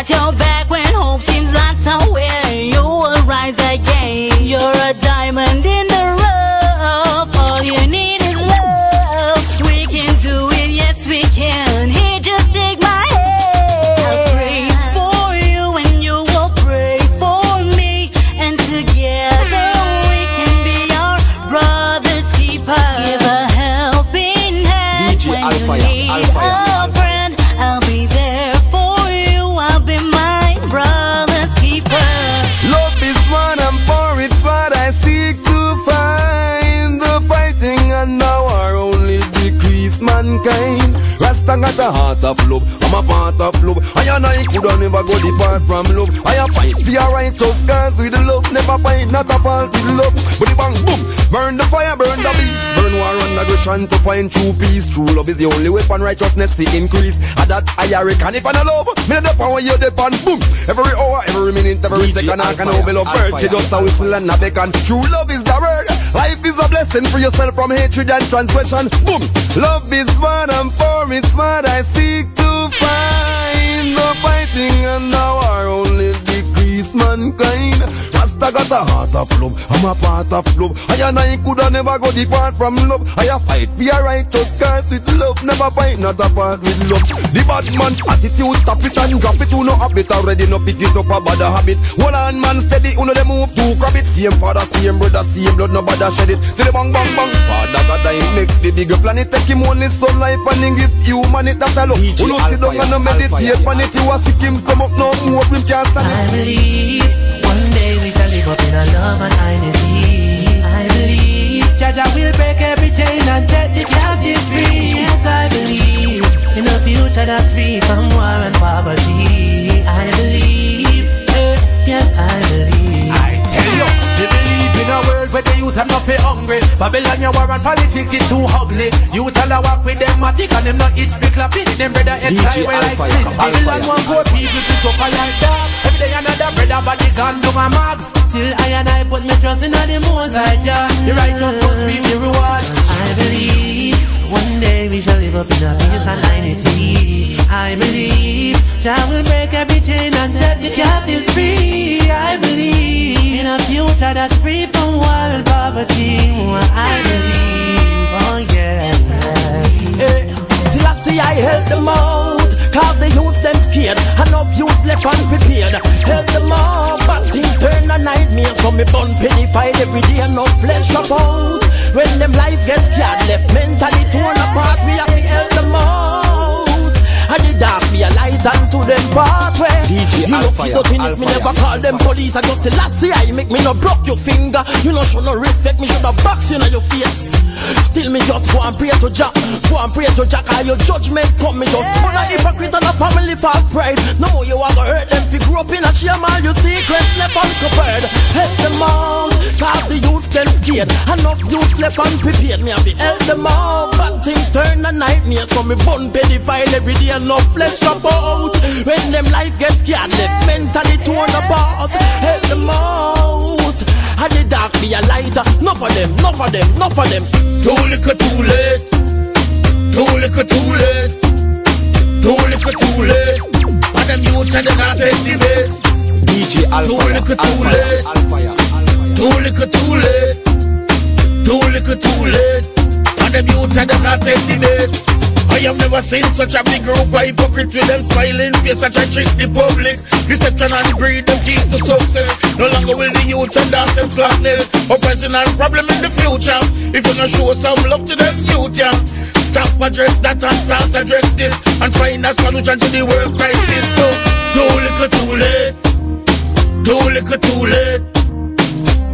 Your back when hope seems locked away, you will rise again. You're at the heart of love. I'm a part of love. I and I could never go depart from love. I a fight for your righteous cause with the love. Never fight, not a fault with love. But the bang, boom, burn the fire, burn the beats. Burn war and aggression to find true peace. True love is the only weapon righteousness to increase. At that I reckon if I don't love, me the power you depend, boom. Every hour, every minute, every D J second, I can know me love first. You just a whistle and a beacon. True love is the word. Life is a blessing. Free yourself from hatred and transgression. Boom! Love is what I'm for, it's what I seek to find. The fighting and the war only decrease mankind. I got a heart of love, I'm a part of love. I and I could never go depart from love. I a fight for a righteous cause with love. Never fight, not apart with love. The bad man's attitude, tap it and drop it. Who no habit already, no pick it up a bad habit. One hand man steady, who no they move to grab it. Same father, same brother, same blood, no bother shed it. Till the bang bang bang, father God I make the bigger planet. Take him only some life and he give human it that I love. Who no sit down and no meditate on it. You a sick him stomach, no move him can't stand it. I believe up in a love and identity. I believe Jaja will break every chain and set the captives free. Yes, I believe in a future that's free from war and poverty. I believe, eh, yes, I believe. I tell you, you believe in a world where the youth are not pay hungry. Babylon, your war and politics is too ugly. You tell her walk with them matic and them not itch be clapping. Them brother heads high where like this. Babylon won't go people to suffer like that. Every day another brother body gone to my mark. Still I and I put my trust in the Most High Jah. The righteous must be the reward. I believe one day we shall live up in a peace and unity. I believe Jah will break every chain and set the captives free. I believe in a future that's free from war and poverty. I believe, oh yes. Hey, till I see I held them out, cause the youths them scared. Enough youths left unprepared. Held them out, but things turn a nightmare. So me bun penny fight every day and no flesh about. When them life gets scared, left mentally torn apart. We have to help them out. And the dark be a light unto them pathway. D J you Alpha, know, people me never call them police. I just say last year I make me no block your finger. You no show no respect, me show the box in your face. Still me just go and pray to Jack. Go and pray to Jack. All your judgment come. Me just put a hypocrite on a family for pride. No, you are gonna hurt them. If you grow up in a shame, all your secrets left uncovered. Help them out, cause the youths them scared. Enough youths left unprepared. Me have to help them out, but things turn a nightmare. So me bun belly file every day and no flesh about. When them life gets scared, left mentally torn apart. Help them out, and the dark be a lighter. Enough of them, enough of them, enough of them. Too little, too late. Too little, too late. Too little, too late. But them youths and them not pay the bait. D J Alpha, too little, too late. Too little, too late. Too little, too late. But them youths and them not pay the bait. I have never seen such a big group of hypocrites with them smiling face such a trick the public. Deception and greed them keep the success. No longer will the youth and dance them slackness. Oppression and problem in the future. If you not show some love to them youth, yeah. Stop address that and start address this and find a solution to the world crisis. So too little, too late. Too little, too late.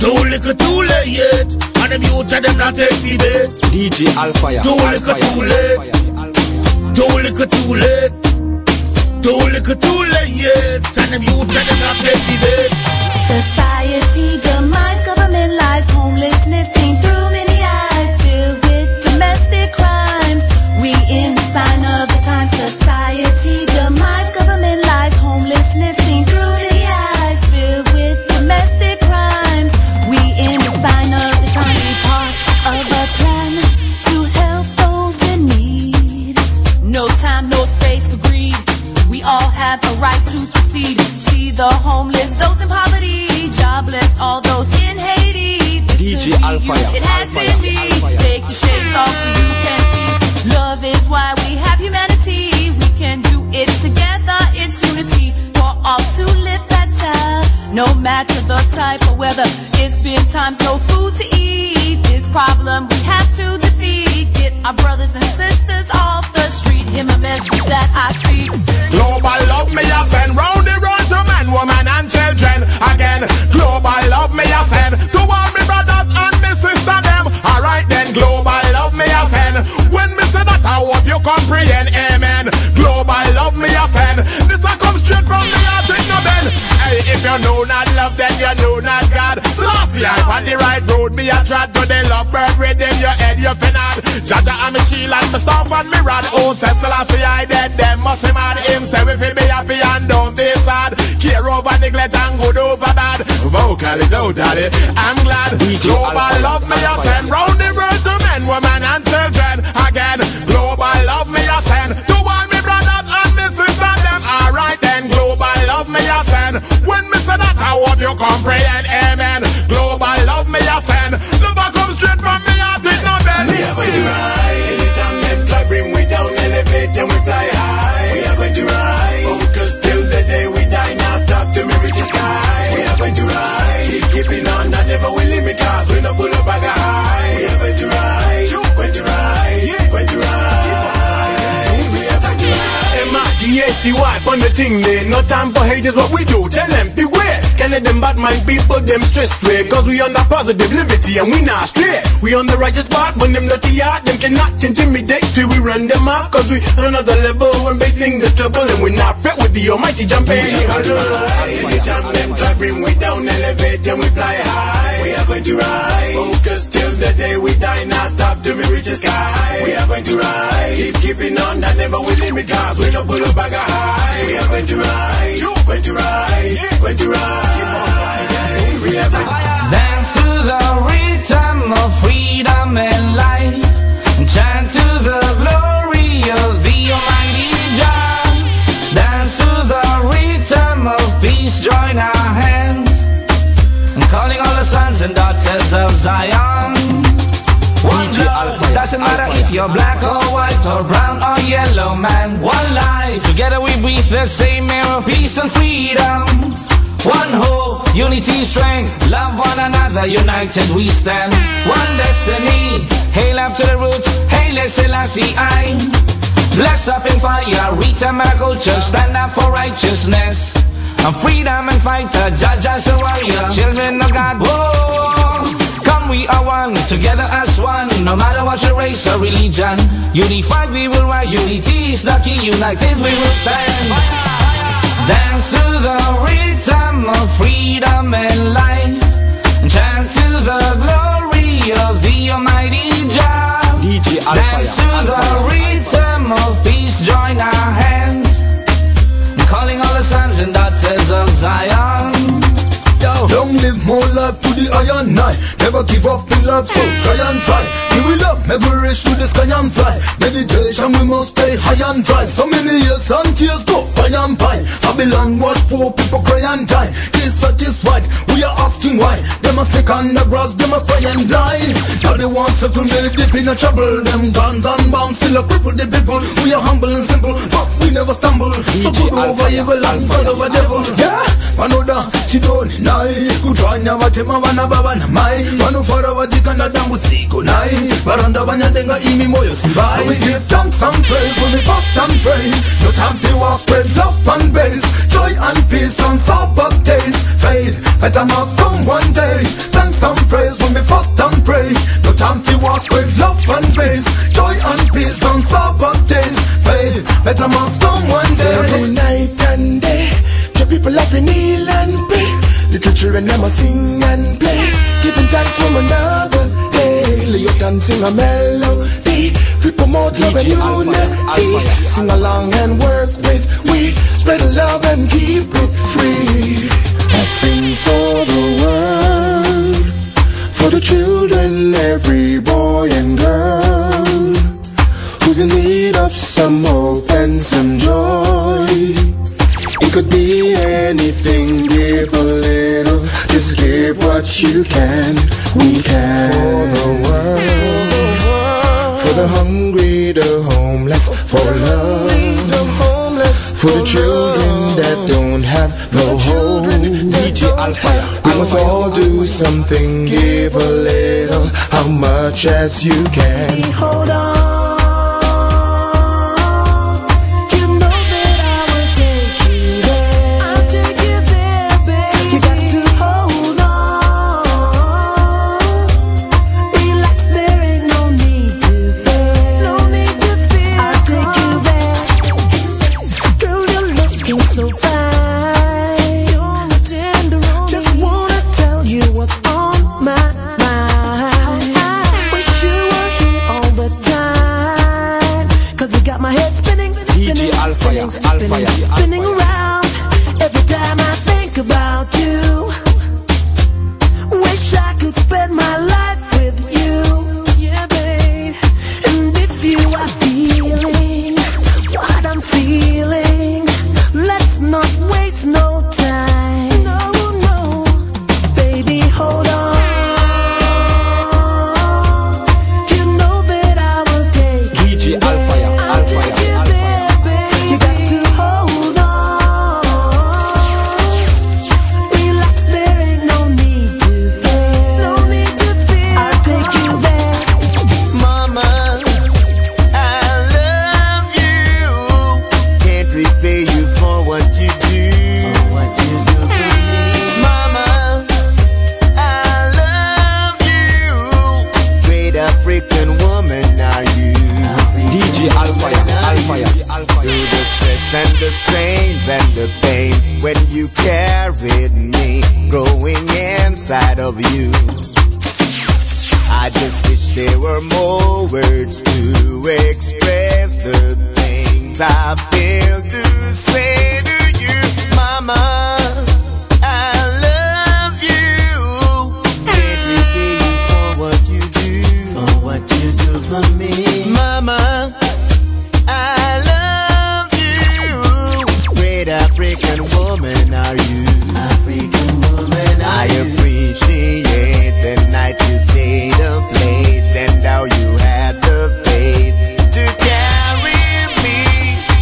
Too little, too late. And them youth and them not take me bait. D J Alpha. Too little, too late. Too little, too late. Too little, too late. Tell them you tell them not every day. Society demise, government lies, homelessness seen through many eyes, filled with domestic crimes. We in the sign of the times. Society demise, government lies, homelessness seen through many eyes, filled with domestic crimes. We in the sign of the times. We part of a plan to help those in need. No time, no space for greed. We all have a right to succeed. See the homeless, those in poverty, jobless, all those in Haiti. This D J Alpha, it has Alpha, been me. Alpha, take the shades off so you can see. Love is why we have humanity. We can do it together, it's unity. For all to live better, no matter the type of weather. It's been times, no food to eat. This problem we have to defeat. Get our brothers and sisters off the street, him a message that I speak. Global love me a send round the road to men, women and children again. Global love me a send to all me brothers and me sister them. Alright then, global love me a send. When me say that I hope you comprehend, amen. you know not love, then you know not God. Selassie, I'm on the right road, me a trot, do they love bird rhythm, your head, your finad. Jaja and me shield and me staff and me rod. Oh, say Selassie, I dead, them must be mad. Him say we feel be happy and don't be sad. Care over neglect and good over bad. Vocally, don't daddy, I'm glad. Global love me, you send round the world to men, women and children again. Global love me, you send to all me brothers and me sisters, them alright then. Global love me, you send. When me say that, I hope you comprehend, amen. Global love me, you send. The back comes straight from me, I did not bend. We have a deride. Anytime left, I bring we down, elevate and we fly high. We have a deride. Focus till the day we die, now stop to me reach the sky. We have a deride. Keep keeping on, I never will leave me, cause we no pull up a guy. We have a deride. Went to ride, went to ride, we have a deride. M I G H T Y, fun the thing there, no time for hate is what we do, tell them beware. Can let them bad mind people, them stress way, cause we on the positive liberty and we not straight. We on the righteous part, when them dirty out, them cannot intimidate till we run them out, cause we on another level and basing the trouble and we not fret with the almighty jumping. We have a ride, anytime them fly, bring we down, elevate and we fly high. We have a deride, focus till the day we die, not stop till we reach the sky. We are going to ride, keep keeping on, that never will limit cause we don't pull up a high. We are going to ride, going to ride, going to ride. We are going to dance to the rhythm of freedom and life, chant to the glory of the Almighty God. Dance to the rhythm of peace, join our hands, calling all the sons and daughters of Zion. One love, doesn't matter if you're black or white or brown or yellow, man. One life, together we breathe the same air of peace and freedom. One hope, unity, strength, love one another, united we stand. One destiny, hail up to the roots, Haile Selassie I. Bless up in fire, return our culture, stand up for righteousness and freedom and fighter, judge us a warrior, children of God. Whoa, come we are one, together as one, no matter what your race or religion. Unified we will rise, unity is the key, united we will stand. Dance to the rhythm of freedom and life, chant to the glory of the Almighty Jah. Dance to the rhythm of peace, join our hands, calling all the sons and daughters of Zion. Yo. Long live, more life to the iron nine. Never give up in love, so try and try. You will love, never reach to the sky and fly. Meditation, we must stay high and dry. So many years and tears go by and by. Babylon watch poor people cry and die. Dissatisfied, we are asking why. They must stick on the grass, they must cry and die. Now they want to live deep in a trouble. Them guns and bombs still a cripple the people. We are humble and simple, but we never stumble. So good over evil and good over devil. Yeah, Panoda, she don't kudzvanya vatema vana vavana mai vanofara vatikana dambudziko nai varanda vanyandenga imi moyo simbai. So we give thanks and praise when we fast and pray. No time to war, spread love and bass, joy and peace on Sabbath days. Faith, better must come one day. Thanks and praise when we fast and pray. No time to war, spread love and bass, joy and peace on Sabbath days. Faith, better must come one day. Every night and day, the people up in kneel and pray. Little children never sing and play, giving thanks from another day. Lay up and sing a melody, we promote love and unity. Sing along and work with we, spread love and keep it free. I sing for the world, for the children, every boy and girl who's in need of some hope and some joy. It could be anything, give a little, just give what you can, we can. For the world, for the hungry, the homeless, for love, for the children that don't have no hope. We must all do something, give a little, how much as you can. Hold on. So fine, you're a ten inside of you. I just wish there were more words to express the things I failed to say to you, Mama. For me, Mama, I love you. Great African woman, are you? African woman, are I you? Appreciate the night you stayed up late and how you had the faith to carry me.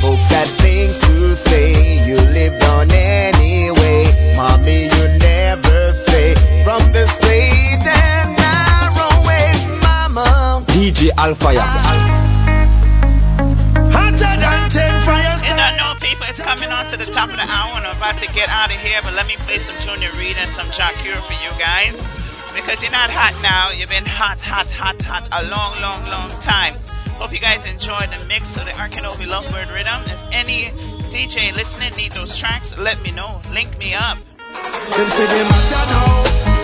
Folks had things to say, you lived on anyway. Mommy, you never stray from the straight and narrow way, Mama. D J Alfaya. Hotter than ten fires. And I know, people, it's coming on to the top of the hour and I'm about to get out of here, but let me play some Junior Reed and some Shakira for you guys. Because you're not hot now. You've been hot, hot, hot, hot a long, long, long time. Hope you guys enjoyed the mix of the Arkanobi Lovebird Rhythm. If any D J listening need those tracks, let me know. Link me up.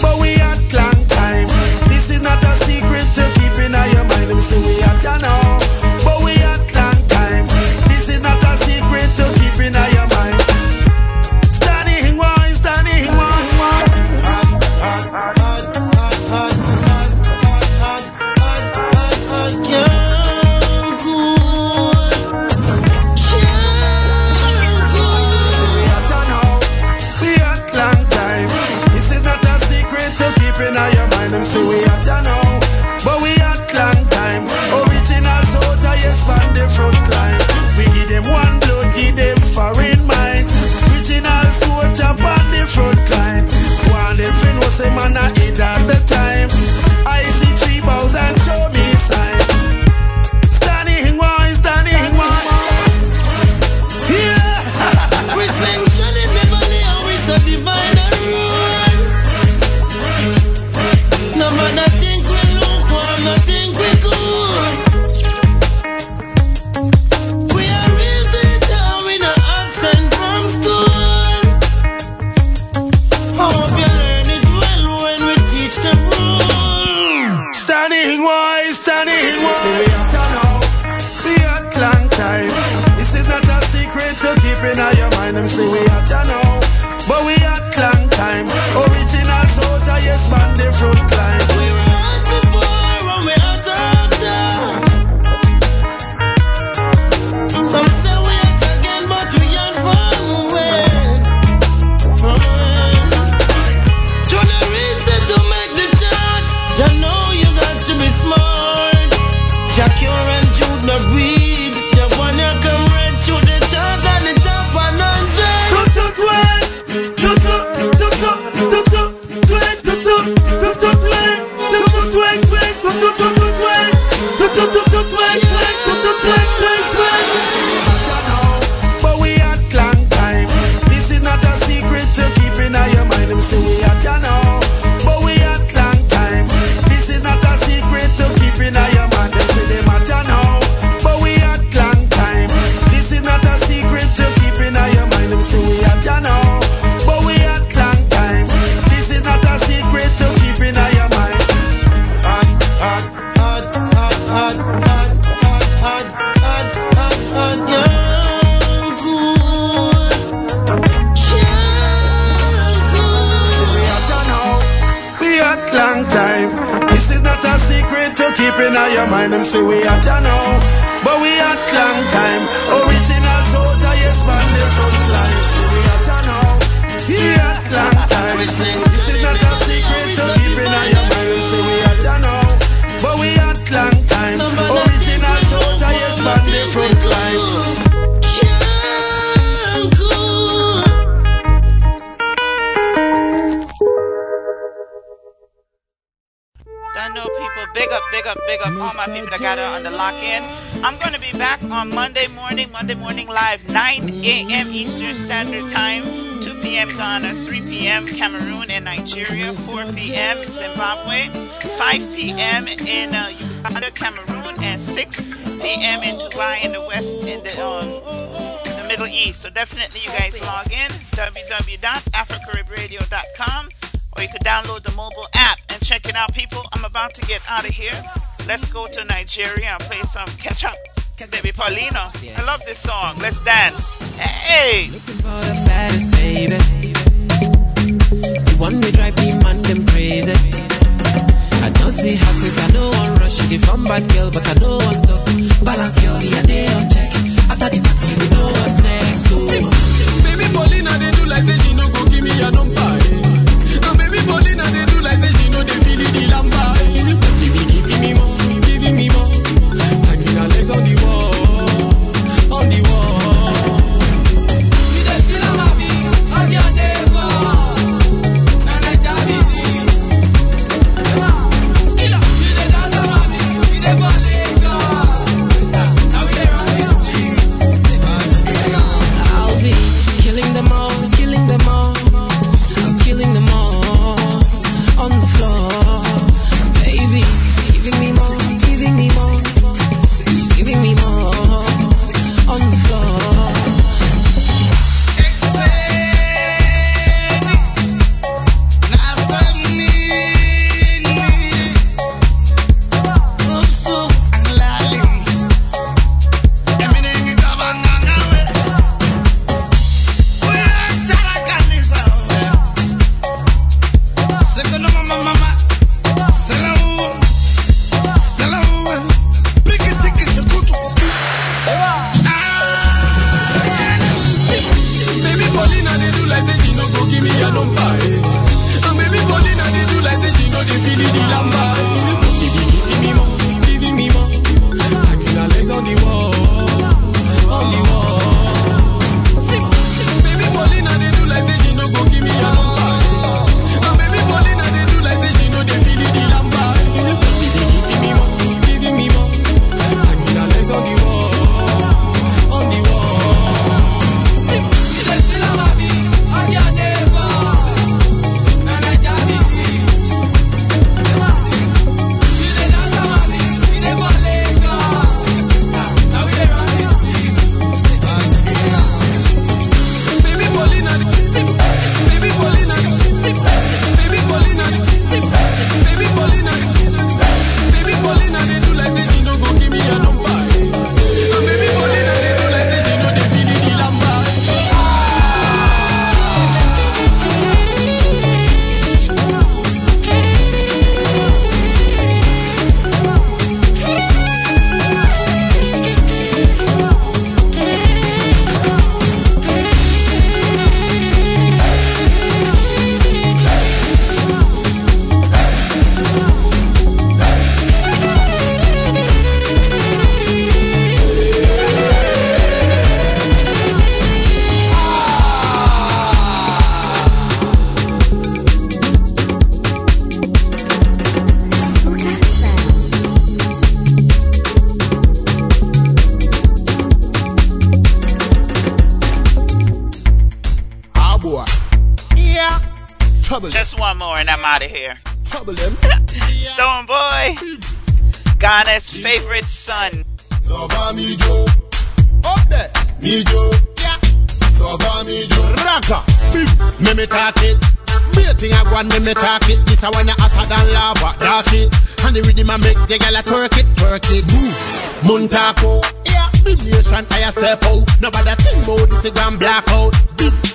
But we had long time. This is not a secret to keep in your mind. Them say we had now, but we had long time. This is not a secret to keep in your mind. Standing one, standing one, one. Hot, hot, hot, hot, hot, hot, hot, hot, hot, hot. Them say we at ya now, but we at long time. Original soldier, yes, man, the front line. We give them one blood, give them foreign mind. Original soldier, man, the front line. One if you know, say man, I eat at the time. I see three bows and show me sign. Standing one, standing one. Yeah! We sing Johnny Beverly and we say divine and rule. No man, I think we look warm, I think we good. We are real teacher, we not absent from school. I hope you learn it well when we teach the rule. Standing wise, standing wise. See, we have done now, we had long time. This is not a secret to keep in your mind. Them say we have done now, but we had long time. Original soldier, yes, man, the front line. We were hot before and we hot after. Some say we hot again, but we ain't far away. From when Jonah Reed said to make the chart, you know you got to be smart. Shakira and Judah Reed, the one you come right through the chart and the top one hundred. But we had long time. This is not a secret to keep in your mind. Them say we had ya now, but we had long time. This is not a secret to keep in your mind. Them say they had ya now, but we had long time. This is not a secret to keep in your mind. Them say we had ya now. Keep in your mind, them say we at ya now, but we at long time. Original soldier, yes, man, the front line. Say we at ya now, we at long time. This is not a secret to keep in your mind. Say we at ya now, but we at long time. Original soldier, yes, man, the front line. Big up, big up, big up all my people that got on the lock-in. I'm going to be back on Monday morning, Monday morning live, nine a.m. Eastern Standard Time, two p.m. Ghana, three p.m. Cameroon and Nigeria, four p.m. Zimbabwe, five p.m. in uh, Uganda, Cameroon, and six p.m. in Dubai in the West, in the, um, the Middle East. So definitely you guys log in, w w w dot afro carib radio dot com. or you can download the mobile app and check it out, people. I'm about to get out of here. Let's go to Nigeria and play some catch up. Baby Paulina, I love this song. Let's dance. Hey! Looking for the baddest, baby. The one we drive me man, them crazy. I don't see houses, I know one rush. She from bad girl, but I know one talk. Balance girl, the day on check. After the party, we know what's next. Go. Baby Paulina, they do like say she no go give me a number. No, baby Paulina, they do like say she no they feel the lamba. Give me, give me more, give me more. Our legs on the wall, on the wall. You don't feel I'm happy, on your neighbor. And I jam it is. Skill up. You don't dance I'm happy, you don't fall in love. Now we are on the streets. I'll be killing them all, killing them all. I'm killing them all, on the floor. Baby, giving me more, giving me more. Giving me more on the floor.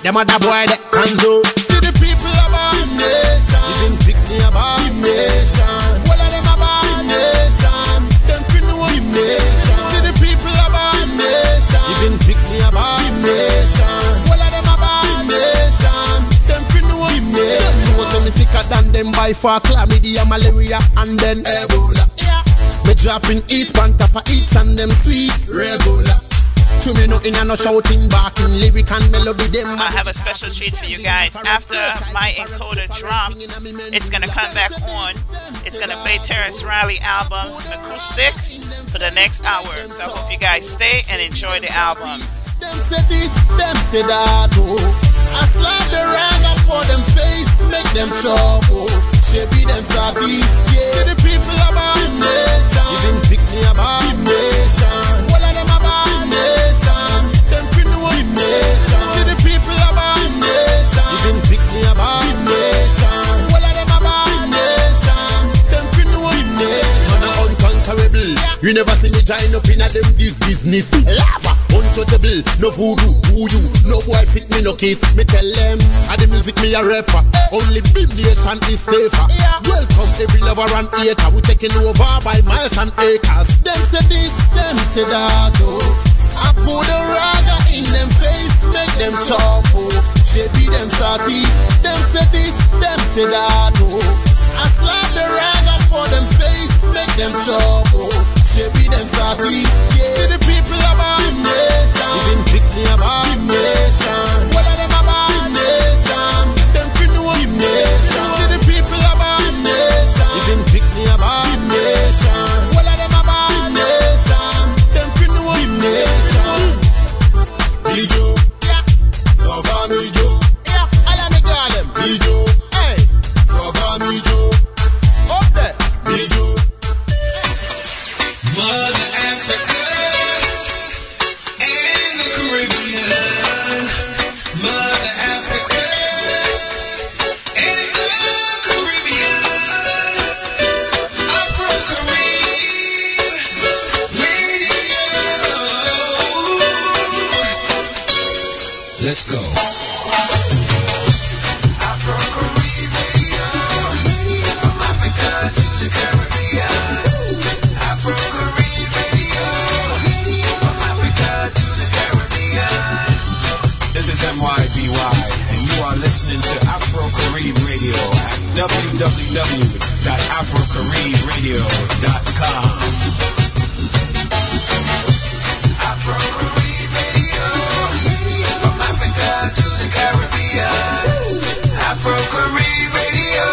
Them other boy that can do. See the people about the nation. You didn't pick me about the nation. All of them about the nation. Them people the nation. See the people about the nation. You didn't pick me about the nation. All of them about the nation. Them people the nation. So was me sicker than them by far. Chlamydia, malaria, and then Ebola. Yeah. Me dropping each pan tapa eats and them sweet Rebola. To me, no in and no shouting back in lyric and melody. Them I have a special treat for you guys. After my encoder drop, it's gonna come back on. It's gonna play Terrence Riley album acoustic for the next hour. So I hope you guys stay and enjoy the album. Them say this, them say that. I slap the rag up for them face, make them trouble. She be them savvy. See the people about the nation. You didn't pick me about the nation. All of them about the nation. Nation. See the people about the nation. You didn't pick me about the nation. Well, You never see me join up in a them this business. Lava, untouchable, no voodoo, who you, no boy fit me, no kiss. Me tell them, and the music me a rapper. Only Bim Nation is safer. Welcome every lover and hater. We taking over by miles and acres. Them say this, them say that, oh. I put a raga in them face, make them chop, oh. Shapey them salty, them say this, them say that, oh. I slap the raga for them face, make them chop, oh. Shapey them salty, yeah. See the people about the nation, even pick me about the nation. What are them about the nation? Them fit no the nation. See the people about the nation, even pick me about the nation. What are them about the nation? Them fit no the nation. Bijo, yeah, so far me Joe, yeah, I love me garden. Bijo, hey, so far me Joe, up there, Bijo. Mother Africa and the Caribbean, Mother Africa and the Caribbean, Afro Carib Radio. Let's go. w w w dot afro carib radio dot com Afro Carib Radio, from Africa to the Caribbean. Afro Carib Radio,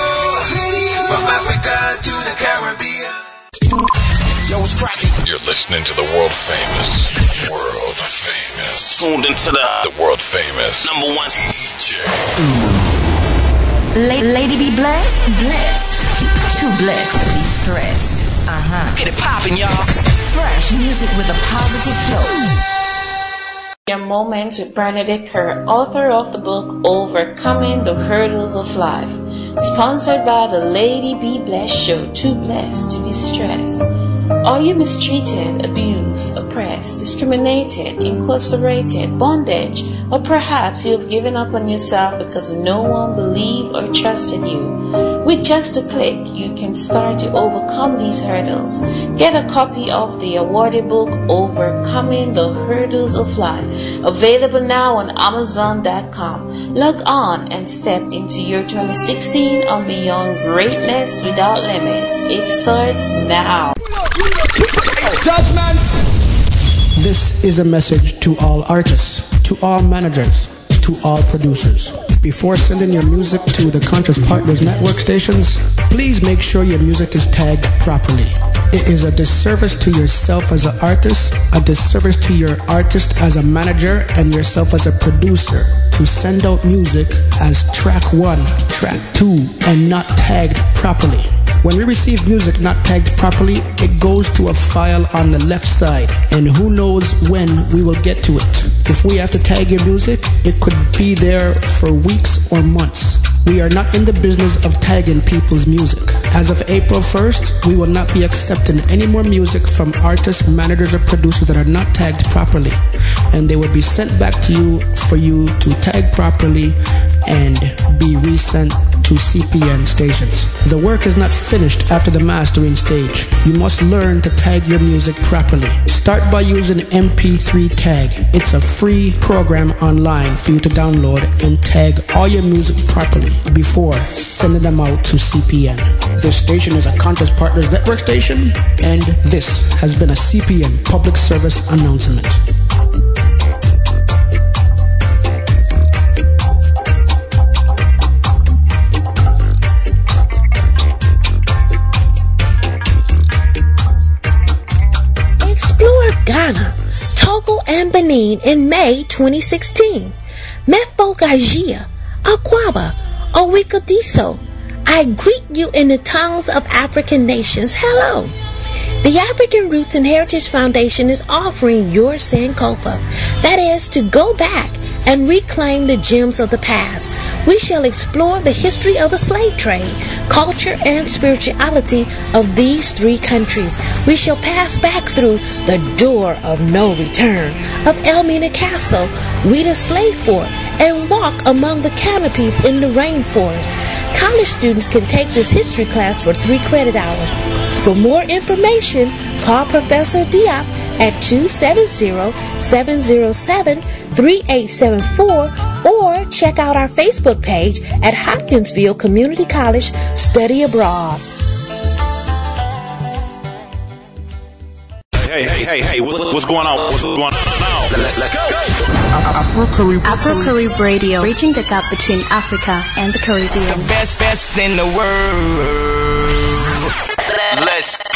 from Africa to the Caribbean. Yo, it's cracking. You're listening to the world famous, world famous, tuned into the, the world famous number one D J. Lady B Bless, blessed, too blessed to be stressed. Uh-huh. Get it poppin', y'all. Fresh music with a positive flow. Your Moments with Bernadette Kerr, author of the book Overcoming the Hurdles of Life. Sponsored by the Lady B Bless show, too blessed to be stressed. Are you mistreated, abused, oppressed, discriminated, incarcerated, bondage, or perhaps you have given up on yourself because no one believed or trusted you? With just a click, you can start to overcome these hurdles. Get a copy of the awarded book, Overcoming the Hurdles of Life, available now on amazon dot com. Log on and step into your twenty sixteen and beyond greatness without limits. It starts now. Judgment. This is a message to all artists, to all managers, to all producers. Before sending your music to the Conscious Partners Network stations, please make sure your music is tagged properly. It is a disservice to yourself as an artist, a disservice to your artist as a manager, and yourself as a producer to send out music as track one, track two, and not tagged properly. When we receive music not tagged properly, it goes to a file on the left side, and who knows when we will get to it. If we have to tag your music, it could be there for weeks or months. We are not in the business of tagging people's music. As of April first, we will not be accepting any more music from artists, managers, or producers that are not tagged properly, and they will be sent back to you for you to tag properly and be resent to C P N stations. The work is not finished after the mastering stage. You must learn to tag your music properly. Start by using M P three Tag. It's a free program online for you to download and tag all your music properly before sending them out to C P N. This station is a Conscious Partners Network station, and this has been a C P N public service announcement. Ghana, Togo, and Benin in May twenty sixteen. Mefogajia, Akwaba, Owikodiso, I greet you in the tongues of African nations. Hello. The African Roots and Heritage Foundation is offering your Sankofa, that is, to go back and reclaim the gems of the past we shall explore the history of the slave trade, culture, and spirituality of these three countries. We shall pass back through the door of no return of Elmina Castle, Ouidah Slave Fort, and walk among the canopies in the rainforest. College students can take this history class for three credit hours. For more information, call Professor Diop at two seven zero, seven zero seven, three eight seven four or check out our Facebook page at Hopkinsville Community College Study Abroad. Hey, hey, hey, hey, what's going on? What's going on now? Let's go. Afro Carib Afro Carib Radio, bridging the gap between Africa and the Caribbean. The best, best in the world. Let's